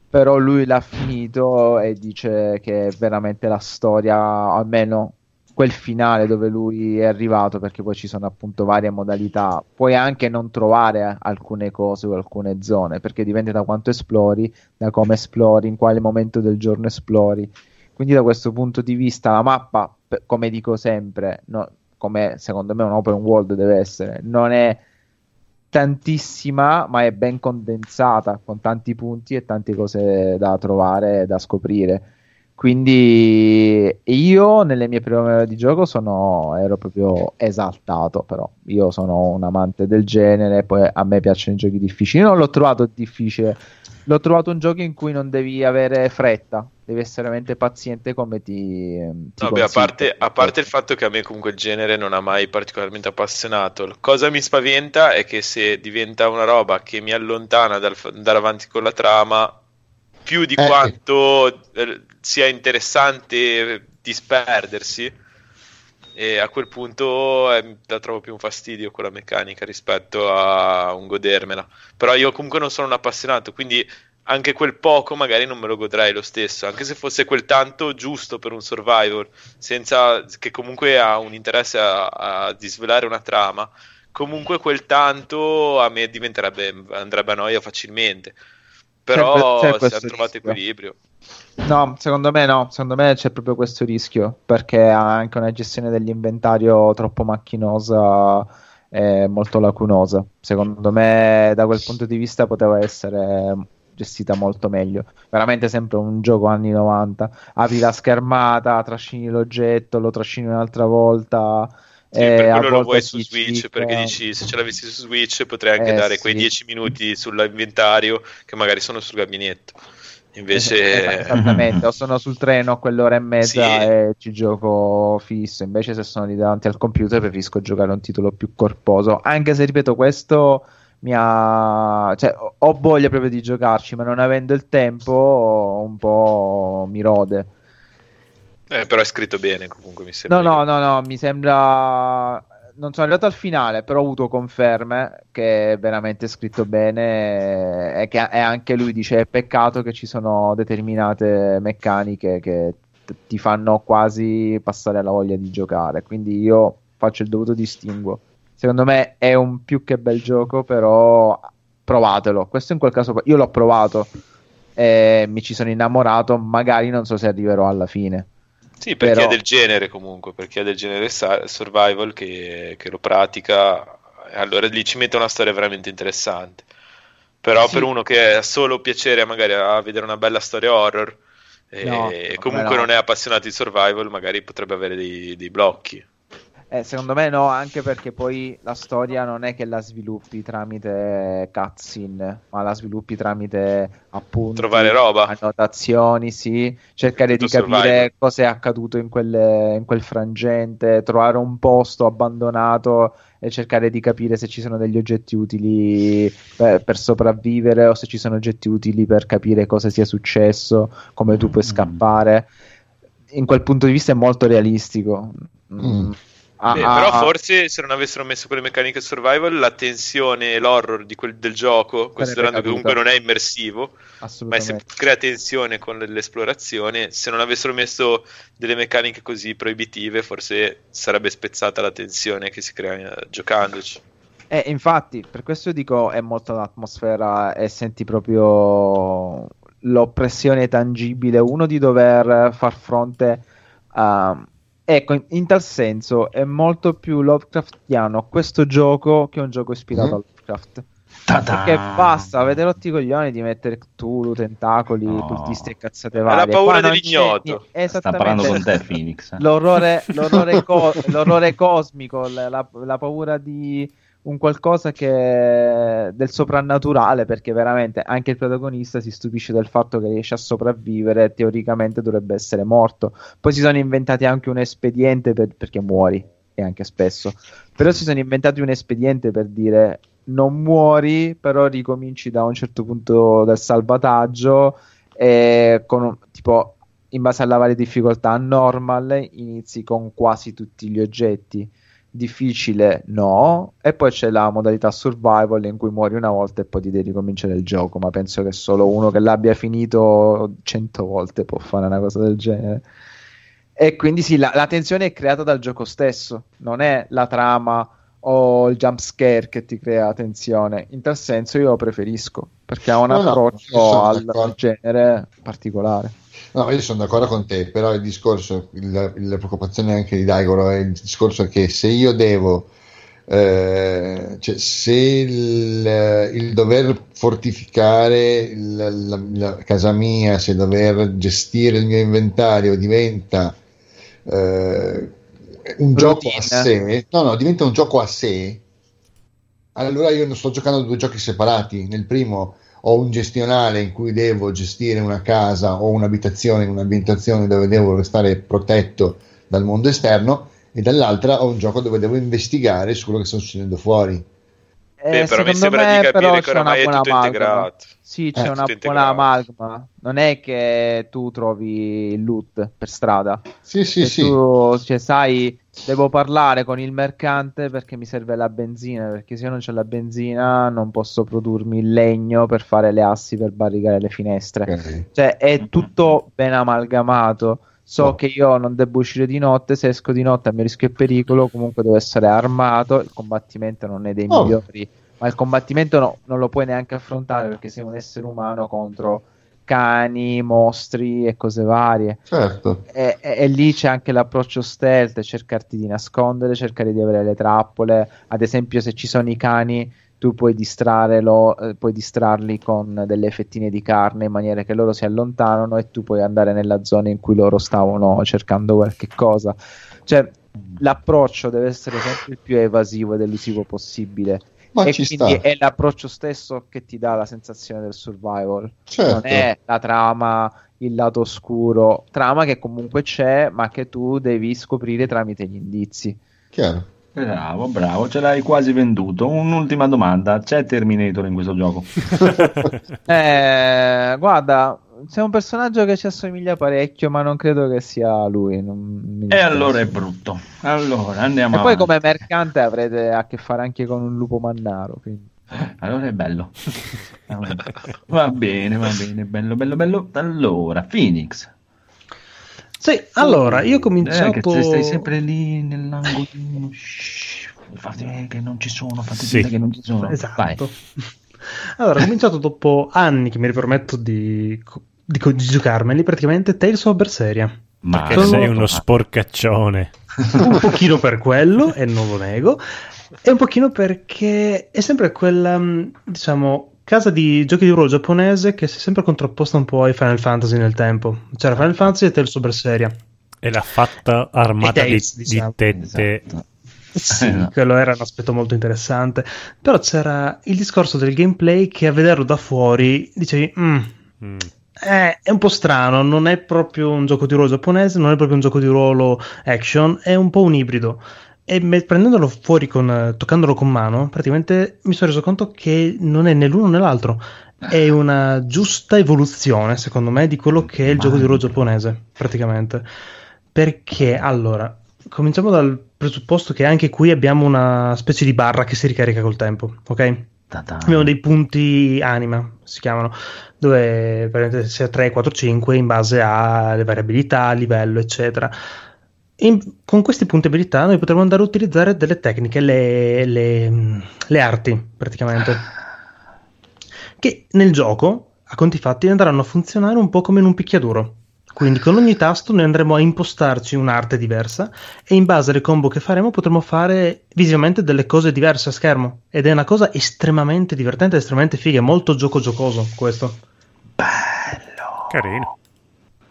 però lui l'ha finito e dice che veramente la storia, almeno quel finale dove lui è arrivato, perché poi ci sono appunto varie modalità, puoi anche non trovare alcune cose o alcune zone perché dipende da quanto esplori, da come esplori, in quale momento del giorno esplori. Quindi da questo punto di vista la mappa, come dico sempre, no, come secondo me un open world deve essere, non è tantissima ma è ben condensata, con tanti punti e tante cose da trovare e da scoprire. Quindi io nelle mie prime ore di gioco ero proprio esaltato, però io sono un amante del genere, poi a me piacciono i giochi difficili. Io non l'ho trovato difficile, l'ho trovato un gioco in cui non devi avere fretta, devi essere veramente paziente come ti beh, a parte il fatto che a me comunque il genere non ha mai particolarmente appassionato. Cosa mi spaventa è che se diventa una roba che mi allontana dal andare avanti con la trama più di quanto sia interessante disperdersi, e a quel punto la trovo più un fastidio quella meccanica rispetto a un godermela. Però io comunque non sono un appassionato, quindi anche quel poco magari non me lo godrei lo stesso, anche se fosse quel tanto giusto per un survival, senza che comunque ha un interesse a svelare una trama. Comunque quel tanto a me andrebbe a noia facilmente. Però se hanno trovato equilibrio. No, secondo me c'è proprio questo rischio, perché ha anche una gestione dell'inventario troppo macchinosa e molto lacunosa. Secondo me da quel punto di vista poteva essere gestita molto meglio. Veramente sempre un gioco anni 90, apri la schermata, trascini l'oggetto, lo trascini un'altra volta. Sì, per quello lo vuoi su Switch, perché dici se ce l'avessi su Switch potrei anche dare quei 10 minuti sull'inventario che magari sono sul gabinetto, invece esattamente, o sono sul treno quell'ora e mezza e ci gioco fisso. Invece se sono lì davanti al computer preferisco giocare un titolo più corposo, anche se ripeto questo cioè, ho voglia proprio di giocarci, ma non avendo il tempo un po' mi rode. Però è scritto bene comunque, mi sembra. No, mi sembra, non sono arrivato al finale, però ho avuto conferme che è veramente scritto bene e che anche lui dice è peccato che ci sono determinate meccaniche che ti fanno quasi passare la voglia di giocare. Quindi io faccio il dovuto distinguo. Secondo me è un più che bel gioco, però provatelo. Questo in quel caso io l'ho provato e mi ci sono innamorato, magari non so se arriverò alla fine. Sì, perché però è del genere comunque, perché è del genere survival che lo pratica, allora lì ci mette una storia veramente interessante. Però sì, per uno che ha solo piacere magari a vedere una bella storia horror e comunque non è appassionato di survival, magari potrebbe avere dei blocchi. Secondo me no, anche perché poi la storia non è che la sviluppi tramite cutscene, ma la sviluppi tramite appunto trovare roba, annotazioni, sì, cercare tutto di capire survival, cosa è accaduto in quel frangente, trovare un posto abbandonato e cercare di capire se ci sono degli oggetti utili per sopravvivere o se ci sono oggetti utili per capire cosa sia successo, come tu puoi scappare. In quel punto di vista è molto realistico. Però forse se non avessero messo quelle meccaniche survival, la tensione e l'horror del gioco, considerando che comunque non è immersivo, ma se crea tensione con l'esplorazione, se non avessero messo delle meccaniche così proibitive, forse sarebbe spezzata la tensione che si crea giocandoci. Infatti, per questo dico, è molto l'atmosfera e senti proprio l'oppressione tangibile, uno di dover far fronte a... Ecco, in tal senso è molto più Lovecraftiano questo gioco che un gioco ispirato a Lovecraft. Ta-da! Perché basta, avete rotti i coglioni di mettere Cthulhu, tentacoli, cultisti e cazzate varie. È la paura dell'ignoto. Esattamente. Sta parlando con Death Phoenix. L'orrore cosmico, la paura di un qualcosa che del soprannaturale, perché veramente anche il protagonista si stupisce del fatto che riesce a sopravvivere, teoricamente dovrebbe essere morto. Poi si sono inventati anche un espediente perché muori, e anche spesso, però si sono inventati un espediente per dire non muori, però ricominci da un certo punto del salvataggio e con tipo in base alla varia difficoltà a normal inizi con quasi tutti gli oggetti, difficile no, e poi c'è la modalità survival in cui muori una volta e poi ti devi ricominciare il gioco, ma penso che solo uno che l'abbia finito 100 volte può fare una cosa del genere. E quindi sì, la tensione è creata dal gioco stesso, non è la trama o il jump scare che ti crea tensione. In tal senso io lo preferisco, perché ha un approccio al genere particolare. No, io sono d'accordo con te, però il discorso, la preoccupazione anche di Daigoro è il discorso che se io devo, cioè se il dover fortificare la casa mia, se dover gestire il mio inventario diventa un gioco a sé, diventa un gioco a sé, allora io non sto giocando due giochi separati. Nel primo ho un gestionale in cui devo gestire una casa o un'abitazione, in un'ambientazione dove devo restare protetto dal mondo esterno, e dall'altra ho un gioco dove devo investigare su quello che sta succedendo fuori. Però mi sembra di capire che ormai è tutto integrato. Sì, c'è una buona amalgama. Non è che tu trovi il loot per strada. Sì. Tu, cioè, sai, devo parlare con il mercante perché mi serve la benzina, perché se io non c'ho la benzina non posso produrmi il legno per fare le assi per barricare le finestre. Okay. Cioè, è tutto ben amalgamato. Che io non devo uscire di notte, se esco di notte a mio rischio e pericolo, comunque devo essere armato, il combattimento non è dei migliori, ma il combattimento non lo puoi neanche affrontare perché sei un essere umano contro cani, mostri e cose varie. Certo. E lì c'è anche l'approccio stealth, cercarti di nascondere, cercare di avere le trappole, ad esempio se ci sono i cani tu puoi distrarli con delle fettine di carne in maniera che loro si allontanano e tu puoi andare nella zona in cui loro stavano cercando qualche cosa. Cioè, l'approccio deve essere sempre il più evasivo ed elusivo possibile. Ma e ci quindi sta. È l'approccio stesso che ti dà la sensazione del survival. Certo. Non è la trama, il lato oscuro, trama che comunque c'è, ma che tu devi scoprire tramite gli indizi. Chiaro. Bravo, ce l'hai quasi venduto. Un'ultima domanda, c'è Terminator in questo gioco? Guarda, c'è un personaggio che ci assomiglia parecchio, ma non credo che sia lui. E allora è brutto. Allora andiamo avanti. E poi come mercante avrete a che fare anche con un lupo mannaro, quindi. Allora è bello. Va bene, bello. Allora, Phoenix. Sì, allora, io ho cominciato... che stai sempre lì nell'angolino, fate che non ci sono, che non ci sono. Esatto. Vai. Allora, ho cominciato dopo anni che mi riprometto di giocarmeli, praticamente Tales of Berseria. Ma perché sei uno sporcaccione. Un pochino per quello, e non lo nego, e un pochino perché è sempre quella, diciamo... casa di giochi di ruolo giapponese che si è sempre contrapposta un po' ai Final Fantasy nel tempo. C'era Final Fantasy e Tales of Berseria. E l'ha fatta armata Tales, di tette. Esatto. Sì, no. Quello era un aspetto molto interessante, però c'era il discorso del gameplay che a vederlo da fuori dicevi è un po' strano, non è proprio un gioco di ruolo giapponese, non è proprio un gioco di ruolo action, è un po' un ibrido. E prendendolo fuori, toccandolo con mano, praticamente mi sono reso conto che non è né l'uno né l'altro, è una giusta evoluzione secondo me di quello che è il gioco di ruolo giapponese praticamente, perché allora cominciamo dal presupposto che anche qui abbiamo una specie di barra che si ricarica col tempo, ok? Ta-ta. Abbiamo dei punti anima, si chiamano, dove praticamente sia 3, 4, 5 in base alle variabilità, livello, eccetera. Con questi punti abilità noi potremo andare a utilizzare delle tecniche, le arti praticamente, che nel gioco, a conti fatti, andranno a funzionare un po' come in un picchiaduro. Quindi con ogni tasto noi andremo a impostarci un'arte diversa e in base alle combo che faremo potremo fare visivamente delle cose diverse a schermo, ed è una cosa estremamente divertente, estremamente figa, è molto gioco giocoso questo. Bello! Carino.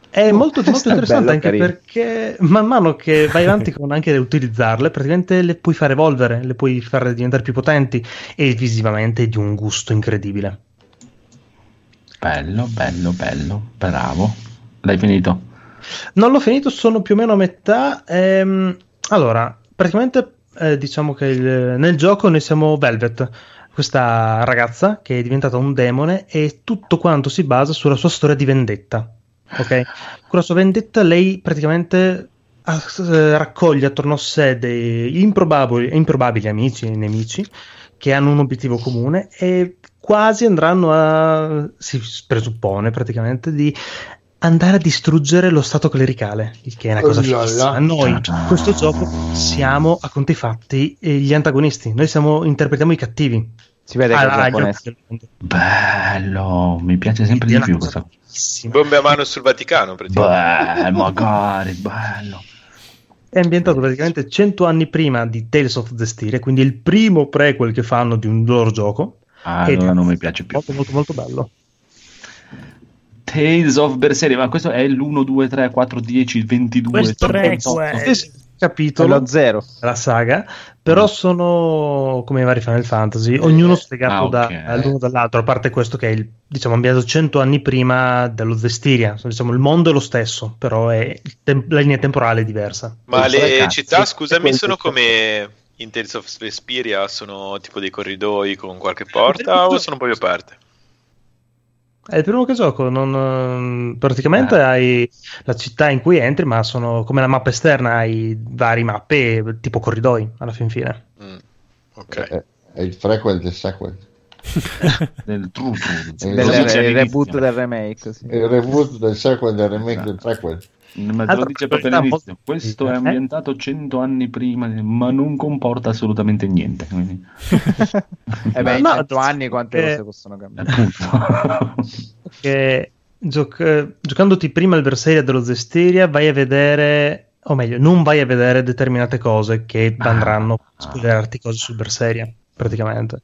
È molto interessante, anche carino, perché man mano che vai avanti con anche utilizzarle, praticamente le puoi far evolvere, le puoi far diventare più potenti e visivamente di un gusto incredibile. Bello, bravo. L'hai finito? Non l'ho finito, sono più o meno a metà. Allora, praticamente diciamo che nel gioco noi siamo Velvet, questa ragazza che è diventata un demone, e tutto quanto si basa sulla sua storia di vendetta. Ok? Con la sua vendetta lei praticamente raccoglie attorno a sé dei improbabili amici e nemici che hanno un obiettivo comune e quasi andranno a... si presuppone praticamente di... andare a distruggere lo stato clericale, il che è una cosa fissa. Noi in questo gioco siamo a conti fatti gli antagonisti, noi interpretiamo i cattivi. Si vede che bello, mi piace sempre di più questa cosa. Bombe a mano sul Vaticano praticamente. Magari bello. È ambientato praticamente 100 anni prima di Tales of Zestiria, quindi il primo prequel che fanno di un loro gioco. Allora non mi piace più. Molto bello. Tales of Berseria, ma questo è l'1, 2, 3, 4, 10, 22, questo 38. Questo capitolo, lo 0 la saga, però sono come i vari Final Fantasy, ognuno spiegato dall'uno dall'altro, a parte questo che è il, diciamo, ambientato 100 anni prima dello Zestiria, diciamo il mondo è lo stesso, però è la linea temporale è diversa. Ma le città, scusami, sono come in Tales of Vesperia, sono tipo dei corridoi con qualche porta o sono poi aperte? È il primo che gioco, praticamente hai la città in cui entri, ma sono come la mappa esterna, hai vari mappe tipo corridoi alla fin fine. Ok. È il frequel del sequel. Del reboot del remake. Sì. Il reboot del sequel, del remake, del frequel. Ma te lo dice proprio all'inizio, questo è ambientato 100 anni prima, ma non comporta assolutamente niente. Quindi... in 100 anni quante cose possono cambiare. Perché giocandoti prima il Berseria dello Zestiria vai a vedere, o meglio, non vai a vedere determinate cose che andranno a spoilerarti cose sul Berseria, praticamente.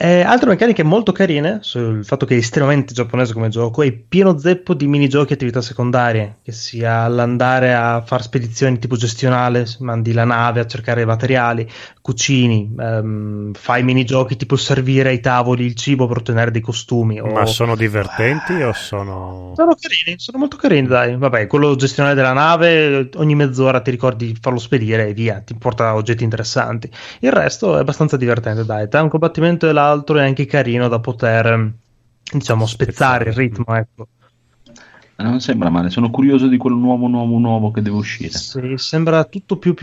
Altre meccaniche molto carine sul fatto che è estremamente giapponese come gioco, è pieno zeppo di minigiochi e attività secondarie, che sia l'andare a far spedizioni tipo gestionale, mandi la nave a cercare i materiali, cucini, fai minigiochi tipo servire ai tavoli il cibo per ottenere dei costumi ma sono divertenti o sono... sono molto carini, dai. Vabbè, quello gestionale della nave ogni mezz'ora ti ricordi di farlo spedire e via, ti porta oggetti interessanti. Il resto è abbastanza divertente, dai, tra un combattimento e la altro è anche carino da poter, diciamo, spezzare il ritmo, ecco. Non sembra male, sono curioso di quello nuovo che deve uscire. Sì, sembra tutto più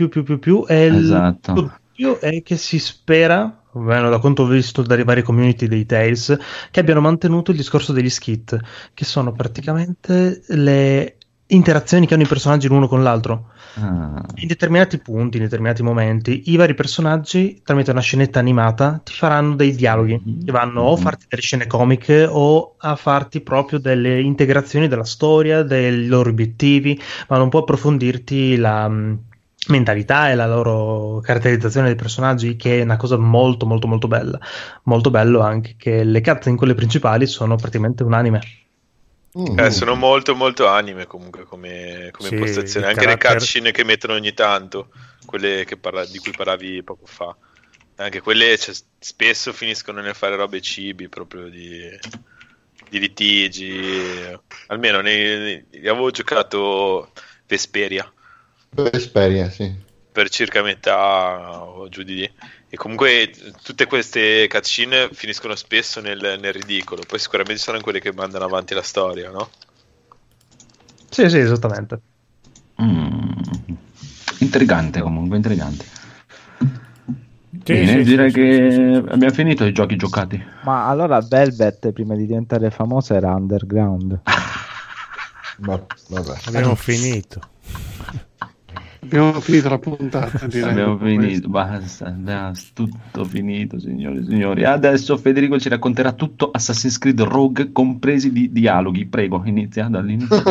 è esatto. Tutto più è che si spera, ovvero da quanto ho visto dalle varie community dei Tales, che abbiano mantenuto il discorso degli skit, che sono praticamente le interazioni che hanno i personaggi l'uno con l'altro. In determinati punti, in determinati momenti, i vari personaggi tramite una scenetta animata ti faranno dei dialoghi che vanno o a farti delle scene comiche o a farti proprio delle integrazioni della storia, dei loro obiettivi, ma non può approfondirti mentalità e la loro caratterizzazione dei personaggi, che è una cosa molto molto molto bella. Molto bello anche che le cutscene, quelle principali, sono praticamente un anime. Sono molto molto anime comunque come sì, impostazione, anche le cutscene che mettono ogni tanto, quelle che di cui parlavi poco fa, anche quelle, cioè, spesso finiscono nel fare robe cibi proprio di litigi, almeno avevo giocato Vesperia, sì, per circa metà o giù di lì, e comunque tutte queste cutscene finiscono spesso nel ridicolo. Poi sicuramente sono quelle che mandano avanti la storia, no? Sì, esattamente. Intrigante, comunque intrigante. Bene, direi che abbiamo finito i giochi giocati. Ma allora Velvet, prima di diventare famosa, era Underground. No, vabbè. Abbiamo finito la puntata, direi. Abbiamo finito, basta, abbiamo tutto finito, signori e signori. Adesso Federico ci racconterà tutto Assassin's Creed Rogue, compresi i dialoghi. Prego, inizia dall'inizio.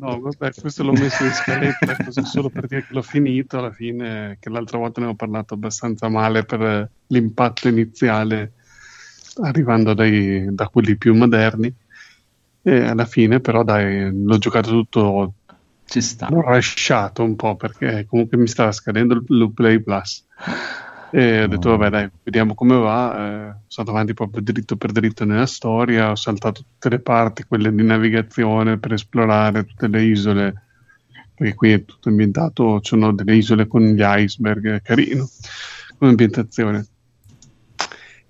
No, vabbè, questo l'ho messo in scaletta così solo per dire che l'ho finito alla fine, che l'altra volta ne ho parlato abbastanza male per l'impatto iniziale, arrivando da quelli più moderni. E alla fine però dai, l'ho giocato tutto, ci sta. L'ho rasciato un po' perché comunque mi stava scadendo il Play Plus e ho detto vabbè dai, vediamo come va. Sono avanti proprio dritto per dritto nella storia, ho saltato tutte le parti, quelle di navigazione per esplorare tutte le isole, perché qui è tutto ambientato, ci sono delle isole con gli iceberg, è carino come ambientazione.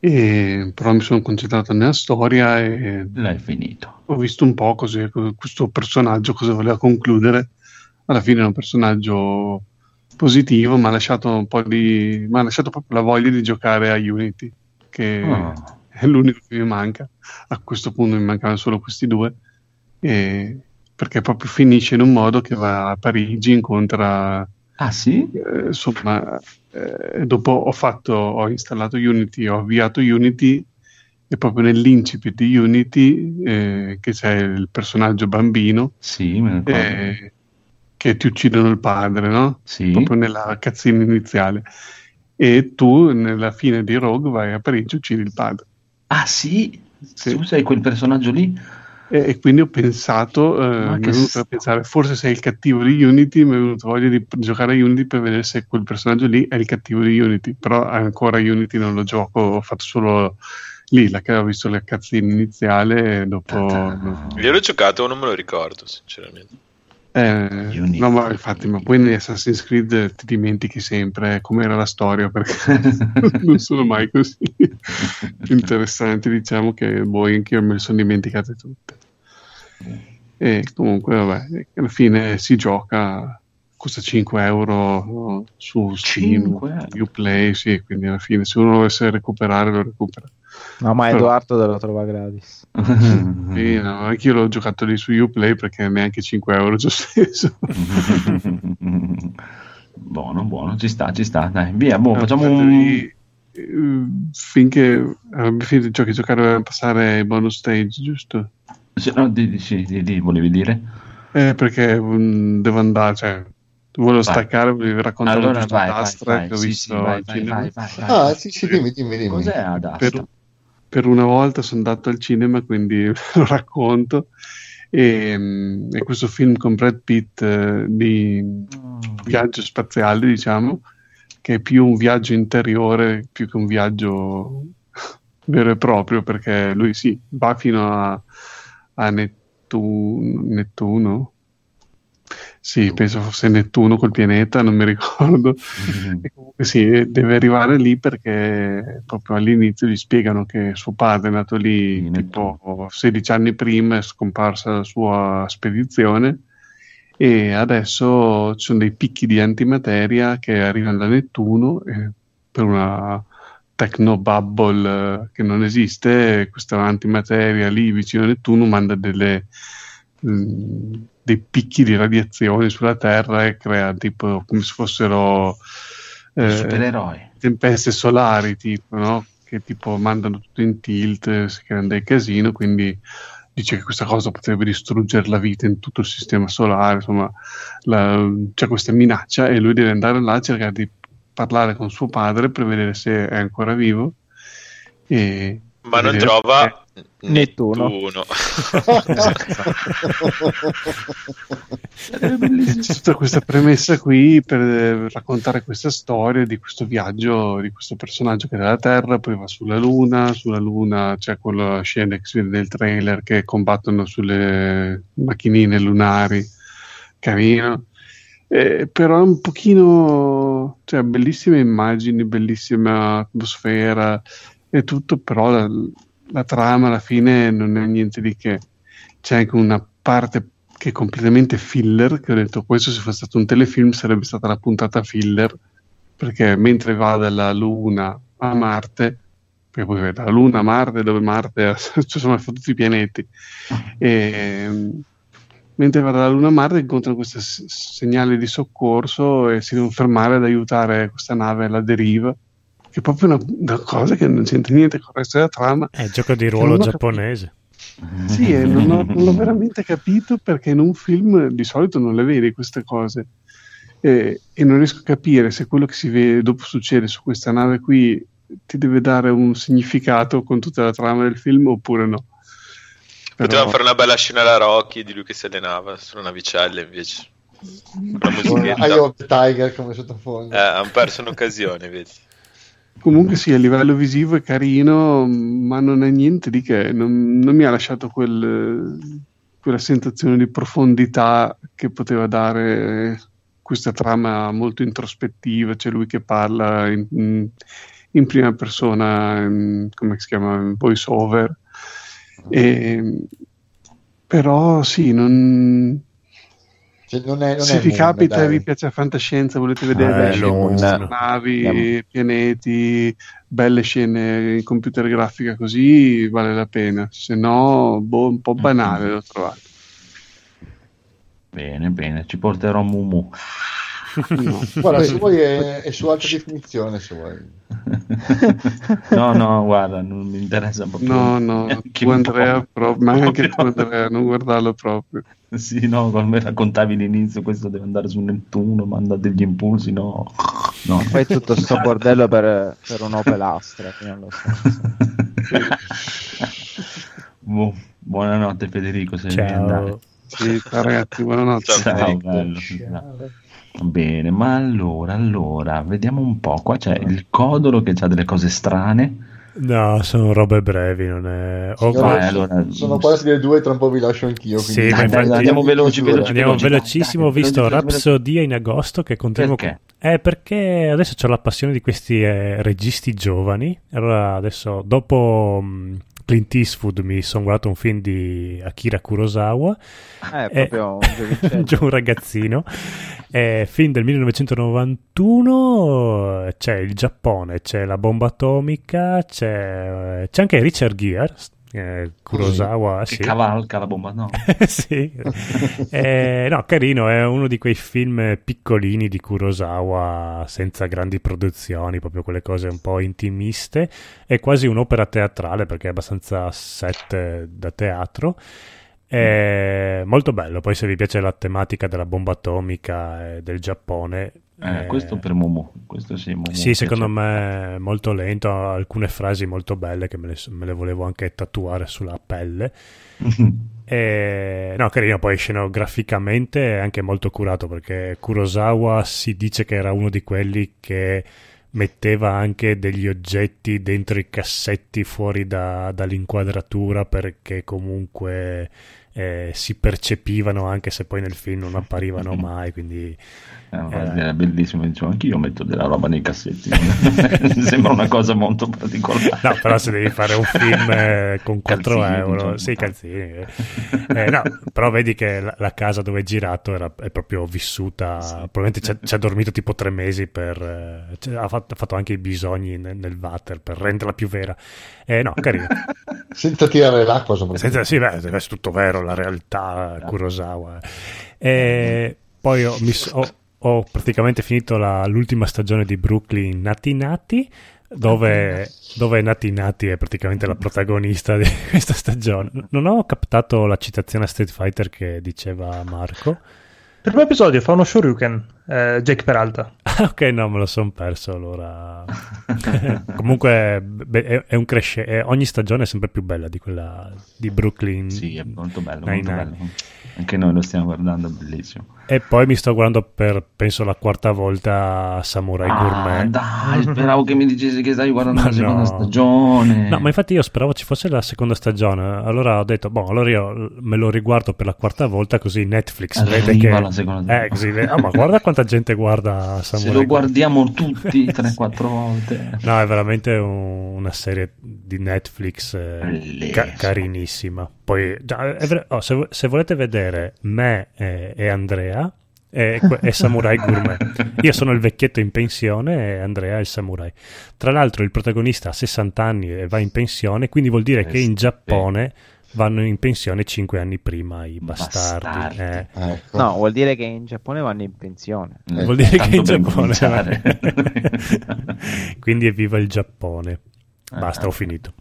Però mi sono concentrato nella storia e l'hai finito. Ho visto un po' così, questo personaggio cosa voleva concludere. Alla fine è un personaggio positivo, ma ha lasciato proprio la voglia di giocare a Unity, che è l'unico che mi manca. A questo punto mi mancavano solo questi due, perché proprio finisce in un modo che va a Parigi, incontra... Ah sì? Insomma, dopo ho installato Unity, ho avviato Unity, e proprio nell'incipit di Unity che c'è il personaggio bambino, sì, me ne che ti uccidono il padre, no? Sì. Proprio nella cazzina iniziale, e tu nella fine di Rogue vai a Parigi e uccidi il padre. Ah sì? Sì. Tu sei quel personaggio lì? E quindi ho pensato, mi è venuto a pensare, forse sei il cattivo di Unity, mi è venuto voglia di giocare a Unity per vedere se quel personaggio lì è il cattivo di Unity. Però ancora Unity non lo gioco, ho fatto solo lì, ho visto la cazzina iniziale e dopo... Gliel'ho giocato, non me lo ricordo sinceramente. No, ma infatti, ma poi negli Assassin's Creed ti dimentichi sempre com'era la storia, perché non sono mai così interessanti, diciamo, che anch'io me le sono dimenticate tutte. E comunque vabbè, alla fine si gioca, costa €5 su Steam, Uplay, sì, quindi alla fine se uno volesse recuperare lo recupera. No, ma Edoardo la trova gratis. Sì, no, anche io l'ho giocato lì su Uplay perché neanche €5 ci ho speso. buono, ci sta, dai, via, facciamo finché finito il gioco, giocare doveva passare ai bonus stage, giusto? Sì, no, di volevi dire? Perché devo andare, cioè... Volevo staccare, volevo raccontare allora, questa Adastra che ho visto. Vai. Sì, dimmi. Cos'è Adastra? Per una volta sono andato al cinema, quindi lo racconto. È questo film con Brad Pitt di viaggio spaziale, diciamo, che è più un viaggio interiore, più che un viaggio vero e proprio, perché lui va fino a Nettuno. Sì, penso fosse Nettuno, quel pianeta, non mi ricordo. E comunque sì, deve arrivare lì perché proprio all'inizio gli spiegano che suo padre è nato lì tipo 16 anni prima, è scomparsa la sua spedizione e adesso ci sono dei picchi di antimateria che arrivano da Nettuno per una technobubble che non esiste. Questa antimateria lì vicino a Nettuno manda dei picchi di radiazione sulla Terra e crea tipo come se fossero supereroi, tempeste solari tipo, no? Che tipo mandano tutto in tilt, si creano dei casino, quindi dice che questa cosa potrebbe distruggere la vita in tutto il sistema solare, insomma c'è questa minaccia e lui deve andare là a cercare di parlare con suo padre per vedere se è ancora vivo e ma non trova Nettuno. C'è tutta questa premessa qui per raccontare questa storia di questo viaggio di questo personaggio che è dalla Terra, poi va sulla Luna c'è quella scena che si vede nel trailer che combattono sulle macchinine lunari, carino. Però un pochino, cioè, bellissime immagini, bellissima atmosfera e tutto, però la trama alla fine non è niente di che. C'è anche una parte che è completamente filler, che ho detto, questo se fosse stato un telefilm sarebbe stata la puntata filler, perché mentre va dalla Luna a Marte, perché poi va dalla Luna a Marte, dove Marte insomma fa tutti i pianeti, e mentre va dalla Luna a Marte incontrano questo segnale di soccorso e si devono fermare ad aiutare questa nave alla deriva, che è proprio una cosa che non c'entra niente con il resto della trama. È il gioco di ruolo giapponese. Sì, non l'ho veramente capito, perché in un film di solito non le vedi queste cose, e non riesco a capire se quello che si vede dopo succede su questa nave qui ti deve dare un significato con tutta la trama del film oppure no. Potevamo fare una bella scena alla Rocky di lui che si allenava sulla navicella, invece I Hope Tiger come sottofondo. Hanno perso un'occasione, vedi. Comunque sì, a livello visivo è carino, ma non è niente di che, non mi ha lasciato quella sensazione di profondità che poteva dare questa trama molto introspettiva. C'è lui che parla in prima persona, come si chiama, voice over. Però sì, se vi capita e vi piace la fantascienza, volete vedere navi, pianeti, belle scene in computer grafica così, vale la pena. Se no, un po' banale l'ho trovato. Bene, ci porterò Mumu. No. Guarda, se vuoi è su alta definizione, se vuoi. No, guarda, non mi interessa proprio. No, tu Andrea, ma anche tu Andrea, non guardarlo proprio. Sì, no, come raccontavi all'inizio, questo deve andare su Nettuno, manda degli impulsi, no. Fai tutto sto bordello per un'Opel Astra, fino allo stesso. Buonanotte Federico, se ne andare. Sì, ragazzi, buonanotte. Ciao, bello. Ciao. Bene, ma allora vediamo un po'. Qua c'è il Codolo che ha delle cose strane. No, sono robe brevi, non è. Oh, sono quasi le 2, tra un po' vi lascio anch'io. Sì, ma infatti, andiamo veloci. Andiamo velocissimo. Ho visto Rapsodia in agosto che continuo. Perché? Perché adesso c'ho la passione di questi registi giovani. Allora, adesso dopo Clint Eastwood mi sono guardato un film di Akira Kurosawa, è proprio un ragazzino, film del 1991, c'è il Giappone, c'è la bomba atomica, c'è anche Richard Gere, Kurosawa sì. Che cavalca la bomba, no? Sì. No, carino, è uno di quei film piccolini di Kurosawa senza grandi produzioni, proprio quelle cose un po' intimiste, è quasi un'opera teatrale perché è abbastanza set da teatro, è molto bello. Poi se vi piace la tematica della bomba atomica e del Giappone, questo per Momo, questo sì, Momo sì, secondo me molto lento, alcune frasi molto belle che me le volevo anche tatuare sulla pelle. No, carino, poi scenograficamente è anche molto curato, perché Kurosawa si dice che era uno di quelli che metteva anche degli oggetti dentro i cassetti fuori dall'inquadratura, perché comunque si percepivano anche se poi nel film non apparivano mai, quindi era bellissimo. Diciamo, anch'io metto della roba nei cassetti. Sembra una cosa molto particolare. No, però se devi fare un film con 4 calzini, euro, sì, calzini. No, però vedi che la casa dove è girato è proprio vissuta, sì. Probabilmente ci ha dormito tipo 3 mesi per ha fatto anche i bisogni nel water per renderla più vera. No, carino. Senza tirare l'acqua soprattutto. Sì, beh, è tutto vero, la realtà Kurosawa. Poi ho praticamente finito l'ultima stagione di Brooklyn Nati Nati. dove Nati Nati è praticamente la protagonista di questa stagione. Non ho captato la citazione a Street Fighter che diceva Marco. Per un episodio fa uno Shoryuken, Jake Peralta. Ok, no, me lo sono perso allora. Comunque è un crescendo, ogni stagione è sempre più bella di quella di Brooklyn. Sì, è molto bello, molto bello. Anche noi lo stiamo guardando, bellissimo. E poi mi sto guardando per, penso, la quarta volta Samurai Gourmet. Dai, speravo che mi dicessi che stai guardando la seconda stagione. No, ma infatti io speravo ci fosse la seconda stagione. Allora ho detto, boh, allora io me lo riguardo per la quarta volta, così Netflix vede che... la seconda così, ma guarda quanta gente guarda Samurai. Se lo guardiamo tutti 3-4 volte. No, è veramente una serie di Netflix carinissima. Poi, se volete vedere me e Andrea e Samurai Gourmet, io sono il vecchietto in pensione e Andrea è il samurai. Tra l'altro il protagonista ha 60 anni e va in pensione, quindi vuol dire che in Giappone vanno in pensione 5 anni prima i bastardi. Ecco. No, vuol dire che in Giappone vanno in pensione. Vuol dire che in Giappone quindi evviva il Giappone. Basta, ho finito.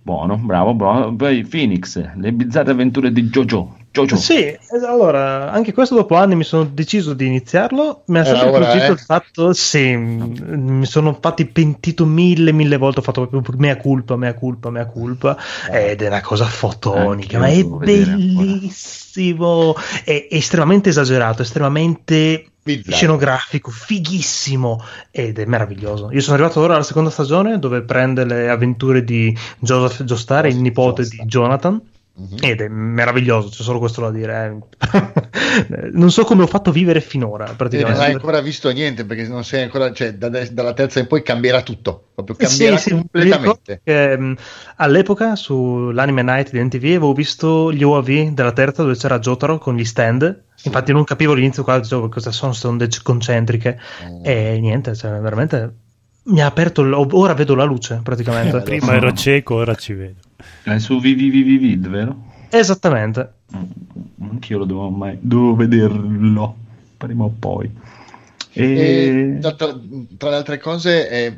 Buono, bravo. Poi Phoenix, le bizzarre avventure di Jojo. Sì, allora, anche questo dopo anni mi sono deciso di iniziarlo. Mi ha sempre piaciuto il fatto, sì, mi sono infatti pentito mille volte, ho fatto proprio mea culpa. Ed è una cosa fotonica, ma è bellissimo, è estremamente esagerato, estremamente... scenografico, fighissimo, ed è meraviglioso. Io sono arrivato ora alla seconda stagione dove prende le avventure di Joseph Joestar, il nipote di Jonathan, ed è meraviglioso, c'è solo questo da dire. Non so come ho fatto vivere finora, praticamente. Non hai ancora visto niente, perché non sei ancora, cioè, dalla terza in poi cambierà tutto, proprio cambierà completamente. Che, all'epoca sull'Anime Night di NTV avevo visto gli OAV della terza dove c'era Jotaro con gli stand. Infatti non capivo all'inizio cosa sono sondage concentriche, e niente, cioè, veramente mi ha aperto ora vedo la luce praticamente. Prima ero cieco, ora ci vedo. È su VVVVVID, vero? Esattamente. Anch'io lo devo vederlo prima o poi. Tra le altre cose è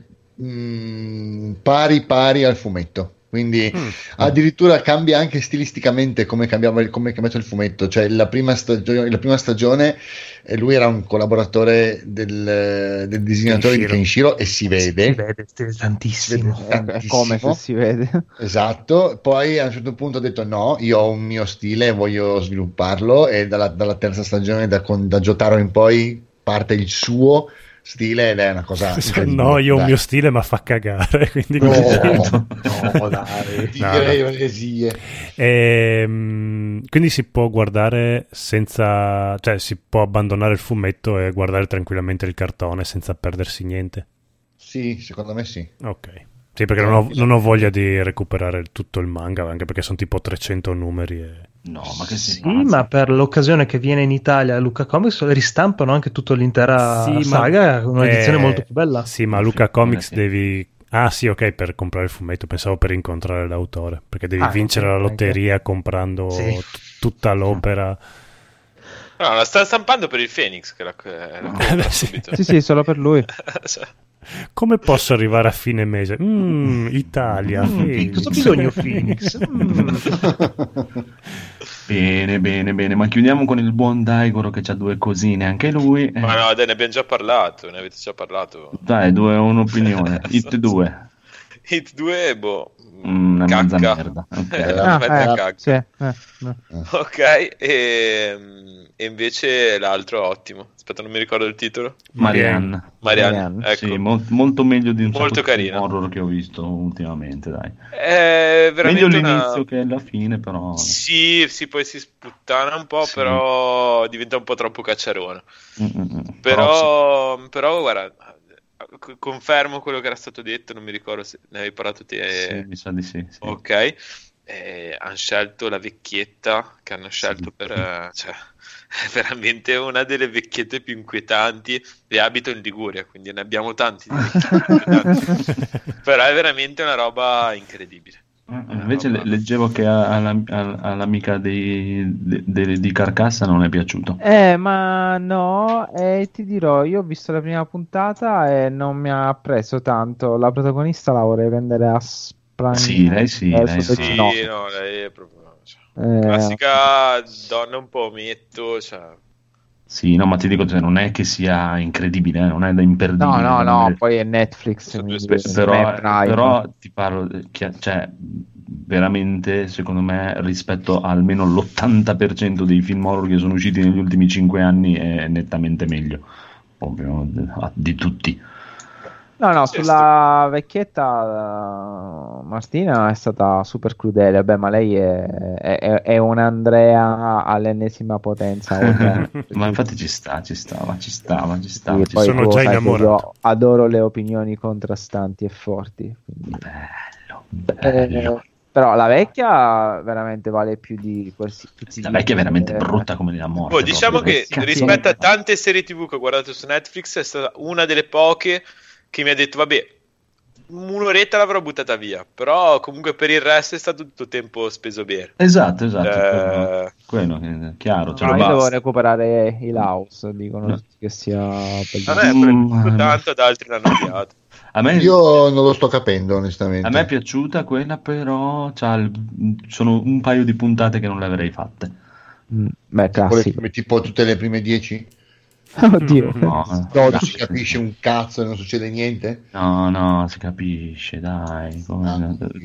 pari al fumetto, quindi addirittura cambia anche stilisticamente come è cambiato il fumetto. Cioè la prima stagione lui era un collaboratore del disegnatore di Kenshiro e si vede tantissimo, come si vede, esatto. Poi a un certo punto ha detto no, io ho un mio stile, voglio svilupparlo, e dalla terza stagione da Jotaro in poi parte il suo stile, ed è una cosa. No, io ho il mio stile, ma fa cagare. Quindi quindi si può guardare senza, cioè si può abbandonare il fumetto e guardare tranquillamente il cartone senza perdersi niente. Sì, secondo me sì. Ok. Sì, perché non ho voglia di recuperare tutto il manga, anche perché sono tipo 300 numeri. No, ma che sì, ma per l'occasione che viene in Italia Luca Comics ristampano anche tutta l'intera saga, una edizione molto più bella. Sì, ma Luca Comics devi... Ah sì, ok, per comprare il fumetto, pensavo per incontrare l'autore, perché devi vincere la lotteria comprando tutta l'opera. No, la sta stampando per il Phoenix, che la sì, solo per lui. Come posso arrivare a fine mese? Italia, cosa ho bisogno, Phoenix? Bene, ma chiudiamo con il buon Daigoro che c'ha due cosine anche lui. Ma no, dai, ne avete già parlato. Dai, due, un'opinione. Hit 2, boh, una mezza merda. Okay. Cacca. Sì, no. Ok, e invece l'altro ottimo. Aspetta, non mi ricordo il titolo. Marianne. Ecco. Sì, molto meglio di un molto carino horror che ho visto ultimamente, dai. È veramente meglio l'inizio che la fine, però. Sì, poi si sputtana un po', però diventa un po' troppo cacciarone. Però guarda, confermo quello che era stato detto, non mi ricordo se ne avevi parlato te. Sì, mi sa di sì. Ok, hanno scelto la vecchietta che hanno scelto per, cioè, è veramente una delle vecchiette più inquietanti, e abito in Liguria, quindi ne abbiamo tanti di vecchietti, però è veramente una roba incredibile. Invece leggevo che all'amica di Carcassa non è piaciuto. Ma no, ti dirò, io ho visto la prima puntata e non mi ha preso tanto. La protagonista la vorrei prendere a sprangare. Sì, lei sì, lei sì. No, lei è proprio classica donna un po' ometto, cioè. Sì, no, ma ti dico, cioè, non è che sia incredibile, non è da imperdibile. No, no, no, poi è Netflix. Però ti parlo, cioè, veramente, secondo me, rispetto almeno l'80% dei film horror che sono usciti negli ultimi 5 anni è nettamente meglio, proprio di tutti. No, no, sulla vecchietta Martina è stata super crudele, vabbè, ma lei è un'Andrea all'ennesima potenza. Ma infatti ci stava. Sì, poi sono già innamorato. Io adoro le opinioni contrastanti e forti. Quindi. Bello. Però la vecchia veramente vale più di qualsiasi. La vecchia è veramente brutta come la morte. Oh, diciamo che rispetto a tante serie TV che ho guardato su Netflix è stata una delle poche che mi ha detto, vabbè, un'oretta l'avrò buttata via, però comunque per il resto è stato tutto tempo speso bene. Esatto, quello chiaro. Cioè io devo recuperare il house, dicono tutti che sia... Vabbè, tanto ad altri l'hanno piato. Io non lo sto capendo, onestamente. A me è piaciuta quella, però sono un paio di puntate che non le avrei fatte. Beh, classico. Tipo tutte le prime 10? Oddio, no, si capisce un cazzo, non succede niente. No, si capisce, dai. Non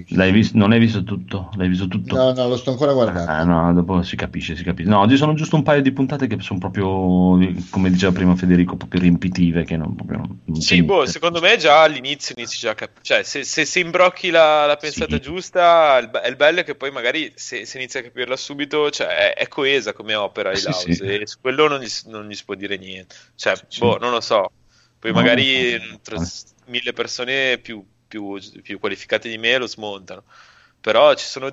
hai visto tutto? L'hai visto tutto? No, lo sto ancora guardando. No, dopo si capisce. No, ci sono giusto un paio di puntate che sono proprio, come diceva prima Federico, proprio riempitive. Che non proprio. Non sì, secondo me già all'inizio inizi già a capire. Cioè, se imbrocchi la pensata giusta, è il bello è che poi magari se inizia a capirla subito, cioè è coesa come opera il house. Sì. E su quello non gli si può dire niente. Cioè, non lo so. Poi magari tra 1000 persone più qualificate di me lo smontano. Però ci sono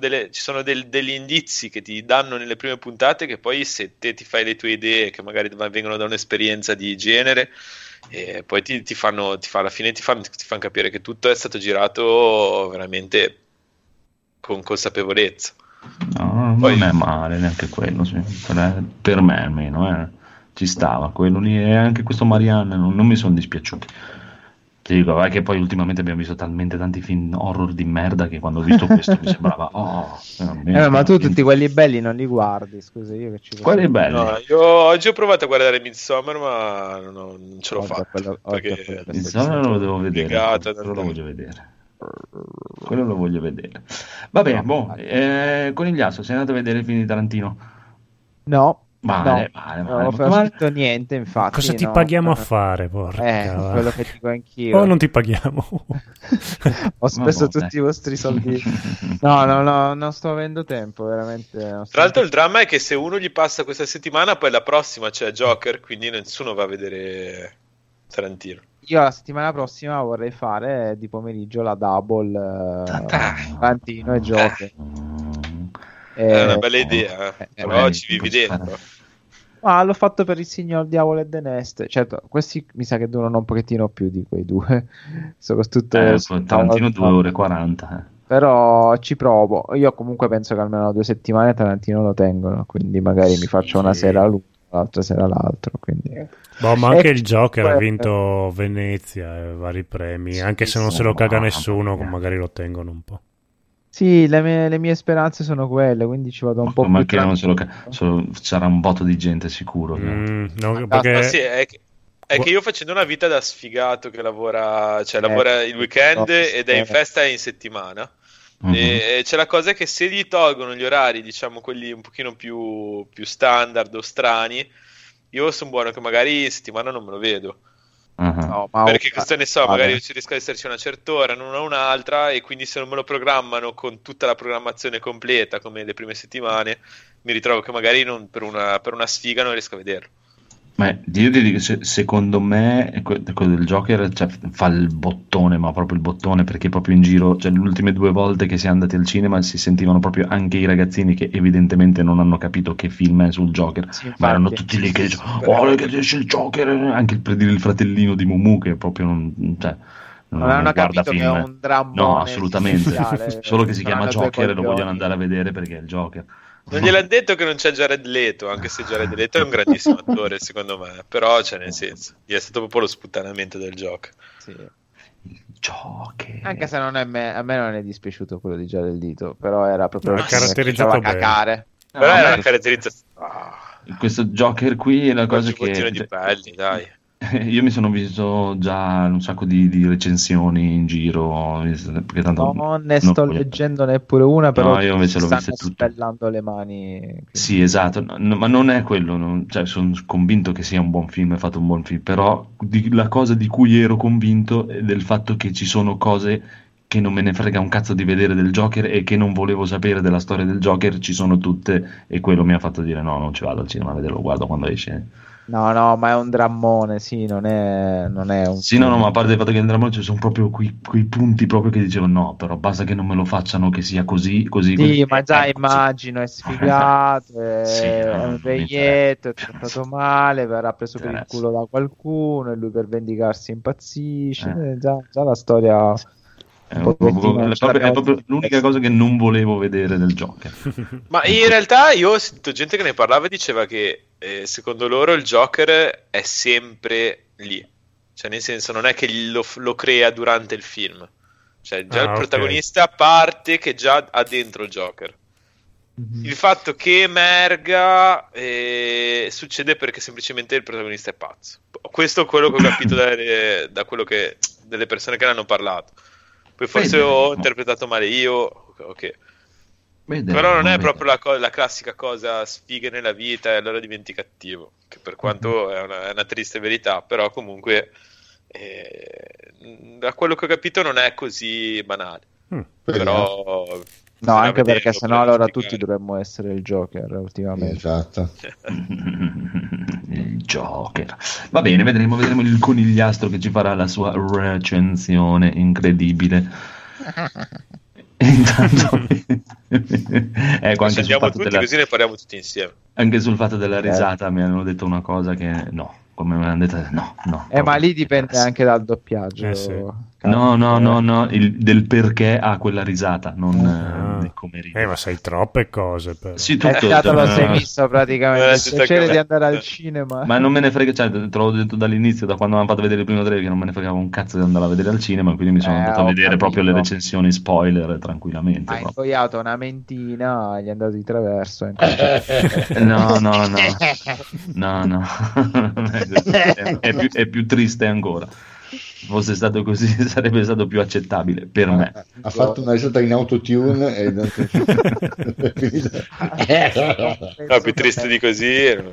degli indizi che ti danno nelle prime puntate, che poi se te ti fai le tue idee, che magari vengono da un'esperienza di genere, e poi alla fine ti fanno capire che tutto è stato girato veramente con consapevolezza. No, poi, non è male neanche quello, sì. Per me almeno, ci stava quello lì, e anche questo Marianne non mi sono dispiaciuti. Ti dico, vai che poi ultimamente abbiamo visto talmente tanti film horror di merda che quando ho visto questo mi sembrava ma tu tutti quelli belli non li guardi, scusa, io che ci guardo. Quelli belli no, io oggi ho provato a guardare Midsommar, ma non ce l'ho fatta, perché Midsommar lo devo vedere, lo voglio vedere. Quello lo voglio vedere. Va bene, Conigliasso, sei andato a vedere i film di Tarantino? No. Male, non ho fatto niente, infatti. Cosa ti paghiamo a fare, porca? Quello che dico anch'io. O non ti paghiamo. Ho speso tutti i vostri soldi. No, non sto avendo tempo, veramente. Tra l'altro il dramma è che se uno gli passa questa settimana, poi la prossima c'è Joker, quindi nessuno va a vedere Tarantino. Io la settimana prossima vorrei fare di pomeriggio la double Tarantino e Joker. È una bella idea, però ci vivi dentro. Ma l'ho fatto per il signor Diavolo e The Nest. Certo, questi mi sa che durano un pochettino più di quei due. Soprattutto Tarantino 2 ore 40. Però ci provo. Io comunque penso che almeno 2 settimane Tarantino lo tengono. Quindi magari mi faccio una sera l'uno, l'altra sera l'altro. Quindi. Boh, ma anche il Joker ha vinto Venezia e vari premi. Anche se non se lo caga nessuno, magari lo tengono un po'. Sì, le mie speranze sono quelle, quindi ci vado un po' più. Ma che non solo sarà un botto di gente sicuro. Perché io, facendo una vita da sfigato che lavora, cioè lavora il weekend ed è in festa in settimana. Mm-hmm. E c'è la cosa che se gli tolgono gli orari, diciamo quelli un pochino più standard o strani, io sono buono che magari in settimana non me lo vedo. Uh-huh. No, perché questo ne so, magari ci riesco ad esserci una certa ora, non un'altra, e quindi se non me lo programmano con tutta la programmazione completa come le prime settimane, mi ritrovo che magari non per una sfiga non riesco a vederlo. Ma io ti dico, secondo me quello del Joker, cioè, fa il bottone, ma proprio il bottone, perché proprio in giro, cioè, le ultime 2 volte che si è andati al cinema si sentivano proprio anche i ragazzini che evidentemente non hanno capito che film è sul Joker, sì, ma erano tutti lì che dicevano, che esce il Joker, anche per dire il fratellino di Mumu che proprio non, cioè, non hanno capito film. Che è un drammone. No, assolutamente. Solo che si chiama Joker e lo vogliono andare a vedere perché è il Joker. Non gliel'ha detto che non c'è Jared Leto, anche se Jared Leto è un grandissimo attore secondo me, però c'è, cioè, nel senso, gli è stato proprio lo sputtanamento del Joker. Sì. Joker. Anche se non è a me non è dispiaciuto quello di Jared Leto, però era proprio caratterizzato bene. Cacare. No, però era una caratterizzazione. Oh. Questo Joker qui è una cosa che di pelli, dai. Io mi sono visto già un sacco di recensioni in giro, perché tanto non ne sto leggendo neppure una, però no, io invece l'ho vista tutta. Spellando le mani. Quindi. Sì, esatto, no, ma non è quello, cioè, sono convinto che sia un buon film, è fatto un buon film, però la cosa di cui ero convinto è del fatto che ci sono cose che non me ne frega un cazzo di vedere del Joker e che non volevo sapere della storia del Joker, ci sono tutte, e quello mi ha fatto dire no, non ci vado al cinema a vederlo, guardo quando esce. No, ma è un drammone, sì, non è un... Sì, no, ma a parte il fatto che è un drammone, ci sono proprio quei punti proprio che dicevo no, però basta che non me lo facciano, che sia così... Sì, così, ma già immagino, è sfigato, sì, è un reietto, è trattato male, verrà preso per il culo da qualcuno e lui per vendicarsi impazzisce, già la storia... È proprio l'unica cosa che non volevo vedere del Joker. Ma in realtà io ho sentito gente che ne parlava e diceva che secondo loro il Joker è sempre lì, cioè nel senso non è che lo crea durante il film, cioè già il protagonista parte che già ha dentro il Joker. Il fatto che emerga succede perché semplicemente il protagonista è pazzo. Questo è quello che ho capito da quello che delle persone che ne hanno parlato. Poi forse ho interpretato male io, ok. Però non è proprio la classica cosa sfiga nella vita e allora diventi cattivo, che per quanto è una triste verità, però comunque da quello che ho capito non è così banale. Però no, anche perché sennò allora tutti dovremmo essere il Joker ultimamente. Esatto. Il Joker. Va bene, vedremo il conigliastro che ci farà la sua recensione incredibile. Intanto ecco, anche sul fatto così ne parliamo tutti insieme. Anche sul fatto della risata mi hanno detto una cosa che no, come me l'hanno detto no. Ma lì dipende anche dal doppiaggio. Sì. No, del perché ha quella risata, non come ride. Ma sai troppe cose però. Sì, tutto. Lo sei visto praticamente, il piacere di andare al cinema. Ma non me ne frega, cioè, te l'ho detto dall'inizio, da quando mi hanno fatto vedere il primo trailer, che non me ne fregava un cazzo di andare a vedere al cinema, quindi mi sono andato a vedere proprio le recensioni spoiler tranquillamente. Hai infogliato una mentina, gli è andato di traverso. No. È più triste ancora. Se fosse stato così sarebbe stato più accettabile per me. Ha fatto una risata in autotune e no, più triste di così.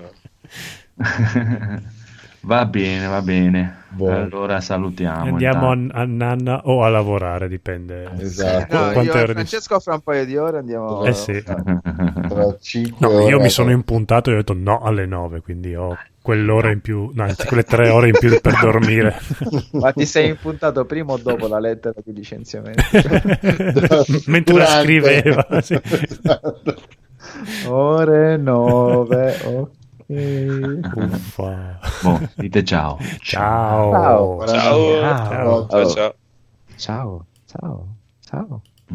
Va bene. Buono. Allora salutiamo. Andiamo a nanna o a lavorare, dipende. Esatto. Francesco fra un paio di ore andiamo. Sì. Tra 5 ore. Io mi sono impuntato e ho detto no alle 9, quindi ho quell'ora in più, no, anzi quelle 3 ore in più per dormire. Ma ti sei impuntato prima o dopo la lettera di licenziamento? Mentre la scriveva. Sì. Esatto. Ore 9, ok. Bon, dite ciao. Ciao. Ciao. Ciao. Ciao. Ciao. Ciao. Ciao.